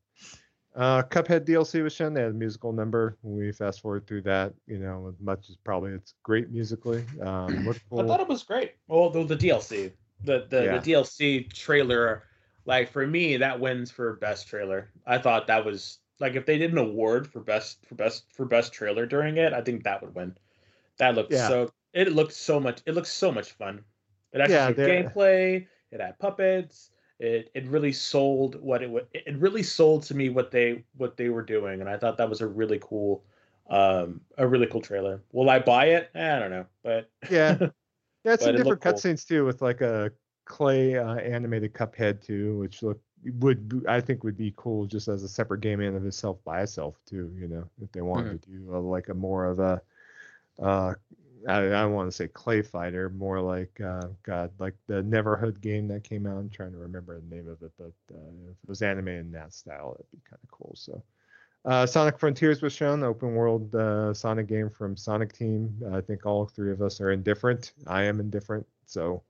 Cuphead DLC was shown. They had a musical number. We fast forward through that, you know, as much as probably it's great musically. I thought it was great. Well, the DLC, the DLC trailer, like for me, that wins for best trailer. I thought that was like if they did an award for best trailer during it, I think that would win. That looked it looks so much fun. It actually had gameplay. It had puppets. It really sold to me what they were doing, and I thought that was a really cool trailer. Will I buy it? I don't know, but yeah, it's some different cutscenes too, with like a clay animated Cuphead too, which I think would be cool just as a separate game in of itself by itself too. You know, if they wanted to do like a more of a I want to say clay fighter, more like like the Neverhood game that came out. I'm trying to remember the name of it, but if it was animated in that style, it'd be kind of cool. So Sonic Frontiers was shown, open world Sonic game from Sonic Team. I think all three of us are indifferent. I am indifferent. So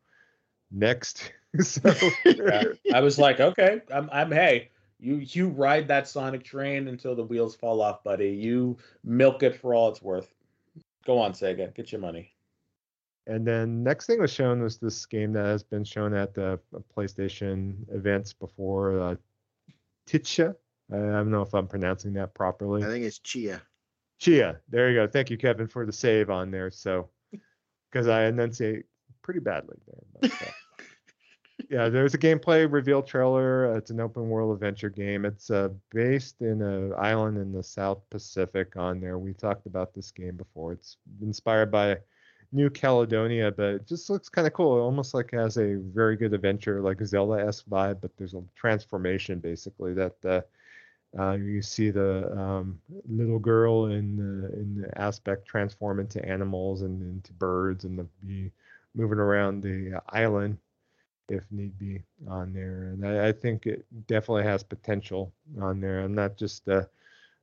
next. So yeah, I was like, okay, I'm hey, you ride that Sonic train until the wheels fall off, buddy. You milk it for all it's worth. Go on, Sega, get your money. And then next thing was shown was this game that has been shown at the PlayStation events before, Titcha. I don't know if I'm pronouncing that properly. I think it's Chia. Chia. There you go. Thank you, Kevin, for the save on there. So, because I enunciate pretty badly there. Yeah, there's a gameplay reveal trailer. It's an open world adventure game. It's based in an island in the South Pacific on there. We talked about this game before. It's inspired by New Caledonia, but it just looks kind of cool. It almost like has a very good adventure, like Zelda-esque vibe, but there's a transformation basically that you see the little girl in the aspect transform into animals and into birds, and be moving around the island if need be on there. And I think it definitely has potential on there. I'm not just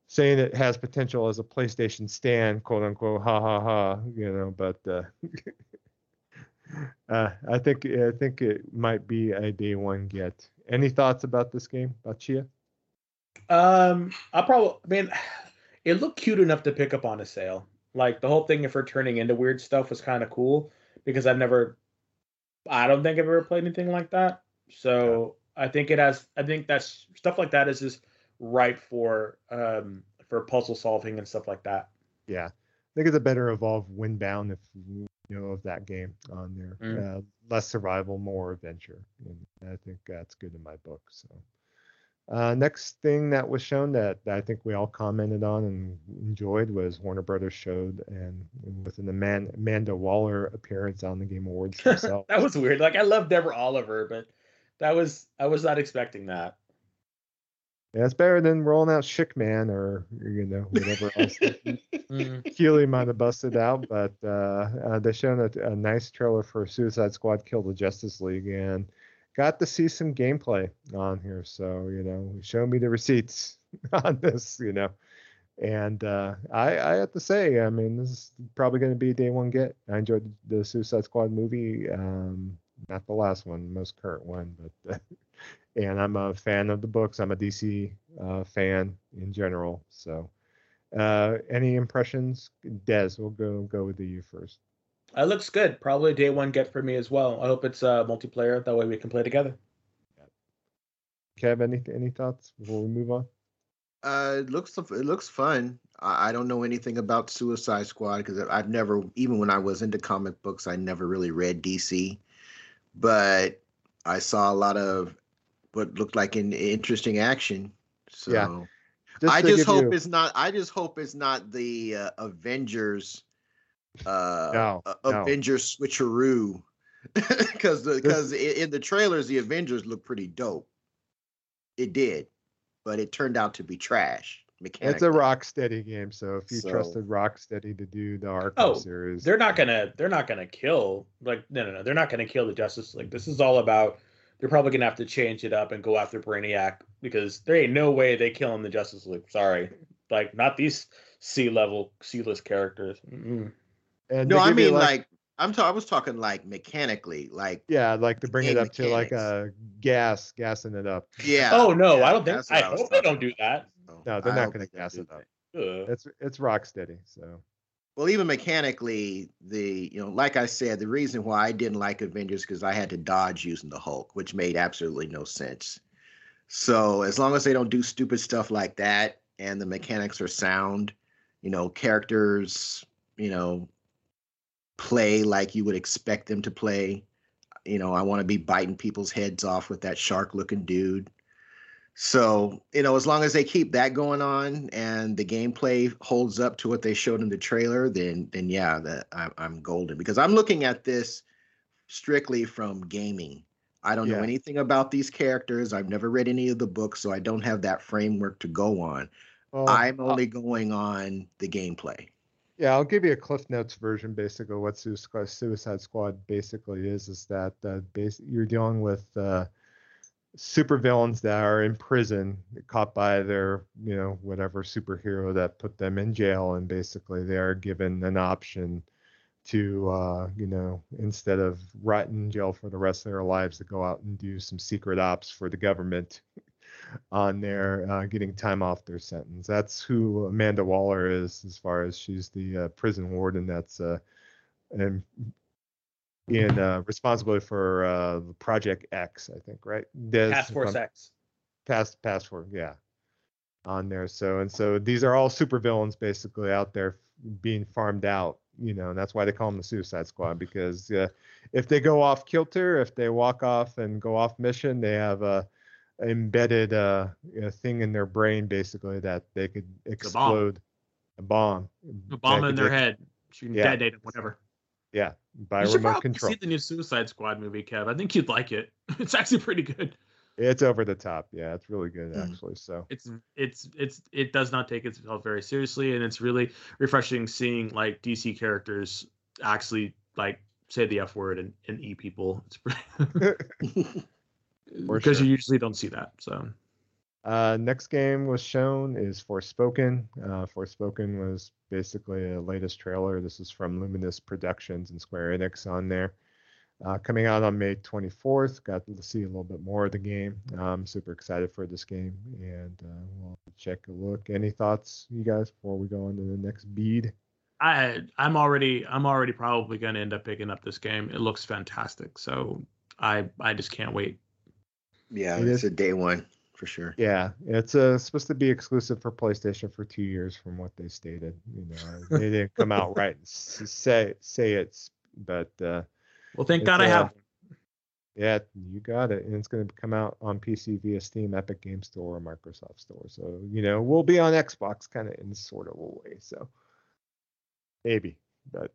saying it has potential as a PlayStation stan, quote unquote, ha ha ha, you know, but I think it might be a day one get. Any thoughts about this game, about Chia? It looked cute enough to pick up on a sale. Like the whole thing of her turning into weird stuff was kind of cool, because I don't think I've ever played anything like that. So yeah. I think that's stuff like that is just ripe for puzzle solving and stuff like that. Yeah, I think it's a better evolved Windbound, if you know of that game on there. Less survival, more adventure, and I think that's good in my book. So next thing that was shown that I think we all commented on and enjoyed was Warner Brothers showed and with an Amanda Waller appearance on the Game Awards herself. That was weird. Like I love Deborah Oliver, but I was not expecting that. Yeah, it's better than rolling out Schick Man or whatever else Keeley might have busted out. But they showed a nice trailer for Suicide Squad: Kill the Justice League and got to see some gameplay on here, so show me the receipts on this, and I have to say, this is probably going to be a day one get. I enjoyed the Suicide Squad movie, not the last one, most current one, but and I'm a fan of the books. I'm a DC fan in general. So any impressions? Des, we'll go with you first. It looks good. Probably day one get for me as well. I hope it's multiplayer. That way we can play together. Kev, any thoughts before we move on? It looks fun. I don't know anything about Suicide Squad because I've never, even when I was into comic books, I never really read DC. But I saw a lot of what looked like an interesting action. So yeah. I just hope it's not the Avengers. No. Avengers switcheroo, because in the trailers the Avengers looked pretty dope. It did, but it turned out to be trash mechanically. It's a Rocksteady game, so if you trusted Rocksteady to do the Arkham series, they're not gonna kill the Justice League. This is all about they're probably gonna have to change it up and go after Brainiac, because there ain't no way they killing the Justice League. Sorry, like not these C-list characters. Mm-hmm. And no, I mean, like I was talking like mechanically, like yeah, like to bring it up to like a gassing it up. Yeah. Oh no, yeah, I don't think. I hope they don't do that. No, they're not going to gas it up. It's Rocksteady. So. Well, even mechanically, like I said, the reason why I didn't like Avengers because I had to dodge using the Hulk, which made absolutely no sense. So as long as they don't do stupid stuff like that, and the mechanics are sound, characters, play like you would expect them to play. I want to be biting people's heads off with that shark-looking dude. So, as long as they keep that going on and the gameplay holds up to what they showed in the trailer, then yeah, I'm golden. Because I'm looking at this strictly from gaming. I don't know anything about these characters. I've never read any of the books, so I don't have that framework to go on. I'm only going on the gameplay. Yeah, I'll give you a Cliff Notes version, basically, what Suicide Squad basically is that you're dealing with supervillains that are in prison, caught by their, whatever superhero that put them in jail, and basically they are given an option to, instead of rot in jail for the rest of their lives, to go out and do some secret ops for the government on their getting time off their sentence. That's who Amanda Waller is, as far as she's the prison warden that's responsible for Project X, I think, right? Task Force X. Task Force, yeah. On there. So these are all supervillains basically out there being farmed out. And that's why they call them the Suicide Squad, because if they go off kilter, if they walk off and go off mission, they have a embedded thing in their brain, basically, that they could explode a bomb in their head. She can detonate it, whatever. Yeah, by remote control. You should probably see the new Suicide Squad movie, Kev. I think you'd like it. It's actually pretty good. It's over the top. Yeah, it's really good actually. So it does not take itself very seriously, and it's really refreshing seeing like DC characters actually like say the F word and eat people. It's pretty because you usually don't see that. So next game was shown is Forspoken. Forspoken was basically a latest trailer. This is from Luminous Productions and Square Enix on there. Coming out on May 24th, got to see a little bit more of the game. I'm super excited for this game, and we'll check a look. Any thoughts, you guys, before we go on to the next bead? I'm already probably going to end up picking up this game. It looks fantastic, so I just can't wait. Yeah, it's a day one for sure. Yeah, it's supposed to be exclusive for PlayStation for 2 years, from what they stated. They didn't come out right and say it's, but. Well, thank God I have. Yeah, you got it. And it's going to come out on PC via Steam, Epic Games Store, or Microsoft Store. So, we'll be on Xbox kind of in sort of a way. So maybe, but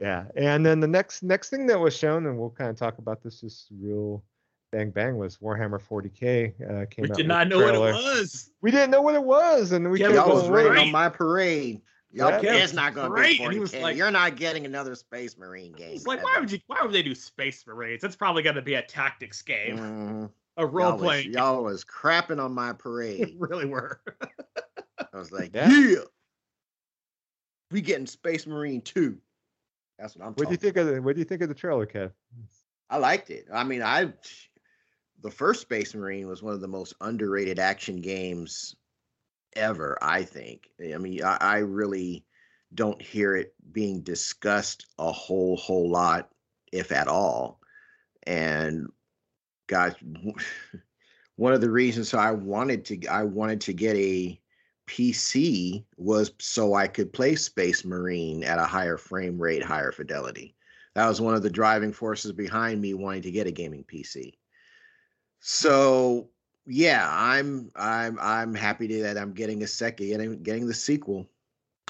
yeah. And then the next thing that was shown, and we'll kind of talk about this just real bang was Warhammer 40K came out. We did not know what it was. We didn't know what it was. And we was right on my parade. Y'all, it's not going to be 40K. Like, you're not getting another Space Marine game. He's like, why would they do Space Marines? That's probably going to be a tactics game, a role-playing game. Y'all was crapping on my parade. You really were. I was like, yeah, we getting Space Marine 2. That's what I'm talking about. What do you think of the trailer, Kev? I liked it. I mean, the first Space Marine was one of the most underrated action games ever, I think. I mean, I really don't hear it being discussed a whole lot, if at all. And gosh, one of the reasons I wanted to get a PC was so I could play Space Marine at a higher frame rate, higher fidelity. That was one of the driving forces behind me wanting to get a gaming PC. So yeah, I'm happy that I'm getting getting the sequel,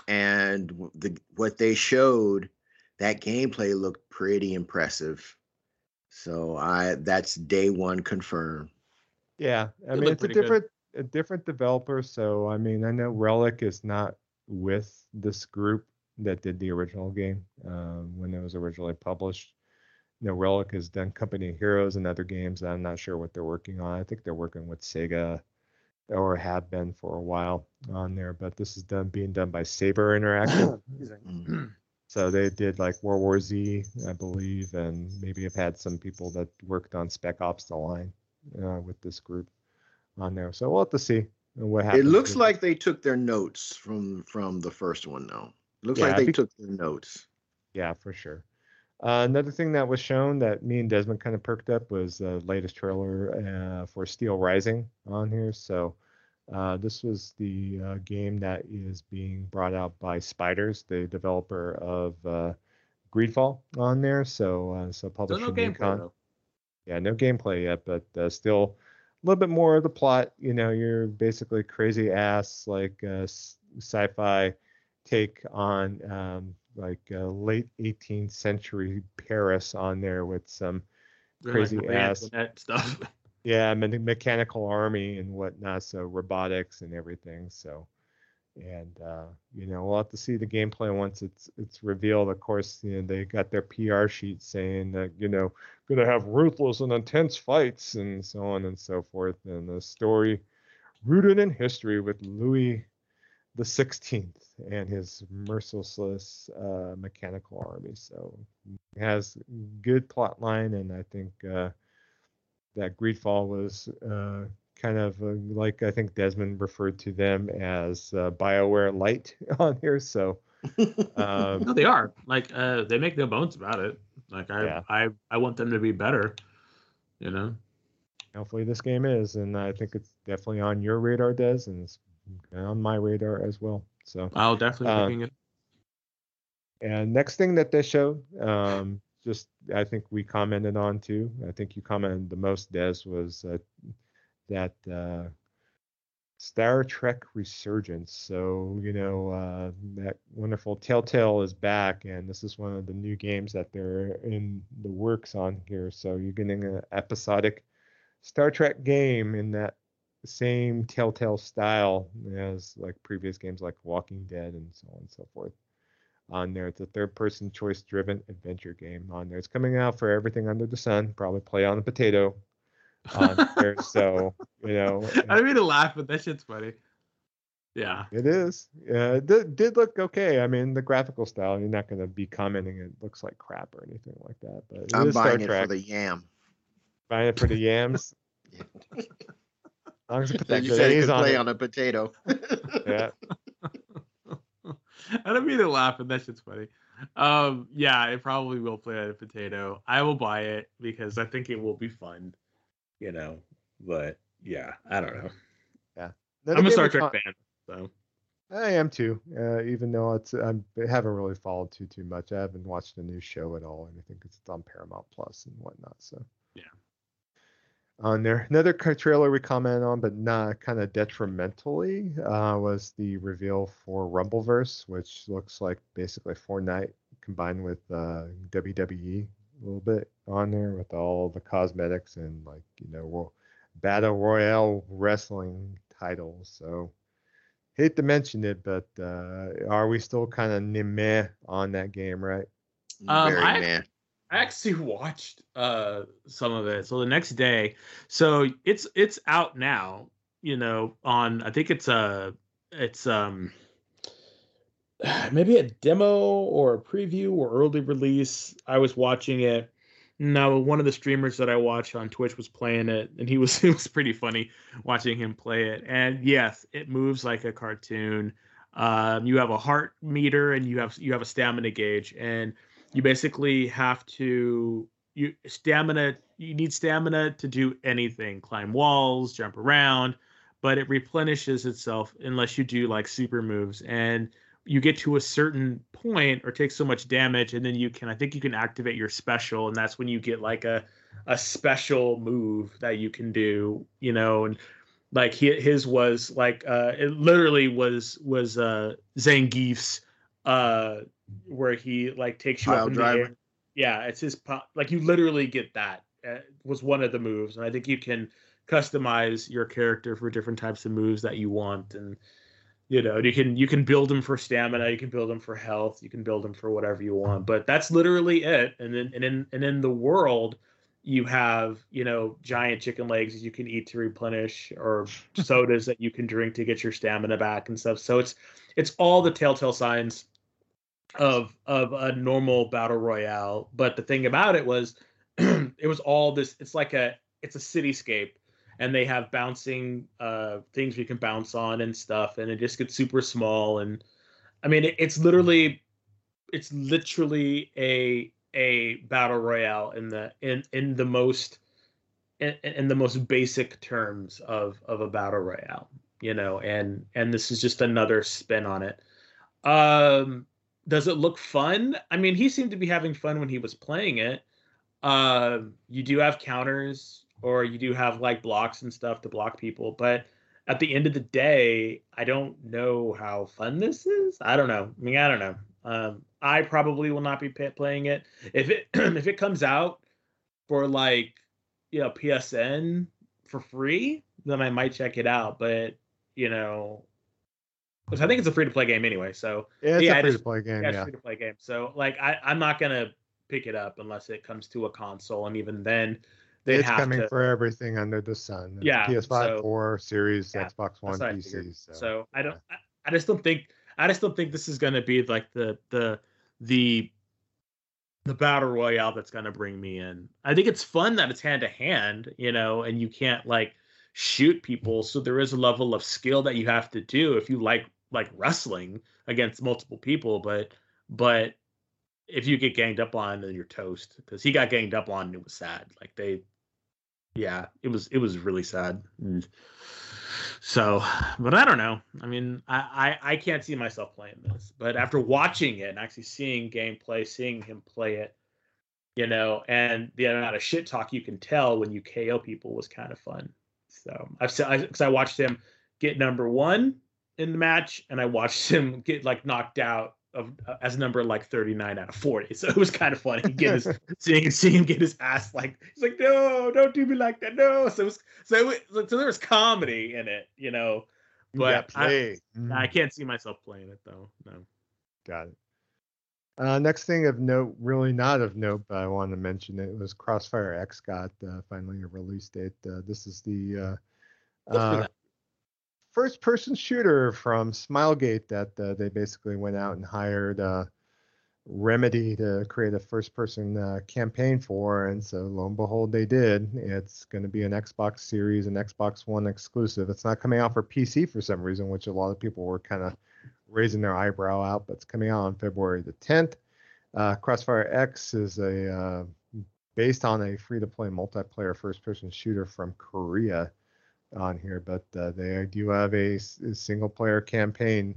and what they showed, that gameplay looked pretty impressive. So that's day one confirmed. Yeah, I mean it's a different developer, so I mean I know Relic is not with this group that did the original game when it was originally published. Relic has done Company of Heroes and other games. I'm not sure what they're working on. I think they're working with Sega, or have been for a while on there. But this is being done by Saber Interactive. So they did like World War Z, I believe, and maybe have had some people that worked on Spec Ops: The Line with this group on there. So we'll have to see what happens. It looks like they took their notes from the first one, though. It looks like they took their notes. Yeah, for sure. Another thing that was shown that me and Desmond kind of perked up was the latest trailer for Steel Rising on here. So this was the game that is being brought out by Spiders, the developer of Greedfall on there. So publishing no gameplay, though. Yeah, no gameplay yet, but still a little bit more of the plot. You're basically crazy ass like sci-fi take on like late 18th century Paris on there with some crazy like ass stuff. Yeah, mechanical army and whatnot, so robotics and everything. So And you know, we'll have to see the gameplay once it's revealed. Of course, you know, they got their PR sheet saying that, you know, gonna have ruthless and intense fights and so on and so forth, and the story rooted in history with Louis the 16th and his merciless mechanical army. So it has good plot line, and I think that Greedfall was kind of like, I think Desmond referred to them as BioWare Light on here. So no, they are, like, they make no bones about it. Like, I want them to be better, you know. Hopefully this game is, and I think it's definitely on your radar, Des, and it's on my radar as well. So I'll definitely be doing it. And next thing that they showed, just I think we commented on too. I think you commented the most, Des, was that Star Trek Resurgence. So, you know, that wonderful Telltale is back, and this is one of the new games that they're in the works on here. So you're getting an episodic Star Trek game in that same Telltale style as like previous games like Walking Dead and so on and so forth on there. It's a third-person choice-driven adventure game on there. It's coming out for everything under the sun, probably play on a potato. So, you know, I didn't mean to laugh, but that shit's funny. Yeah, it is. Yeah, it did look okay. I mean, the graphical style, you're not going to be commenting it looks like crap or anything like that, but I'm buying it for the yam. Buying it for the yams. Yeah. I'm just put that you said you could play on a potato. Yeah. I don't mean to laugh, but that shit's funny. Yeah, I probably will play on a potato. I will buy it because I think it will be fun. You know, but yeah, I don't know. Yeah, I'm a Star Trek fan, so I am too. Even though I haven't really followed too much. I haven't watched the new show at all, or anything, because it's on Paramount Plus and whatnot. So yeah, on there, another trailer we commented on, but not kind of detrimentally, was the reveal for Rumbleverse, which looks like basically Fortnite combined with WWE. A little bit on there with all the cosmetics and, like, you know, battle royale wrestling titles. So hate to mention it, but are we still kind of meh on that game, right? I actually watched some of it. So the next day, so it's out now, you know, on, I think it's maybe a demo or a preview or early release. I was watching it. Now, one of the streamers that I watched on Twitch was playing it, and it was pretty funny watching him play it. And yes, it moves like a cartoon. You have a heart meter, and you have a stamina gauge, and you basically have to you need stamina to do anything, climb walls, jump around, but it replenishes itself unless you do like super moves. And you get to a certain point or take so much damage, and then I think you can activate your special, and that's when you get like a special move that you can do, you know. And like his was like it literally was Zangief's where he like takes you up in the air. Yeah, it's his like you literally get that. It was one of the moves, and I think you can customize your character for different types of moves that you want. And you know, you can build them for stamina, you can build them for health, you can build them for whatever you want. But that's literally it. And then in the world, you have, you know, giant chicken legs you can eat to replenish, or sodas that you can drink to get your stamina back and stuff. So it's all the telltale signs of a normal battle royale. But the thing about it was, it was all this. It's like it's a cityscape. And they have bouncing things you can bounce on and stuff, and it just gets super small. And I mean, it's literally a battle royale in the most basic terms of a battle royale, you know. And this is just another spin on it. Does it look fun? I mean, he seemed to be having fun when he was playing it. You do have counters. Or you do have like blocks and stuff to block people. But at the end of the day, I don't know how fun this is. I don't know. I mean, I don't know. I probably will not be playing it. If it comes out for like, you know, PSN for free, then I might check it out. But, you know, Which I think it's a free-to-play game anyway, so... Yeah, it's a free-to-play game, yeah. It's a free-to-play game. So, like, I'm not going to pick it up unless it comes to a console, and even then, it's coming for everything under the sun. Yeah. PS5, 4, Series, Xbox One, PC. So, I just don't think this is going to be, like, the battle royale that's going to bring me in. I think it's fun that it's hand-to-hand, you know, and you can't, like, shoot people, so there is a level of skill that you have to do if you like wrestling against multiple people, but if you get ganged up on, then you're toast, because he got ganged up on and it was sad. Like it was really sad. And so, but I don't know. I mean, I can't see myself playing this, but after watching it and actually seeing gameplay, seeing him play it, you know, and the amount of shit talk you can tell when you KO people was kind of fun. So I watched him get number one in the match, and I watched him get like knocked out of as number like 39 out of 40. So it was kind of funny seeing him get his ass, like he's like, no, don't do me like that, no. So there was comedy in it, you know. But I can't see myself playing it though. No. Got it. Next thing of note, really not of note, but I want to mention it, was Crossfire X got finally a release date. This is the first-person shooter from Smilegate that they basically went out and hired Remedy to create a first-person campaign for, and so lo and behold, they did. It's going to be an Xbox Series and Xbox One exclusive. It's not coming out for PC for some reason, which a lot of people were kind of raising their eyebrow out, but it's coming out on February the 10th. Crossfire X is based on a free-to-play multiplayer first-person shooter from Korea on here, but they do have a single-player campaign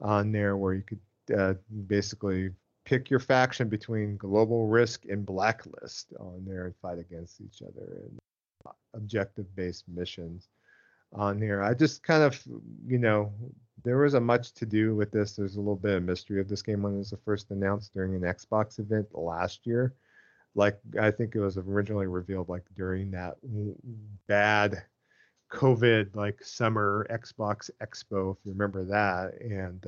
on there where you could basically pick your faction between Global Risk and Blacklist on there and fight against each other in objective-based missions on here. I just kind of, you know... There was a much to do with this. There's a little bit of mystery of this game when it was first announced during an Xbox event last year. Like, I think it was originally revealed like during that bad COVID like summer Xbox Expo, if you remember that. And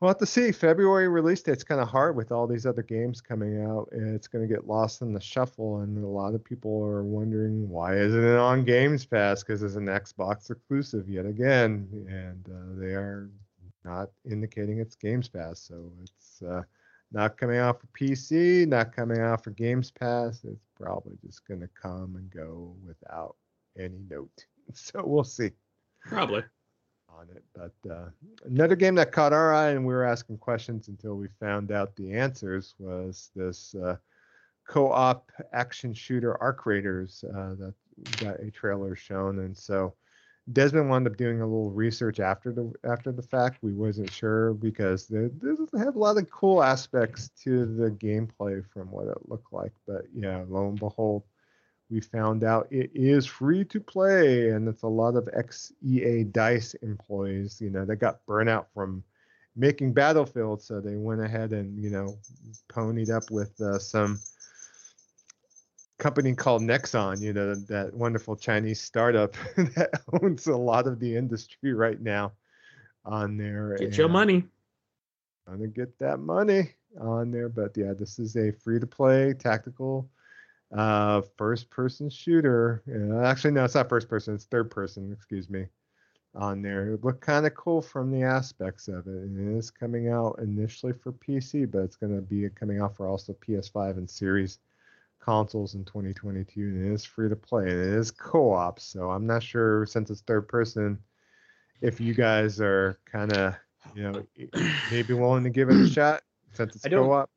we'll have to see. February release date's kind of hard with all these other games coming out. It's going to get lost in the shuffle, and a lot of people are wondering, why isn't it on Games Pass? Because it's an Xbox exclusive yet again, and they are not indicating it's Games Pass. So it's not coming out for PC, not coming out for Games Pass. It's probably just going to come and go without any note. So we'll see. Probably. On it, but another game that caught our eye and we were asking questions until we found out the answers was this co-op action shooter Arc Raiders that got a trailer shown. And so Desmond wound up doing a little research after the fact. We wasn't sure because they have a lot of cool aspects to the gameplay from what it looked like, but yeah, lo and behold, we found out it is free to play, and it's a lot of ex-EA DICE employees, you know, that got burnt out from making Battlefield, so they went ahead and, you know, ponied up with some company called Nexon, you know, that wonderful Chinese startup that owns a lot of the industry right now on there. Get your money. Gonna get that money on there, but yeah, this is a free-to-play tactical first person shooter. Actually, no, it's not first person, it's third person, excuse me, on there. It looked kind of cool from the aspects of it, and it is coming out initially for PC, but it's going to be coming out for also PS5 and Series consoles in 2022, and it is free to play, and it is co-op, so I'm not sure, since it's third person, if you guys are kind of, you know, maybe willing to give it a shot since it's co-op.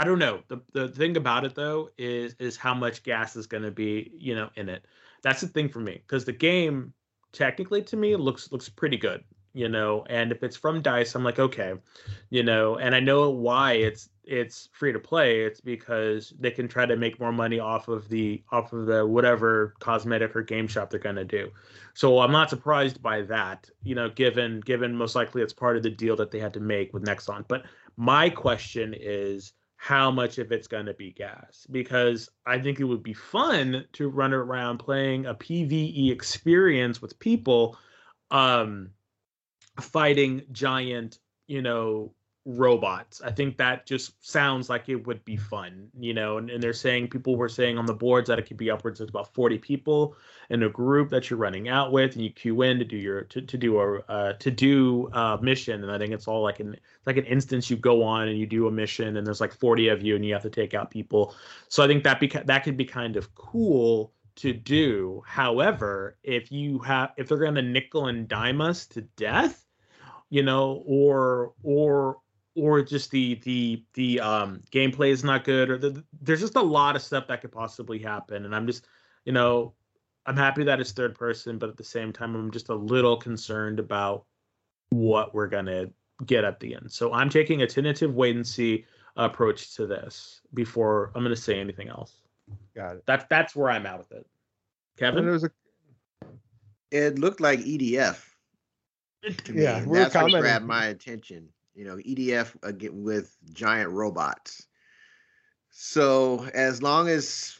I don't know. The thing about it though is how much gas is going to be, you know, in it. That's the thing for me, because the game technically to me looks pretty good, you know. And if it's from DICE, I'm like, okay, you know. And I know why it's free to play. It's because they can try to make more money off of the whatever cosmetic or game shop they're going to do. So I'm not surprised by that, you know. Given most likely it's part of the deal that they had to make with Nexon. But my question is, how much of it's going to be gas? Because I think it would be fun to run around playing a PvE experience with people fighting giant, you know, robots. I think that just sounds like it would be fun, you know, and they're saying, people were saying on the boards that it could be upwards of about 40 people in a group that you're running out with, and you queue in to do your to do a mission. And I think it's all like an instance you go on and you do a mission, and there's like 40 of you and you have to take out people. So I think that that could be kind of cool to do. However, if they're going to nickel and dime us to death, you know, or just the gameplay is not good, or there's just a lot of stuff that could possibly happen. And I'm just, you know, I'm happy that it's third person, but at the same time, I'm just a little concerned about what we're going to get at the end. So I'm taking a tentative wait and see approach to this before I'm going to say anything else. Got it. That's where I'm out with it. Kevin? It looked like EDF. Yeah, that's what grabbed my attention. You know, EDF again with giant robots. So as long as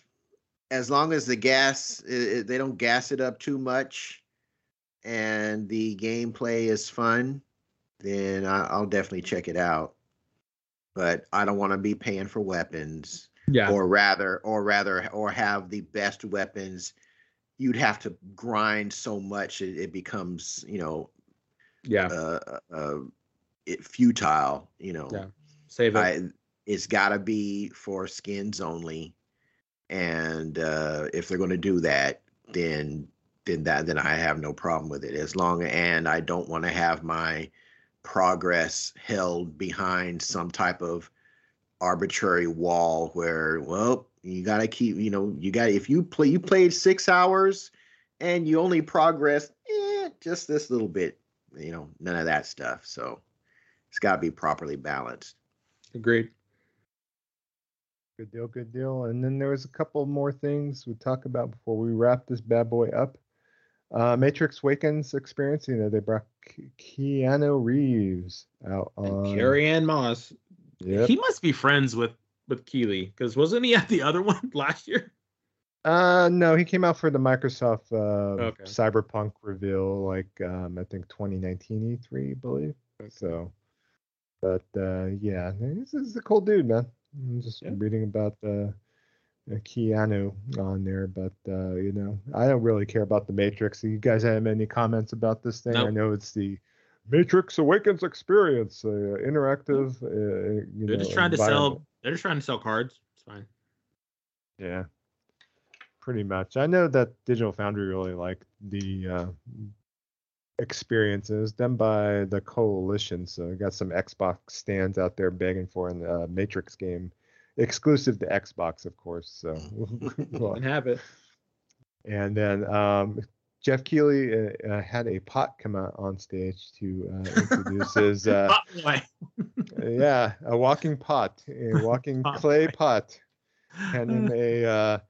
the gas, they don't gas it up too much, and the gameplay is fun, then I'll definitely check it out. But I don't want to be paying for weapons, yeah. or have the best weapons. You'd have to grind so much it becomes, you know. Yeah. Futile, you know. Yeah. Save it. It's got to be for skins only, and if they're going to do that, then I have no problem with it. And I don't want to have my progress held behind some type of arbitrary wall where, well, you got to keep, you know, if you played 6 hours and you only progressed just this little bit. You know, none of that stuff. So it's got to be properly balanced. Agreed. Good deal, good deal. And then there was a couple more things we talk about before we wrap this bad boy up. Matrix Awakens experience. You know, they brought Keanu Reeves out on. And Carrie-Anne Moss. Yep. He must be friends with Keeley, because wasn't he at the other one last year? No, he came out for the Microsoft Cyberpunk reveal, like I think 2019 E3, I believe. Okay. So, but yeah, this is a cool dude, man. I'm just reading about Keanu on there, but you know, I don't really care about the Matrix. You guys have any comments about this thing? Nope. I know it's the Matrix Awakens experience, interactive. They're just trying to sell cards. It's fine. Yeah. Pretty much. I know that Digital Foundry really liked the experiences done by the Coalition. So I got some Xbox stands out there begging for an Matrix game, exclusive to Xbox, of course. So we'll have it. And then Jeff Keighley had a pot come out on stage to introduce his a walking pot, a walking clay pot, and then a.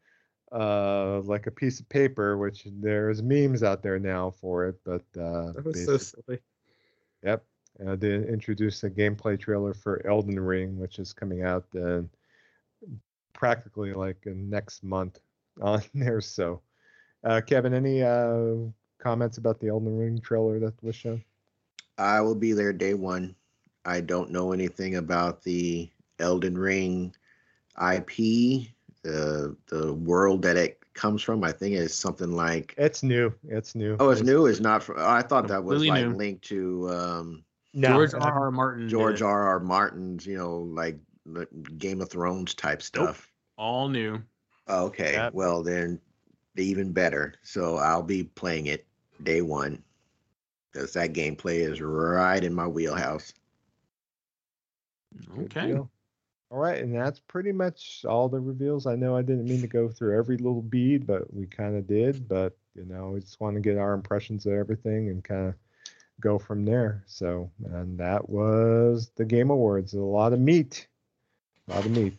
Like a piece of paper, which there's memes out there now for it, but that was so silly. Yep. They introduced a gameplay trailer for Elden Ring, which is coming out practically like next month on there. So Kevin, any comments about the Elden Ring trailer that was shown? I will be there day one. I don't know anything about the Elden Ring IP. The world that it comes from, I think it's something like it's new. Oh, it's new. It's not. I thought that was like linked to George R.R. Martin. George R.R. Martin's, you know, like Game of Thrones type stuff. Nope. All new. Okay, yep. Well then, even better. So I'll be playing it day one, because that gameplay is right in my wheelhouse. Okay. All right, and that's pretty much all the reveals. I know I didn't mean to go through every little bead, but we kind of did. But, you know, we just want to get our impressions of everything and kind of go from there. So, and that was the Game Awards. A lot of meat.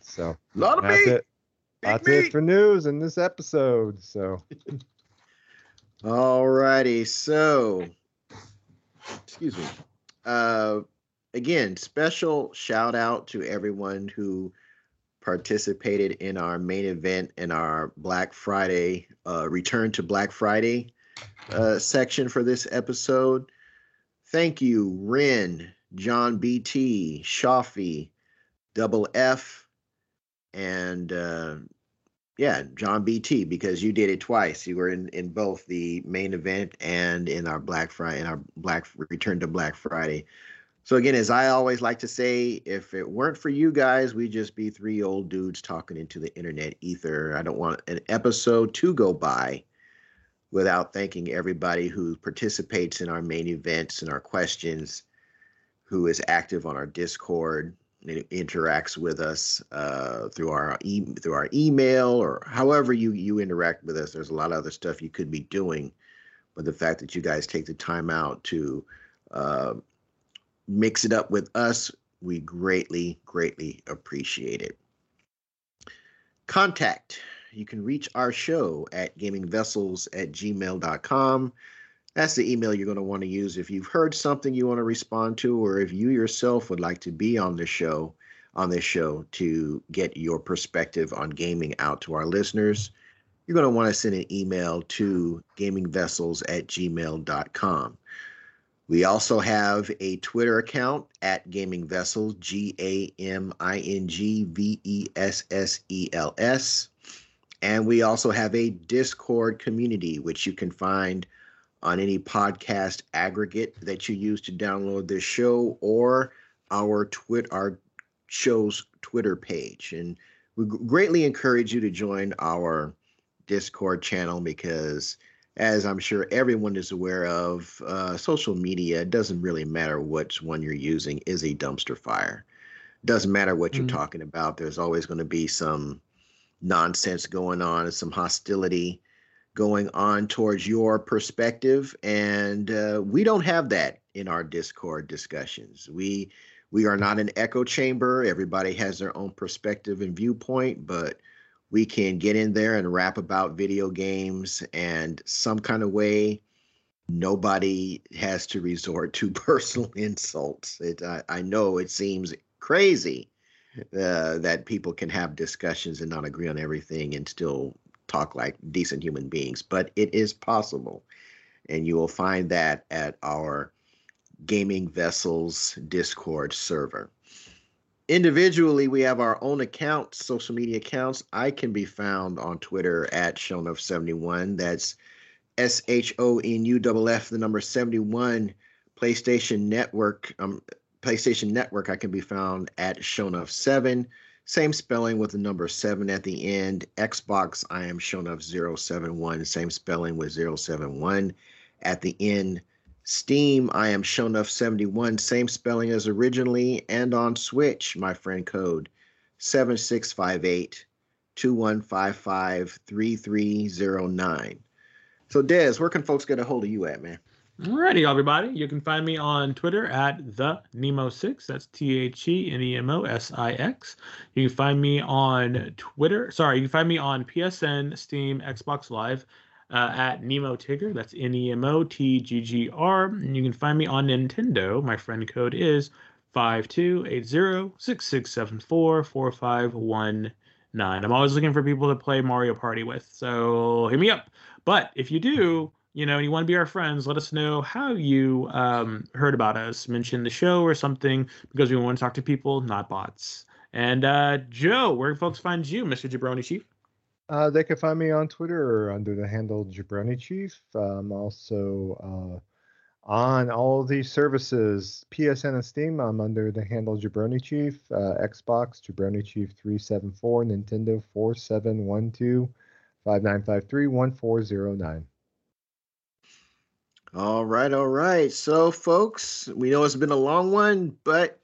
So, that's it for news in this episode. So, all righty. So, excuse me. Again, special shout out to everyone who participated in our main event and our Black Friday, return to Black Friday section for this episode. Thank you, Ren, John BT, Shafi, Double F, and yeah, John BT, because you did it twice. You were in both the main event and in our Black Friday, in our Black Return to Black Friday. So again, as I always like to say, if it weren't for you guys, we'd just be three old dudes talking into the internet ether. I don't want an episode to go by without thanking everybody who participates in our main events and our questions, who is active on our Discord and interacts with us through our email, or however you interact with us. There's a lot of other stuff you could be doing, but the fact that you guys take the time out to mix it up with us, we greatly appreciate it. Contact. You can reach our show at gamingvessels@gmail.com. That's the email you're going to want to use if you've heard something you want to respond to, or if you yourself would like to be on this show to get your perspective on gaming out to our listeners. You're going to want to send an email to gamingvessels@gmail.com. We also have a Twitter account at Gaming Vessels, GamingVessels. And we also have a Discord community, which you can find on any podcast aggregate that you use to download this show, or our show's Twitter page. And we greatly encourage you to join our Discord channel because, as I'm sure everyone is aware of, social media, it doesn't really matter which one you're using, is a dumpster fire. It doesn't matter what you're talking about. There's always going to be some nonsense going on and some hostility going on towards your perspective. And we don't have that in our Discord discussions. We are not an echo chamber. Everybody has their own perspective and viewpoint, but we can get in there and rap about video games and some kind of way. Nobody has to resort to personal insults. I know it seems crazy that people can have discussions and not agree on everything and still talk like decent human beings, but it is possible. And you will find that at our Gaming Vessels Discord server. Individually, we have our own accounts, social media accounts. I can be found on Twitter at ShonaF71. That's ShonaF71. PlayStation Network, I can be found at ShonaF7. Same spelling with the number 7 at the end. Xbox, I am ShonaF071. Same spelling with 071 at the end. Steam, I am ShonaF71, same spelling as originally, and on Switch, my friend code 7658-2155-3309. So, Dez, where can folks get a hold of you at, man? Alrighty, everybody. You can find me on Twitter at the Nemo6. That's TheNemosix. You can find me on Twitter. Sorry, you can find me on PSN, Steam, Xbox Live. At Nemo Tigger, that's NEMOTGGR. And you can find me on Nintendo. My friend code is 5280-6674-4519. I'm always looking for people to play Mario Party with, so hit me up. But if you do, and you want to be our friends, let us know how you heard about us. Mention the show or something, because we want to talk to people, not bots. And Joe, where can folks find you, Mr. Jabroni Chief? They can find me on Twitter under the handle Jabroni Chief. I'm also on all of these services, PSN and Steam. I'm under the handle Jabroni Chief. Xbox Jabroni Chief 374, Nintendo 4712-5953-1409. All right. So, folks, we know it's been a long one, but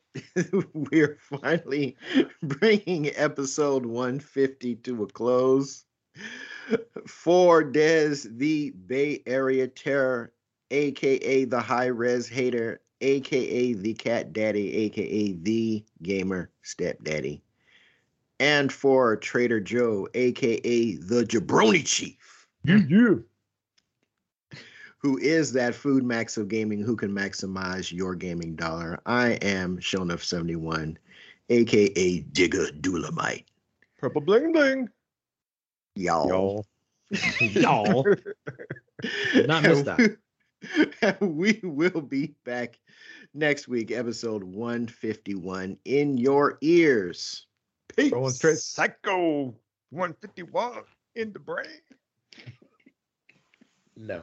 we're finally bringing episode 150 to a close. For Dez, the Bay Area Terror, a.k.a. the high-res hater, a.k.a. the cat daddy, a.k.a. the gamer stepdaddy. And for Trader Joe, a.k.a. the Jabroni Chief. Yeah. Who is that food max of gaming, who can maximize your gaming dollar. I am ShonaF71, a.k.a. Digger Dulamite. Purple bling bling. Y'all. Y'all. Not missed that. We will be back next week, episode 151, in your ears. Peace. Going straight psycho. 151 in the brain. No.